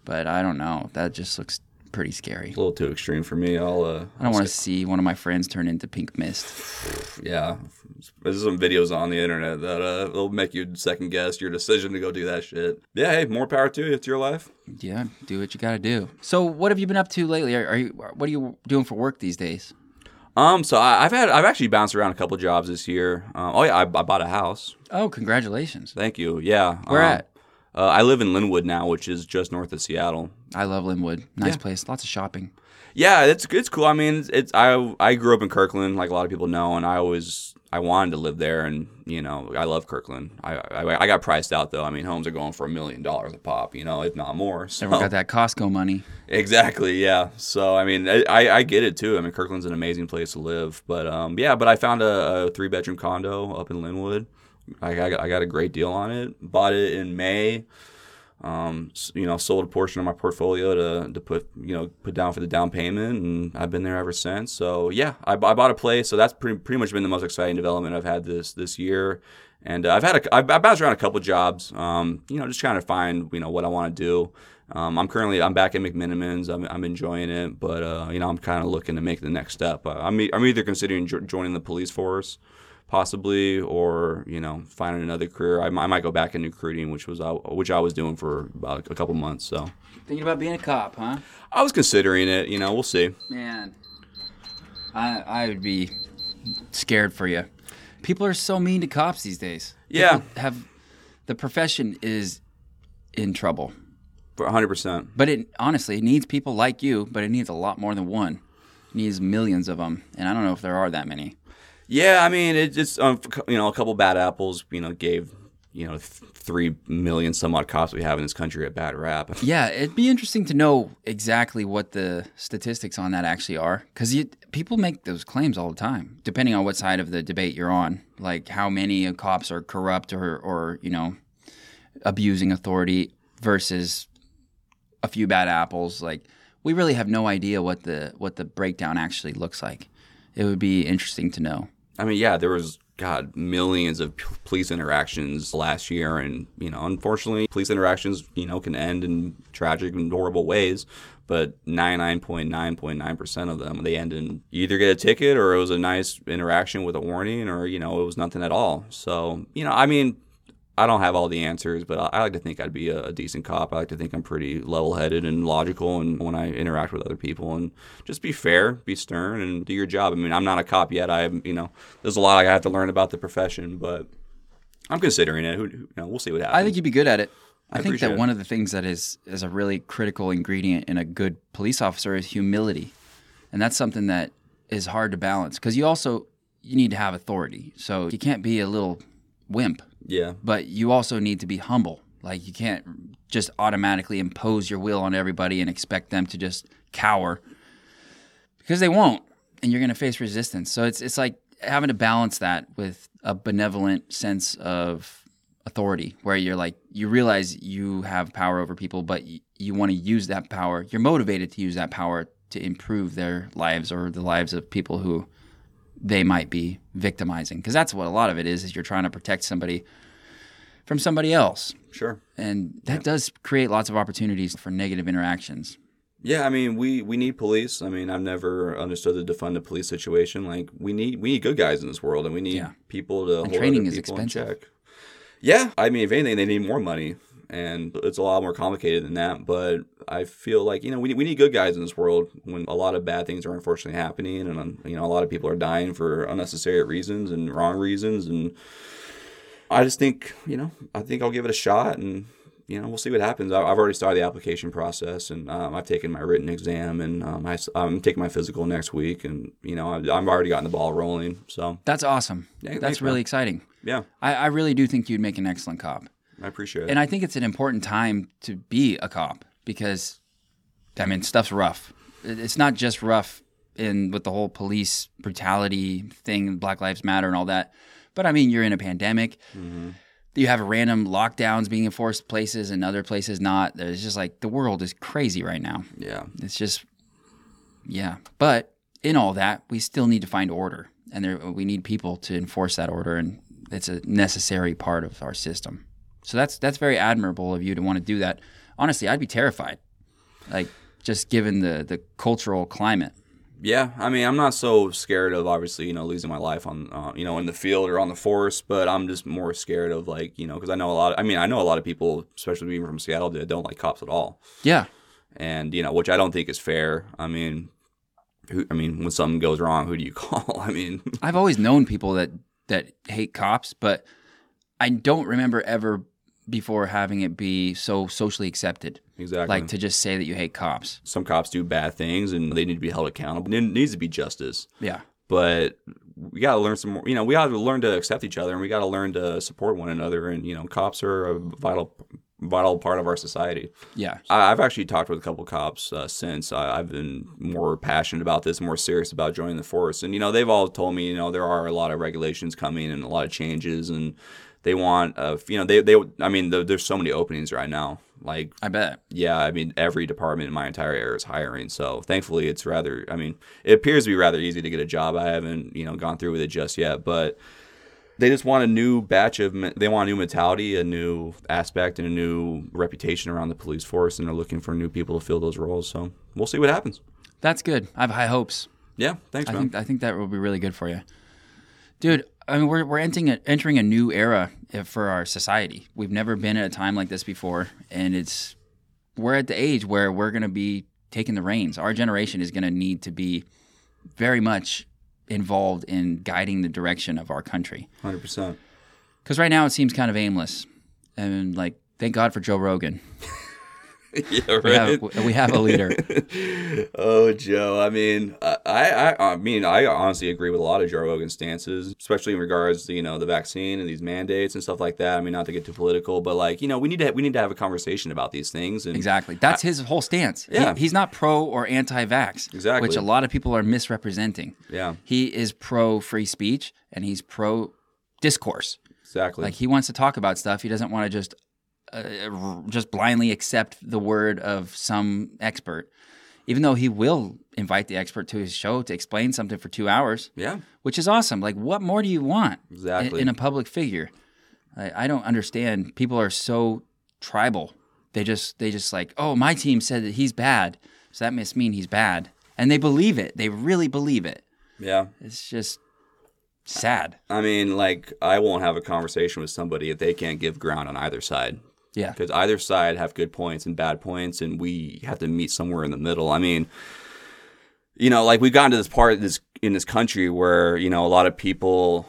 But I don't know. That just looks pretty scary. A little too extreme for me. I don't want to see one of my friends turn into pink mist. Yeah. There's some videos on the internet that will make you second guess your decision to go do that shit. Yeah, hey, more power to you. It's your life. Yeah, do what you got to do. So what have you been up to lately? What are you doing for work these days? So I've actually bounced around a couple jobs this year. I bought a house. Oh, congratulations! Thank you. Yeah, where at? I live in Linwood now, which is just north of Seattle. I love Linwood. Nice place. Lots of shopping. Yeah, it's cool. I mean, I grew up in Kirkland, like a lot of people know, and I wanted to live there, and you know, I love Kirkland. I got priced out though. I mean, homes are going for $1 million a pop, you know, if not more. So. Everyone got that Costco money. Exactly, yeah. So I mean, I get it too. I mean, Kirkland's an amazing place to live, but I found a 3-bedroom condo up in Linwood. I got a great deal on it. Bought it in May. You know, sold a portion of my portfolio to put down for the down payment, and I've been there ever since. So yeah, I bought a place. So that's pretty much been the most exciting development I've had this year. And I bounced around a couple jobs. You know, just trying to find what I want to do. I'm back at McMinniman's. I'm enjoying it, but I'm kind of looking to make the next step. I'm either considering joining the police force, possibly, or finding another career. I might go back into recruiting, which I was doing for about a couple months. So thinking about being a cop, huh? I was considering it. We'll see. Man, I would be scared for you. People are so mean to cops these days. Yeah, the profession is in trouble. 100%. But it honestly, it needs people like you, but it needs a lot more than one. It needs millions of them, and I don't know if there are that many. Yeah, I mean, it just a couple bad apples, gave 3 million some odd cops we have in this country a bad rap. Yeah, it'd be interesting to know exactly what the statistics on that actually are, because people make those claims all the time, depending on what side of the debate you're on, like how many cops are corrupt or abusing authority versus a few bad apples. Like, we really have no idea what the breakdown actually looks like. It would be interesting to know. I mean, yeah, there was, millions of police interactions last year. And, unfortunately, police interactions, can end in tragic and horrible ways. But 99.9% of them, they end in either get a ticket or it was a nice interaction with a warning or, it was nothing at all. So, I mean, I don't have all the answers, but I like to think I'd be a decent cop. I like to think I'm pretty level-headed and logical, and when I interact with other people, and just be fair, be stern, and do your job. I mean, I'm not a cop yet. There's a lot I have to learn about the profession, but I'm considering it. We'll see what happens. I think you'd be good at it. I think that one of the things that is a really critical ingredient in a good police officer is humility, and that's something that is hard to balance, because you need to have authority, so you can't be a little wimp. Yeah. But you also need to be humble. Like, you can't just automatically impose your will on everybody and expect them to just cower, because they won't, and you're going to face resistance. So it's like having to balance that with a benevolent sense of authority, where you're like, you realize you have power over people, but you want to use that power. You're motivated to use that power to improve their lives or the lives of people who they might be victimizing, because that's what a lot of it is you're trying to protect somebody from somebody else. Sure. And that does create lots of opportunities for negative interactions. Yeah, I mean, we need police. I mean, I've never understood the defund the police situation. Like, we need good guys in this world, and we need people to hold training other people in check. Yeah, I mean, if anything, they need more money. And it's a lot more complicated than that, but I feel like, we need good guys in this world when a lot of bad things are unfortunately happening, and, a lot of people are dying for unnecessary reasons and wrong reasons. And I just think, I think I'll give it a shot, and, we'll see what happens. I've already started the application process, and I've taken my written exam, and I'm taking my physical next week, and, I've already gotten the ball rolling. So that's awesome. Yeah, that's really exciting. Yeah. I really do think you'd make an excellent cop. I appreciate it. And I think it's an important time to be a cop, because, I mean, stuff's rough. It's not just rough with the whole police brutality thing, Black Lives Matter and all that. But, I mean, you're in a pandemic. Mm-hmm. You have random lockdowns being enforced places and other places not. It's just like the world is crazy right now. Yeah. It's just, yeah. But in all that, we still need to find order. And we need people to enforce that order. And it's a necessary part of our system. So that's very admirable of you to want to do that. Honestly, I'd be terrified, like, just given the cultural climate. Yeah, I mean, I'm not so scared of, obviously, losing my life on, in the field or on the force, but I'm just more scared of, like, because I know a lot of people, especially being from Seattle, that don't like cops at all. Yeah. And, which I don't think is fair. I mean, when something goes wrong, who do you call? I mean. I've always known people that hate cops, but I don't remember ever before having it be so socially accepted. Exactly. Like, to just say that you hate cops. Some cops do bad things, and they need to be held accountable. There needs to be justice. Yeah. But we got to learn some more. We got to learn to accept each other, and we got to learn to support one another. And, cops are a vital part of our society. Yeah. I've actually talked with a couple cops since. I've been more passionate about this, more serious about joining the force. And, they've all told me, there are a lot of regulations coming and a lot of changes, and they want, there's so many openings right now. Like, I bet. Yeah, I mean, every department in my entire area is hiring. So thankfully, it appears to be rather easy to get a job. I haven't, gone through with it just yet, but they just want they want a new mentality, a new aspect, and a new reputation around the police force, and they're looking for new people to fill those roles. So we'll see what happens. That's good. I have high hopes. Yeah, thanks, man. I think that will be really good for you, dude. I mean, we're entering a new era for our society. We've never been at a time like this before, and we're at the age where we're going to be taking the reins. Our generation is going to need to be very much involved in guiding the direction of our country. 100%. Because right now it seems kind of aimless. I mean, like, thank God for Joe Rogan. Yeah, right. We have a leader. Oh, Joe. I mean, I honestly agree with a lot of Joe Rogan's stances, especially in regards to, the vaccine and these mandates and stuff like that. I mean, not to get too political, but we need to have a conversation about these things. And exactly. That's his whole stance. Yeah. He's not pro or anti-vax, exactly, which a lot of people are misrepresenting. Yeah. He is pro free speech and he's pro discourse. Exactly. Like, he wants to talk about stuff. He doesn't want to just blindly accept the word of some expert, even though he will invite the expert to his show to explain something for 2 hours. Yeah, which is awesome. Like, what more do you want? Exactly. In a public figure? I don't understand. People are so tribal. They just like, oh, my team said that he's bad, so that must mean he's bad, and they believe it. They really believe it. Yeah, it's just sad. I mean, like, I won't have a conversation with somebody if they can't give ground on either side. Yeah. Because either side have good points and bad points, and we have to meet somewhere in the middle. I mean, we've gotten to this part in this country where, a lot of people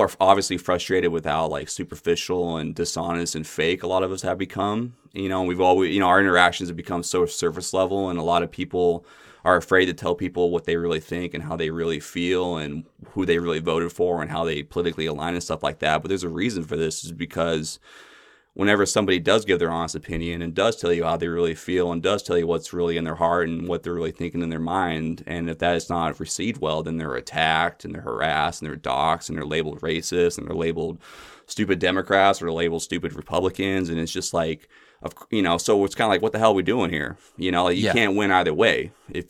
are obviously frustrated with how, superficial and dishonest and fake a lot of us have become. We've always, our interactions have become so surface level, and a lot of people are afraid to tell people what they really think and how they really feel and who they really voted for and how they politically align and stuff like that. But there's a reason for this, is because whenever somebody does give their honest opinion and does tell you how they really feel and does tell you what's really in their heart and what they're really thinking in their mind, and if that is not received well, then they're attacked and they're harassed and they're doxxed and they're labeled racist and they're labeled stupid Democrats or they're labeled stupid Republicans. And it's just like, so it's kind of like, what the hell are we doing here? You can't win either way. If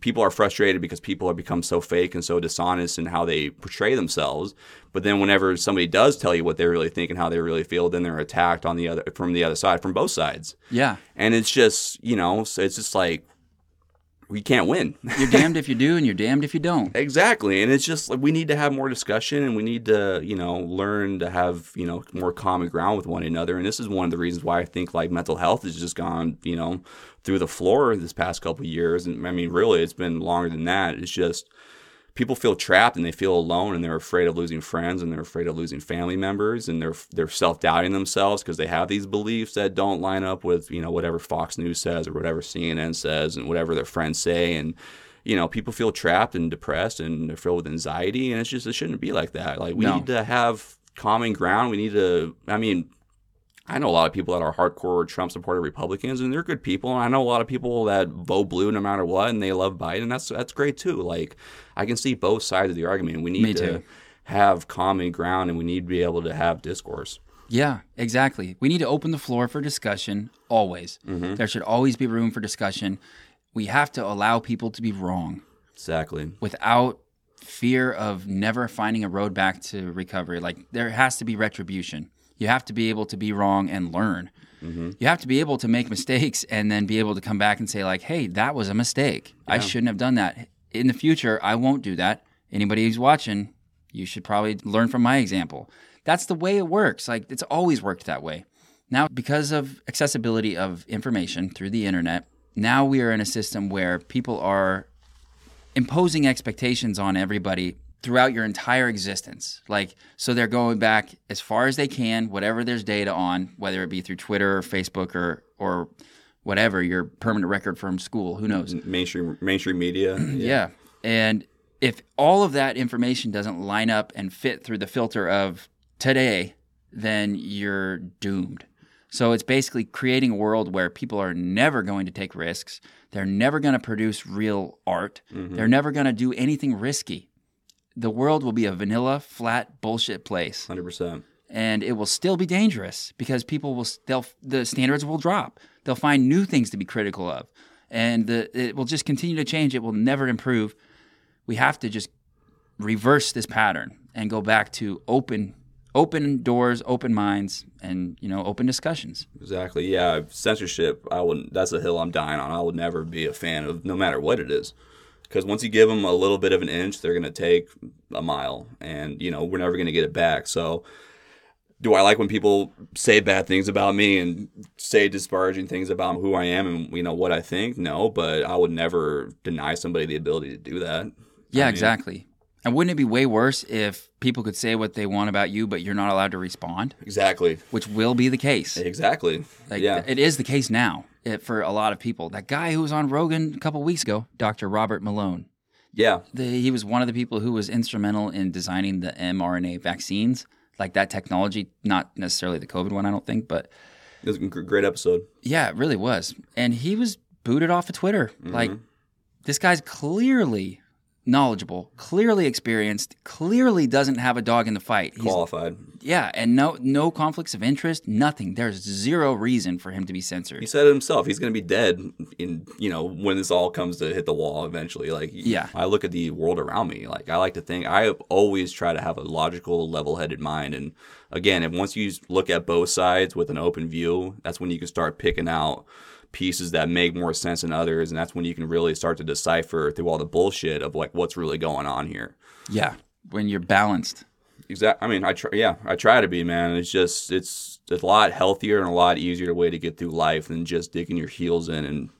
people are frustrated because people have become so fake and so dishonest in how they portray themselves. But then whenever somebody does tell you what they really think and how they really feel, then they're attacked from the other side, from both sides. Yeah. And it's just, it's just like, we can't win. You're damned if you do and you're damned if you don't. Exactly. And it's just like, we need to have more discussion, and we need to, learn to have, more common ground with one another. And this is one of the reasons why I think mental health has just gone, through the floor this past couple of years. And I mean, really, it's been longer than that. It's just people feel trapped and they feel alone, and they're afraid of losing friends, and they're afraid of losing family members, and they're self-doubting themselves because they have these beliefs that don't line up with, whatever Fox News says or whatever CNN says and whatever their friends say. And, people feel trapped and depressed and they're filled with anxiety, and it shouldn't be like that. Like, we need to have common ground. We need to, I know a lot of people that are hardcore Trump supporter Republicans, and they're good people. And I know a lot of people that vote blue no matter what, and they love Biden. That's great too. Like, I can see both sides of the argument. We need to have common ground, and we need to be able to have discourse. Yeah, exactly. We need to open the floor for discussion always. Mm-hmm. There should always be room for discussion. We have to allow people to be wrong. Exactly. Without fear of never finding a road back to recovery. Like, there has to be retribution. You have to be able to be wrong and learn. Mm-hmm. You have to be able to make mistakes and then be able to come back and say, like, hey, that was a mistake. Yeah. I shouldn't have done that. In the future, I won't do that. Anybody who's watching, you should probably learn from my example. That's the way it works. Like, it's always worked that way. Now, because of accessibility of information through the internet, now we are in a system where people are imposing expectations on everybody throughout your entire existence. Like, so they're going back as far as they can, whatever there's data on, whether it be through Twitter or Facebook or whatever, your permanent record from school, who knows? Mainstream media. Yeah. And if all of that information doesn't line up and fit through the filter of today, then you're doomed. So it's basically creating a world where people are never going to take risks. They're never going to produce real art. Mm-hmm. They're never going to do anything risky. The world will be a vanilla, flat, bullshit place. 100%. And it will still be dangerous because the standards will drop. They'll find new things to be critical of. And it will just continue to change. It will never improve. We have to just reverse this pattern and go back to open doors, open minds, and, open discussions. Exactly. Yeah. Censorship, that's a hill I'm dying on. I would never be a fan of, no matter what it is. Because once you give them a little bit of an inch, they're going to take a mile, and, we're never going to get it back. So do I like when people say bad things about me and say disparaging things about who I am and, what I think? No, but I would never deny somebody the ability to do that. Yeah, exactly. And wouldn't it be way worse if people could say what they want about you, but you're not allowed to respond? Exactly. Which will be the case. Exactly. Like, yeah. It is the case now for a lot of people. That guy who was on Rogan a couple weeks ago, Dr. Robert Malone. Yeah. He was one of the people who was instrumental in designing the mRNA vaccines, like that technology, not necessarily the COVID one, I don't think, but... It was a great episode. Yeah, it really was. And he was booted off of Twitter. Mm-hmm. Like, this guy's clearly... knowledgeable, clearly experienced, clearly doesn't have a dog in the fight. He's qualified. Yeah, and no conflicts of interest, nothing. There's zero reason for him to be censored. He said it himself. He's going to be dead in, you know, when this all comes to hit the wall eventually. Like, yeah. I look at the world around me. Like, I like to think, I always try to have a logical, level-headed mind. And again, if once you look at both sides with an open view, that's when you can start picking out pieces that make more sense than others, and that's when you can really start to decipher through all the bullshit of like what's really going on here. Yeah, when you're balanced. Exactly. I mean, I try to be, man. It's just it's a lot healthier and a lot easier way to get through life than just digging your heels in and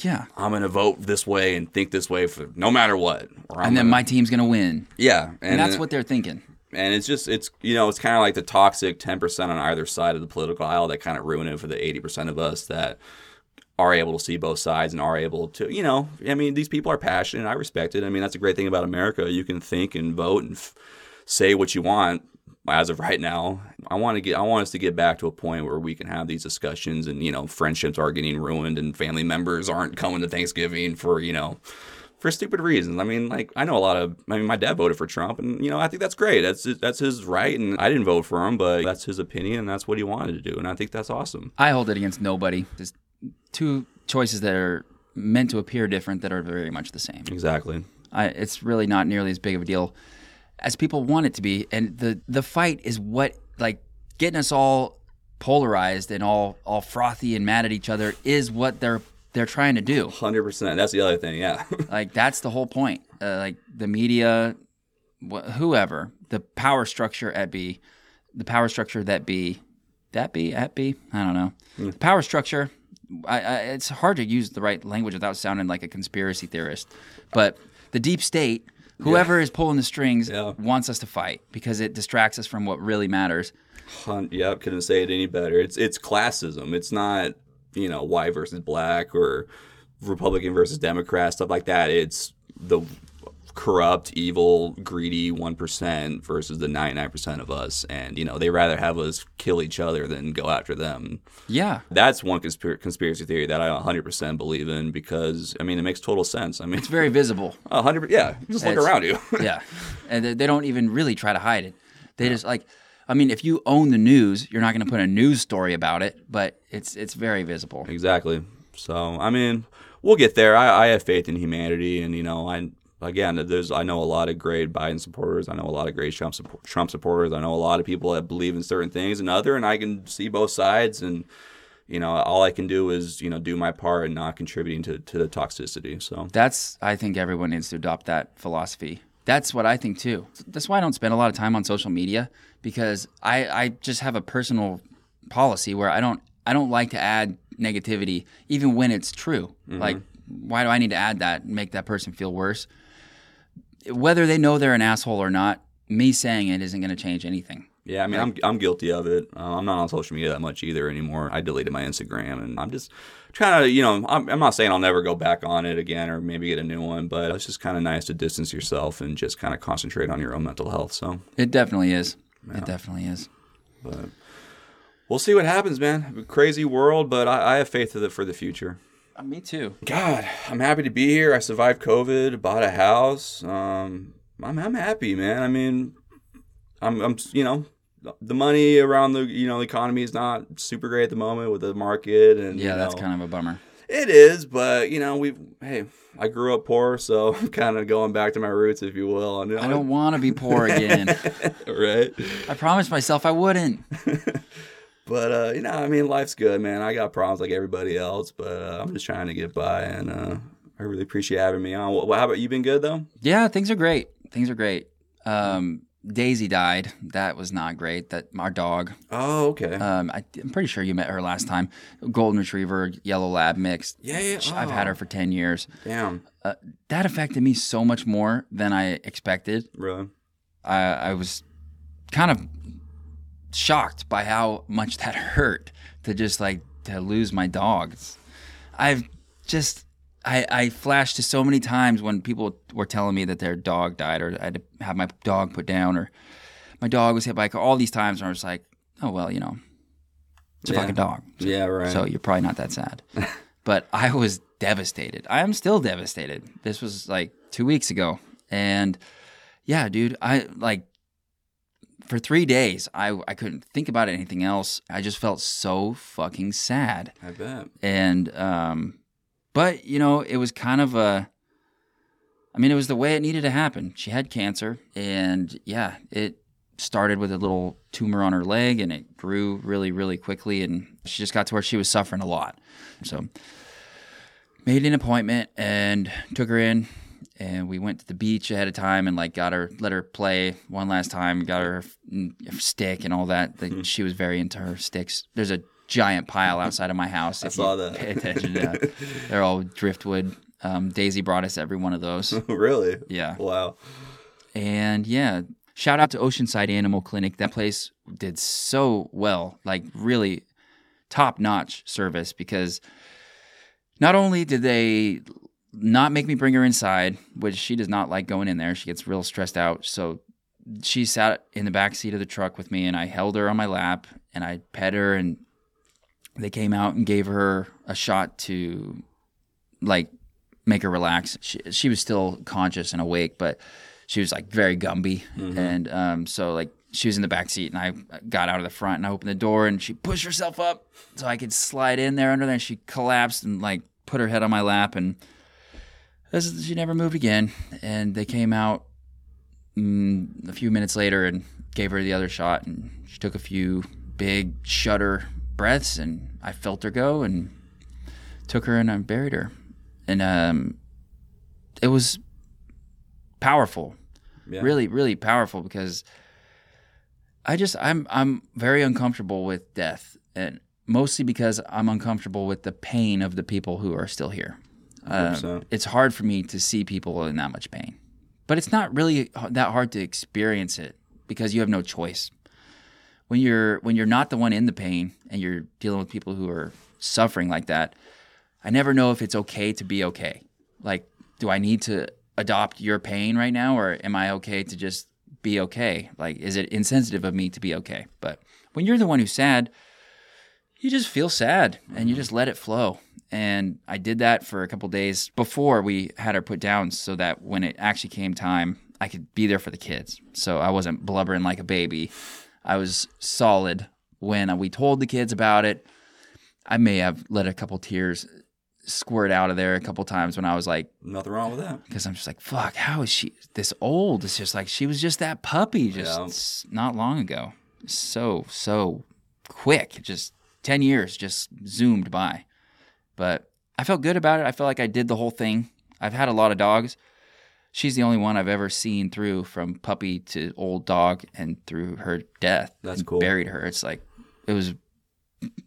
yeah, I'm gonna vote this way and think this way for no matter what. And then my team's gonna win. Yeah, and that's what they're thinking. And it's just, it's, you know, it's kind of like the toxic 10% on either side of the political aisle that kind of ruin it for the 80% of us that are able to see both sides and are able to, you know, I mean, these people are passionate. I respect it. I mean, that's a great thing about America. You can think and vote and say what you want as of right now. I want us to get back to a point where we can have these discussions and, you know, friendships are getting ruined and family members aren't coming to Thanksgiving for, you know, for stupid reasons. I mean, like, I know my dad voted for Trump, and, you know, I think that's great. That's his right, and I didn't vote for him, but that's his opinion, and that's what he wanted to do, and I think that's awesome. I hold it against nobody. There's two choices that are meant to appear different that are very much the same. Exactly. It's really not nearly as big of a deal as people want it to be, and the fight is what, like, getting us all polarized and all frothy and mad at each other is what they're trying to do. 100%. That's the other thing, yeah. Like, that's the whole point. Like, the media, whoever, the power structure at B, the power structure that be, I don't know. Mm. The power structure, it's hard to use the right language without sounding like a conspiracy theorist, but the deep state, whoever is pulling the strings, wants us to fight because it distracts us from what really matters. Yeah, I couldn't say it any better. It's classism. It's not... you know, white versus black or Republican versus Democrat, stuff like that. It's the corrupt, evil, greedy 1% versus the 99% of us. And, you know, they rather have us kill each other than go after them. Yeah. That's one conspiracy theory that I 100% believe in because, I mean, it makes total sense. I mean, it's very visible. 100%. Yeah. Just look around you. Yeah. And they don't even really try to hide it. They just like... I mean, if you own the news, you're not going to put a news story about it, but it's very visible. Exactly. So, I mean, we'll get there. I have faith in humanity, and, you know, I know a lot of great Biden supporters. I know a lot of great Trump supporters. I know a lot of people that believe in certain things and other, and I can see both sides. And, you know, all I can do is, you know, do my part and not contributing to the toxicity. So I think everyone needs to adopt that philosophy. That's what I think too. That's why I don't spend a lot of time on social media because I just have a personal policy where I don't like to add negativity even when it's true. Mm-hmm. Like, why do I need to add that and make that person feel worse? Whether they know they're an asshole or not, me saying it isn't going to change anything. Yeah, I mean, like, I'm guilty of it. I'm not on social media that much either anymore. I deleted my Instagram, and I'm just trying to, you know, I'm not saying I'll never go back on it again or maybe get a new one, but it's just kind of nice to distance yourself and just kind of concentrate on your own mental health. So it definitely is. Yeah. It definitely is. But we'll see what happens, man. Crazy world, but I have faith in it for the future. Me too. God, I'm happy to be here. I survived COVID, bought a house. I'm happy, man. I mean, I'm you know. The money around the, you know, the economy is not super great at the moment with the market. And yeah, you know, that's kind of a bummer. It is, but, you know, I grew up poor, so I'm kind of going back to my roots, if you will. And, you know, I don't want to be poor again. Right? I promised myself I wouldn't. But, you know, I mean, life's good, man. I got problems like everybody else, but I'm just trying to get by, and I really appreciate having me on. How about you? Been good, though? Yeah, things are great. Daisy died. That was not great. That our dog. Oh, okay. I'm pretty sure you met her last time. Golden Retriever, Yellow Lab mix. Yeah. Oh. I've had her for 10 years. Damn. That affected me so much more than I expected. Really? I was kind of shocked by how much that hurt to just like to lose my dog. I flashed to so many times when people were telling me that their dog died or I had to have my dog put down or my dog was hit by a car, all these times, and I was like, oh, well, you know, it's a fucking dog. So, yeah, right. So you're probably not that sad. But I was devastated. I am still devastated. This was like 2 weeks ago. And yeah, dude, for 3 days, I couldn't think about anything else. I just felt so fucking sad. I bet. And, but, you know, it was kind of it was the way it needed to happen. She had cancer, and yeah, it started with a little tumor on her leg, and it grew really, really quickly, and she just got to where she was suffering a lot. So made an appointment and took her in, and we went to the beach ahead of time and, like, let her play one last time, got her stick and all that. She was very into her sticks. There's a giant pile outside of my house. I saw that. Pay attention to that. They're all driftwood. Daisy brought us every one of those. Really? Yeah. Wow. And yeah, shout out to Oceanside Animal Clinic. That place did so well, like really top-notch service, because not only did they not make me bring her inside, which she does not like going in there. She gets real stressed out. So she sat in the back seat of the truck with me, and I held her on my lap, and I pet her, and they came out and gave her a shot to, like, make her relax. She was still conscious and awake, but she was, like, very Gumby. Mm-hmm. And so, like, she was in the back seat, and I got out of the front, and I opened the door, and she pushed herself up so I could slide in there under there. And she collapsed and, like, put her head on my lap, and she never moved again. And they came out a few minutes later and gave her the other shot, and she took a few big breaths, and I felt her go and took her and I buried her, and it was powerful. Yeah. Really, really powerful, because I'm very uncomfortable with death, and mostly because I'm uncomfortable with the pain of the people who are still here. It's hard for me to see people in that much pain, but it's not really that hard to experience it, because you have no choice. When you're not the one in the pain and you're dealing with people who are suffering like that, I never know if it's okay to be okay. Like, do I need to adopt your pain right now, or am I okay to just be okay? Like, is it insensitive of me to be okay? But when you're the one who's sad, you just feel sad and you just let it flow. And I did that for a couple of days before we had her put down, so that when it actually came time, I could be there for the kids. So I wasn't blubbering like a baby. I was solid when we told the kids about it. I may have let a couple tears squirt out of there a couple times when I was like, nothing wrong with that. Because I'm just like, fuck, how is she this old? It's just like, she was just that puppy just not long ago. So quick. Just 10 years just zoomed by. But I felt good about it. I felt like I did the whole thing. I've had a lot of dogs. She's the only one I've ever seen through from puppy to old dog and through her death. That's cool. Buried her. It's like, it was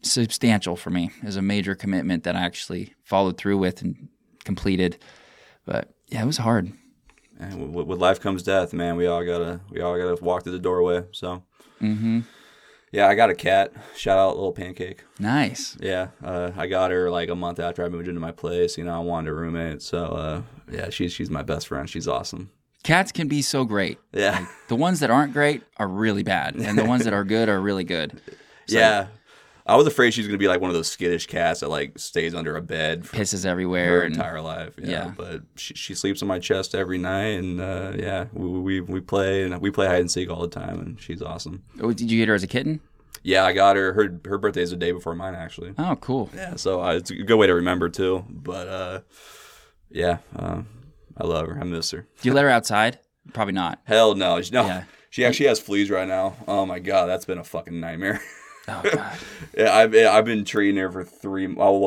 substantial for me. It was a major commitment that I actually followed through with and completed. But yeah, it was hard. And with life comes death, man. We all gotta walk through the doorway. So. Mm-hmm. Yeah, I got a cat. Shout out Little Pancake. Nice. Yeah, I got her like a month after I moved into my place. You know, I wanted a roommate, so yeah, she's my best friend. She's awesome. Cats can be so great. Yeah. Like, the ones that aren't great are really bad, and the ones that are good are really good. So, yeah. I was afraid she's gonna be like one of those skittish cats that like stays under a bed, pisses everywhere, her entire life. Yeah. But she sleeps on my chest every night, and yeah, we play hide and seek all the time, and she's awesome. Oh, did you get her as a kitten? Yeah, I got her. Her birthday is the day before mine, actually. Oh, cool. Yeah, so it's a good way to remember too. But yeah, I love her. I miss her. Do you let her outside? Probably not. Hell no. Yeah. She actually has fleas right now. Oh my god, that's been a fucking nightmare. Oh, God. Yeah, I've been treating her for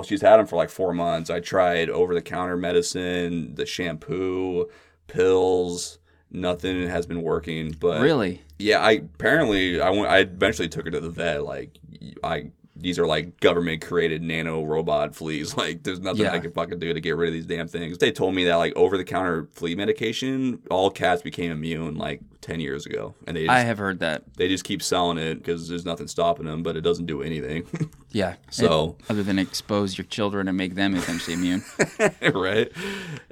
she's had them for like 4 months. I tried over-the-counter medicine, the shampoo, pills, Nothing has been working, but really, yeah. I eventually took her to the vet. These are like government created nano robot fleas. Like there's nothing I can fucking do to get rid of these damn things. They told me that like over the counter flea medication, all cats became immune like 10 years ago, and I have heard that they just keep selling it because there's nothing stopping them, but it doesn't do anything. Yeah. So other than expose your children and make them essentially immune, right?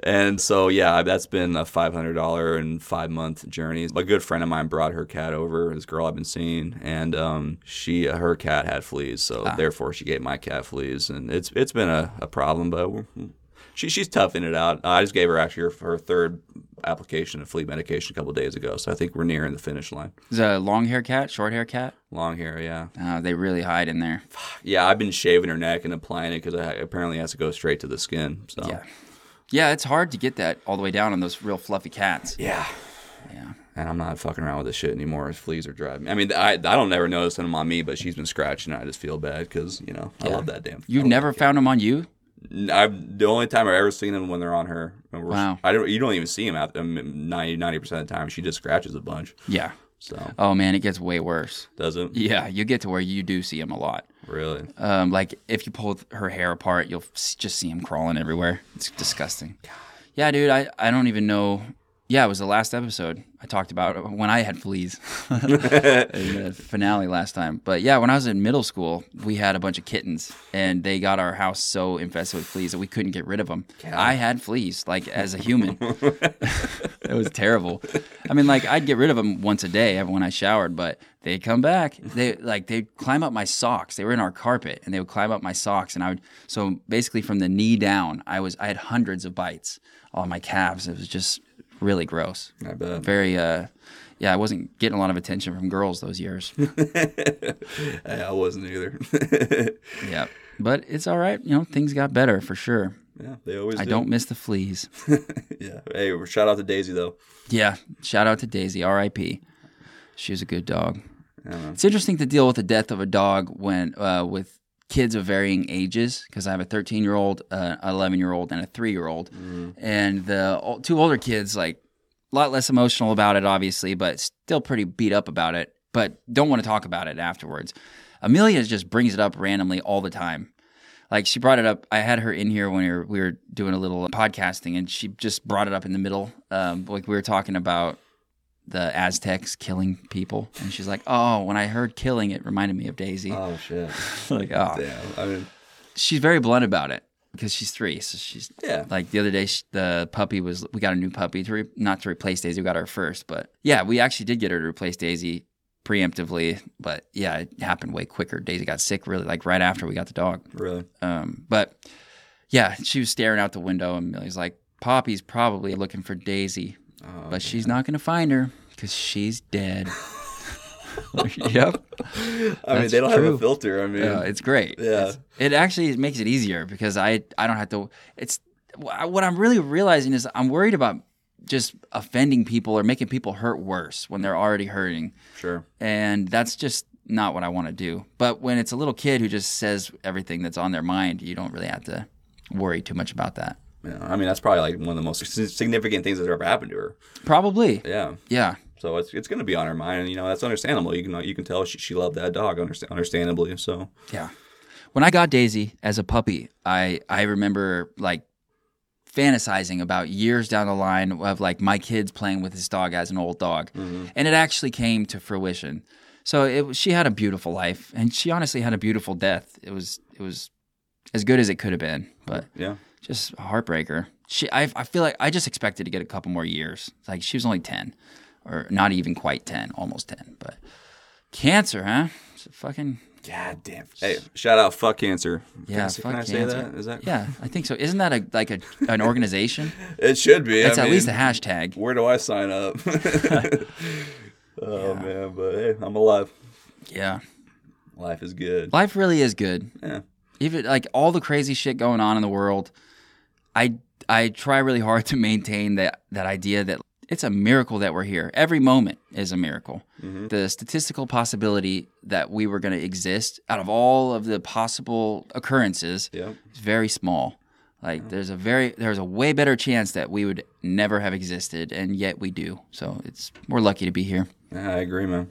And so that's been a $500 in 5-month journey. A good friend of mine brought her cat over. This girl I've been seeing, and her cat had fleas. So therefore, she gave my cat fleas, and it's been a problem, but she's toughing it out. I just gave her actually her third application of flea medication a couple of days ago, so I think we're nearing the finish line. Is it a long hair cat, short hair cat? Long hair, yeah. They really hide in there. Yeah, I've been shaving her neck and applying it because apparently it has to go straight to the skin. So yeah, it's hard to get that all the way down on those real fluffy cats. Yeah. And I'm not fucking around with this shit anymore. Fleas are driving me. I mean, I don't ever notice them on me, but she's been scratching, and I just feel bad because, I love that damn thing. You've never found them on you? The only time I've ever seen them when they're on her. Wow. You don't even see them out there. 90% of the time, she just scratches a bunch. Yeah. So. Oh, man, it gets way worse. Does it? Yeah, you get to where you do see them a lot. Really? Like, if you pull her hair apart, you'll just see them crawling everywhere. It's disgusting. God. Yeah, dude, I don't even know... Yeah, it was the last episode I talked about when I had fleas. The finale last time. But yeah, when I was in middle school, we had a bunch of kittens, and they got our house so infested with fleas that we couldn't get rid of them. God. I had fleas, like, as a human. It was terrible. I mean, like, I'd get rid of them once a day when I showered, but they'd come back. They'd climb up my socks. They were in our carpet, and they would climb up my socks. And so basically from the knee down, I had hundreds of bites on my calves. It was just... really gross. I bet. Very, I wasn't getting a lot of attention from girls those years. I wasn't either. Yeah, but it's all right. Things got better for sure. Yeah, they always do. I don't miss the fleas. Yeah. Hey, shout out to Daisy, though. Yeah, shout out to Daisy, R.I.P. She was a good dog. I don't know. It's interesting to deal with the death of a dog when with kids of varying ages, because I have a 13-year-old, an 11-year-old, and a 3-year-old. Mm-hmm. And the two older kids, like, a lot less emotional about it, obviously, but still pretty beat up about it, but don't want to talk about it afterwards. Amelia just brings it up randomly all the time. Like, she brought it up. I had her in here when we were doing a little podcasting, and she just brought it up in the middle. Like, we were talking about the Aztecs killing people, and she's like, "Oh, when I heard killing, it reminded me of Daisy." Oh shit! Damn. I mean, she's very blunt about it because she's 3, so she's Like the other day, the puppy was. We got a new puppy not to replace Daisy. We got her first, but yeah, we actually did get her to replace Daisy preemptively. But yeah, it happened way quicker. Daisy got sick really like right after we got the dog. Really? But yeah, she was staring out the window, and Millie's like, "Poppy's probably looking for Daisy." Oh, but she's not going to find her because she's dead. Yep. I mean, they don't have a filter. I mean, it's great. Yeah. It actually makes it easier because I don't have to. It's what I'm really realizing is I'm worried about just offending people or making people hurt worse when they're already hurting. Sure. And that's just not what I want to do. But when it's a little kid who just says everything that's on their mind, you don't really have to worry too much about that. Yeah, I mean, that's probably like one of the most significant things that's ever happened to her. Probably. Yeah. Yeah. So it's going to be on her mind. And, that's understandable. You can tell she loved that dog, understandably. So. Yeah. When I got Daisy as a puppy, I remember like fantasizing about years down the line of like my kids playing with this dog as an old dog. Mm-hmm. And it actually came to fruition. So she had a beautiful life, and she honestly had a beautiful death. It was as good as it could have been. But yeah. Just a heartbreaker. I feel like I just expected to get a couple more years. Like she was only 10, or not even quite 10, almost 10. But cancer, huh? It's a fucking goddamn. Hey, shout out, fuck cancer. Yeah, can I say that? Is that? Yeah, I think so. Isn't that an organization? It should be. It's at least a hashtag. Where do I sign up? Man, but hey, I'm alive. Yeah, life is good. Life really is good. Yeah, even like all the crazy shit going on in the world. I try really hard to maintain that idea that it's a miracle that we're here. Every moment is a miracle. Mm-hmm. The statistical possibility that we were going to exist out of all of the possible occurrences is very small. Like there's a way better chance that we would never have existed, and yet we do. So we're lucky to be here. Yeah, I agree, man.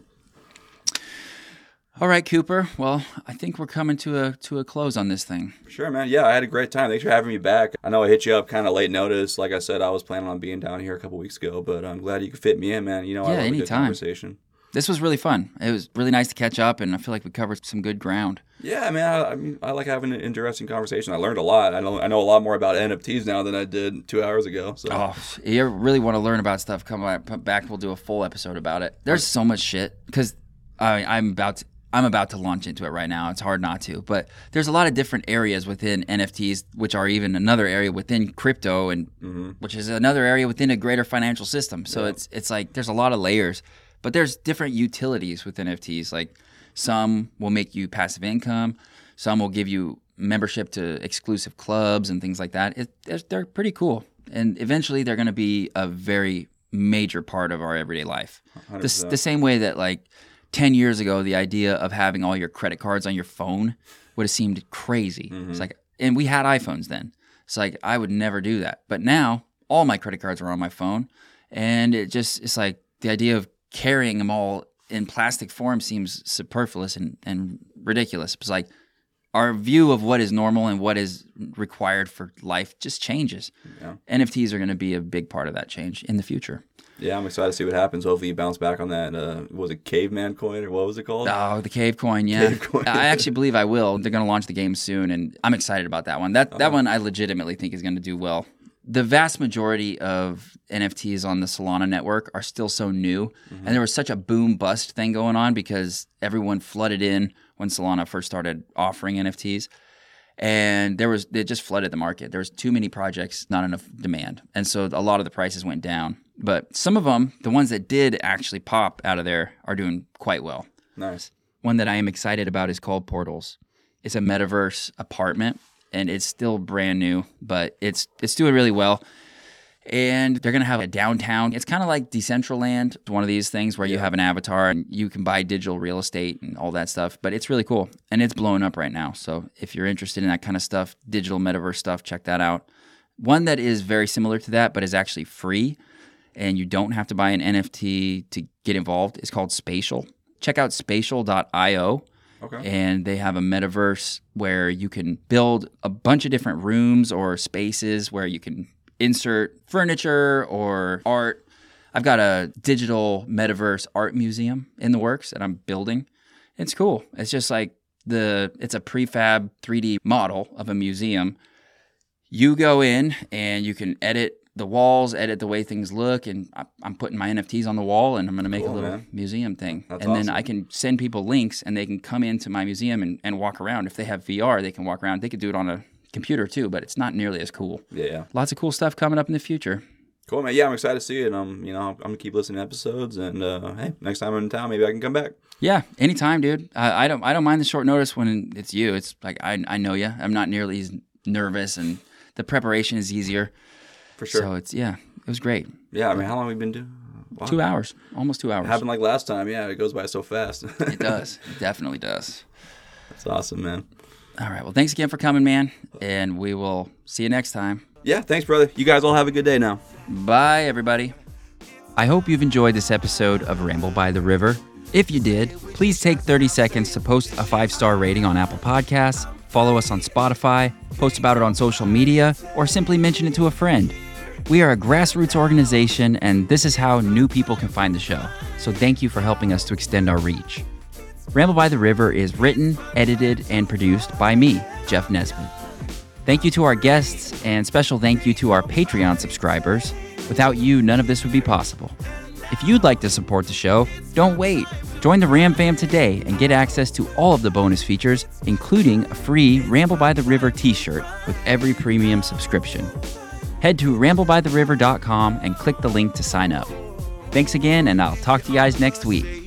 All right, Cooper. Well, I think we're coming to a close on this thing. Sure, man. Yeah, I had a great time. Thanks for having me back. I know I hit you up kind of late notice. Like I said, I was planning on being down here a couple weeks ago, but I'm glad you could fit me in, man. You know, I had a good conversation. This was really fun. It was really nice to catch up, and I feel like we covered some good ground. Yeah, man, I like having an interesting conversation. I learned a lot. I know a lot more about NFTs now than I did 2 hours ago. So. Oh, you really want to learn about stuff, come back. We'll do a full episode about it. There's so much shit, because I'm about to launch into it right now. It's hard not to, but there's a lot of different areas within NFTs, which are even another area within crypto, and which is another area within a greater financial system. So it's like there's a lot of layers. But there's different utilities with NFTs. Like some will make you passive income, some will give you membership to exclusive clubs and things like that. They're pretty cool. And eventually they're going to be a very major part of our everyday life. The same way that like 10 years ago, the idea of having all your credit cards on your phone would have seemed crazy. Mm-hmm. It's like, and we had iPhones then. It's like, I would never do that. But now all my credit cards are on my phone, and it's like the idea of carrying them all in plastic form seems superfluous and ridiculous. It's like our view of what is normal and what is required for life just changes. Yeah. NFTs are going to be a big part of that change in the future. Yeah, I'm excited to see what happens. Hopefully you bounce back on that, was it Caveman Coin or what was it called? Oh, the Cave Coin, yeah. Cave Coin. I actually believe I will. They're going to launch the game soon, and I'm excited about that one. That one I legitimately think is going to do well. The vast majority of NFTs on the Solana network are still so new. Mm-hmm. And there was such a boom bust thing going on because everyone flooded in when Solana first started offering NFTs. And it just flooded the market. There was too many projects, not enough demand. And so a lot of the prices went down. But some of them, the ones that did actually pop out of there, are doing quite well. Nice. One that I am excited about is called Portals. It's a metaverse apartment. And it's still brand new, but it's doing really well. And they're going to have a downtown. It's kind of like Decentraland, one of these things where you have an avatar and you can buy digital real estate and all that stuff. But it's really cool. And it's blowing up right now. So if you're interested in that kind of stuff, digital metaverse stuff, check that out. One that is very similar to that, but is actually free and you don't have to buy an NFT to get involved, is called Spatial. Check out spatial.io. Okay. And they have a metaverse where you can build a bunch of different rooms or spaces where you can insert furniture or art. I've got a digital metaverse art museum in the works that I'm building. It's cool. It's just like it's a prefab 3D model of a museum. You go in and you can edit the walls, edit the way things look, and I'm putting my NFTs on the wall, and I'm going to make a little museum thing. That's awesome. Then I can send people links, and they can come into my museum and walk around. If they have VR, they can walk around. They could do it on a computer too, but it's not nearly as cool. Yeah. Lots of cool stuff coming up in the future. Cool, man. Yeah, I'm excited to see it. I'm going to keep listening to episodes, and hey, next time I'm in town, maybe I can come back. Yeah, anytime, dude. I don't mind the short notice when it's you. It's like I know you. I'm not nearly as nervous, and the preparation is easier. For sure. So it was great. Yeah, how long have we been doing? Wow. 2 hours, almost 2 hours. It happened like last time. Yeah, it goes by so fast. It does. It definitely does. That's awesome, man. All right. Well, thanks again for coming, man. And we will see you next time. Yeah, thanks, brother. You guys all have a good day now. Bye, everybody. I hope you've enjoyed this episode of Ramble by the River. If you did, please take 30 seconds to post a 5-star rating on Apple Podcasts, follow us on Spotify, post about it on social media, or simply mention it to a friend. We are a grassroots organization, and this is how new people can find the show. So thank you for helping us to extend our reach. Ramble by the River is written, edited, and produced by me, Jeff Nesbitt. Thank you to our guests, and special thank you to our Patreon subscribers. Without you, none of this would be possible. If you'd like to support the show, don't wait. Join the Ram Fam today and get access to all of the bonus features, including a free Ramble by the River t-shirt with every premium subscription. Head to ramblebytheriver.com and click the link to sign up. Thanks again, and I'll talk to you guys next week.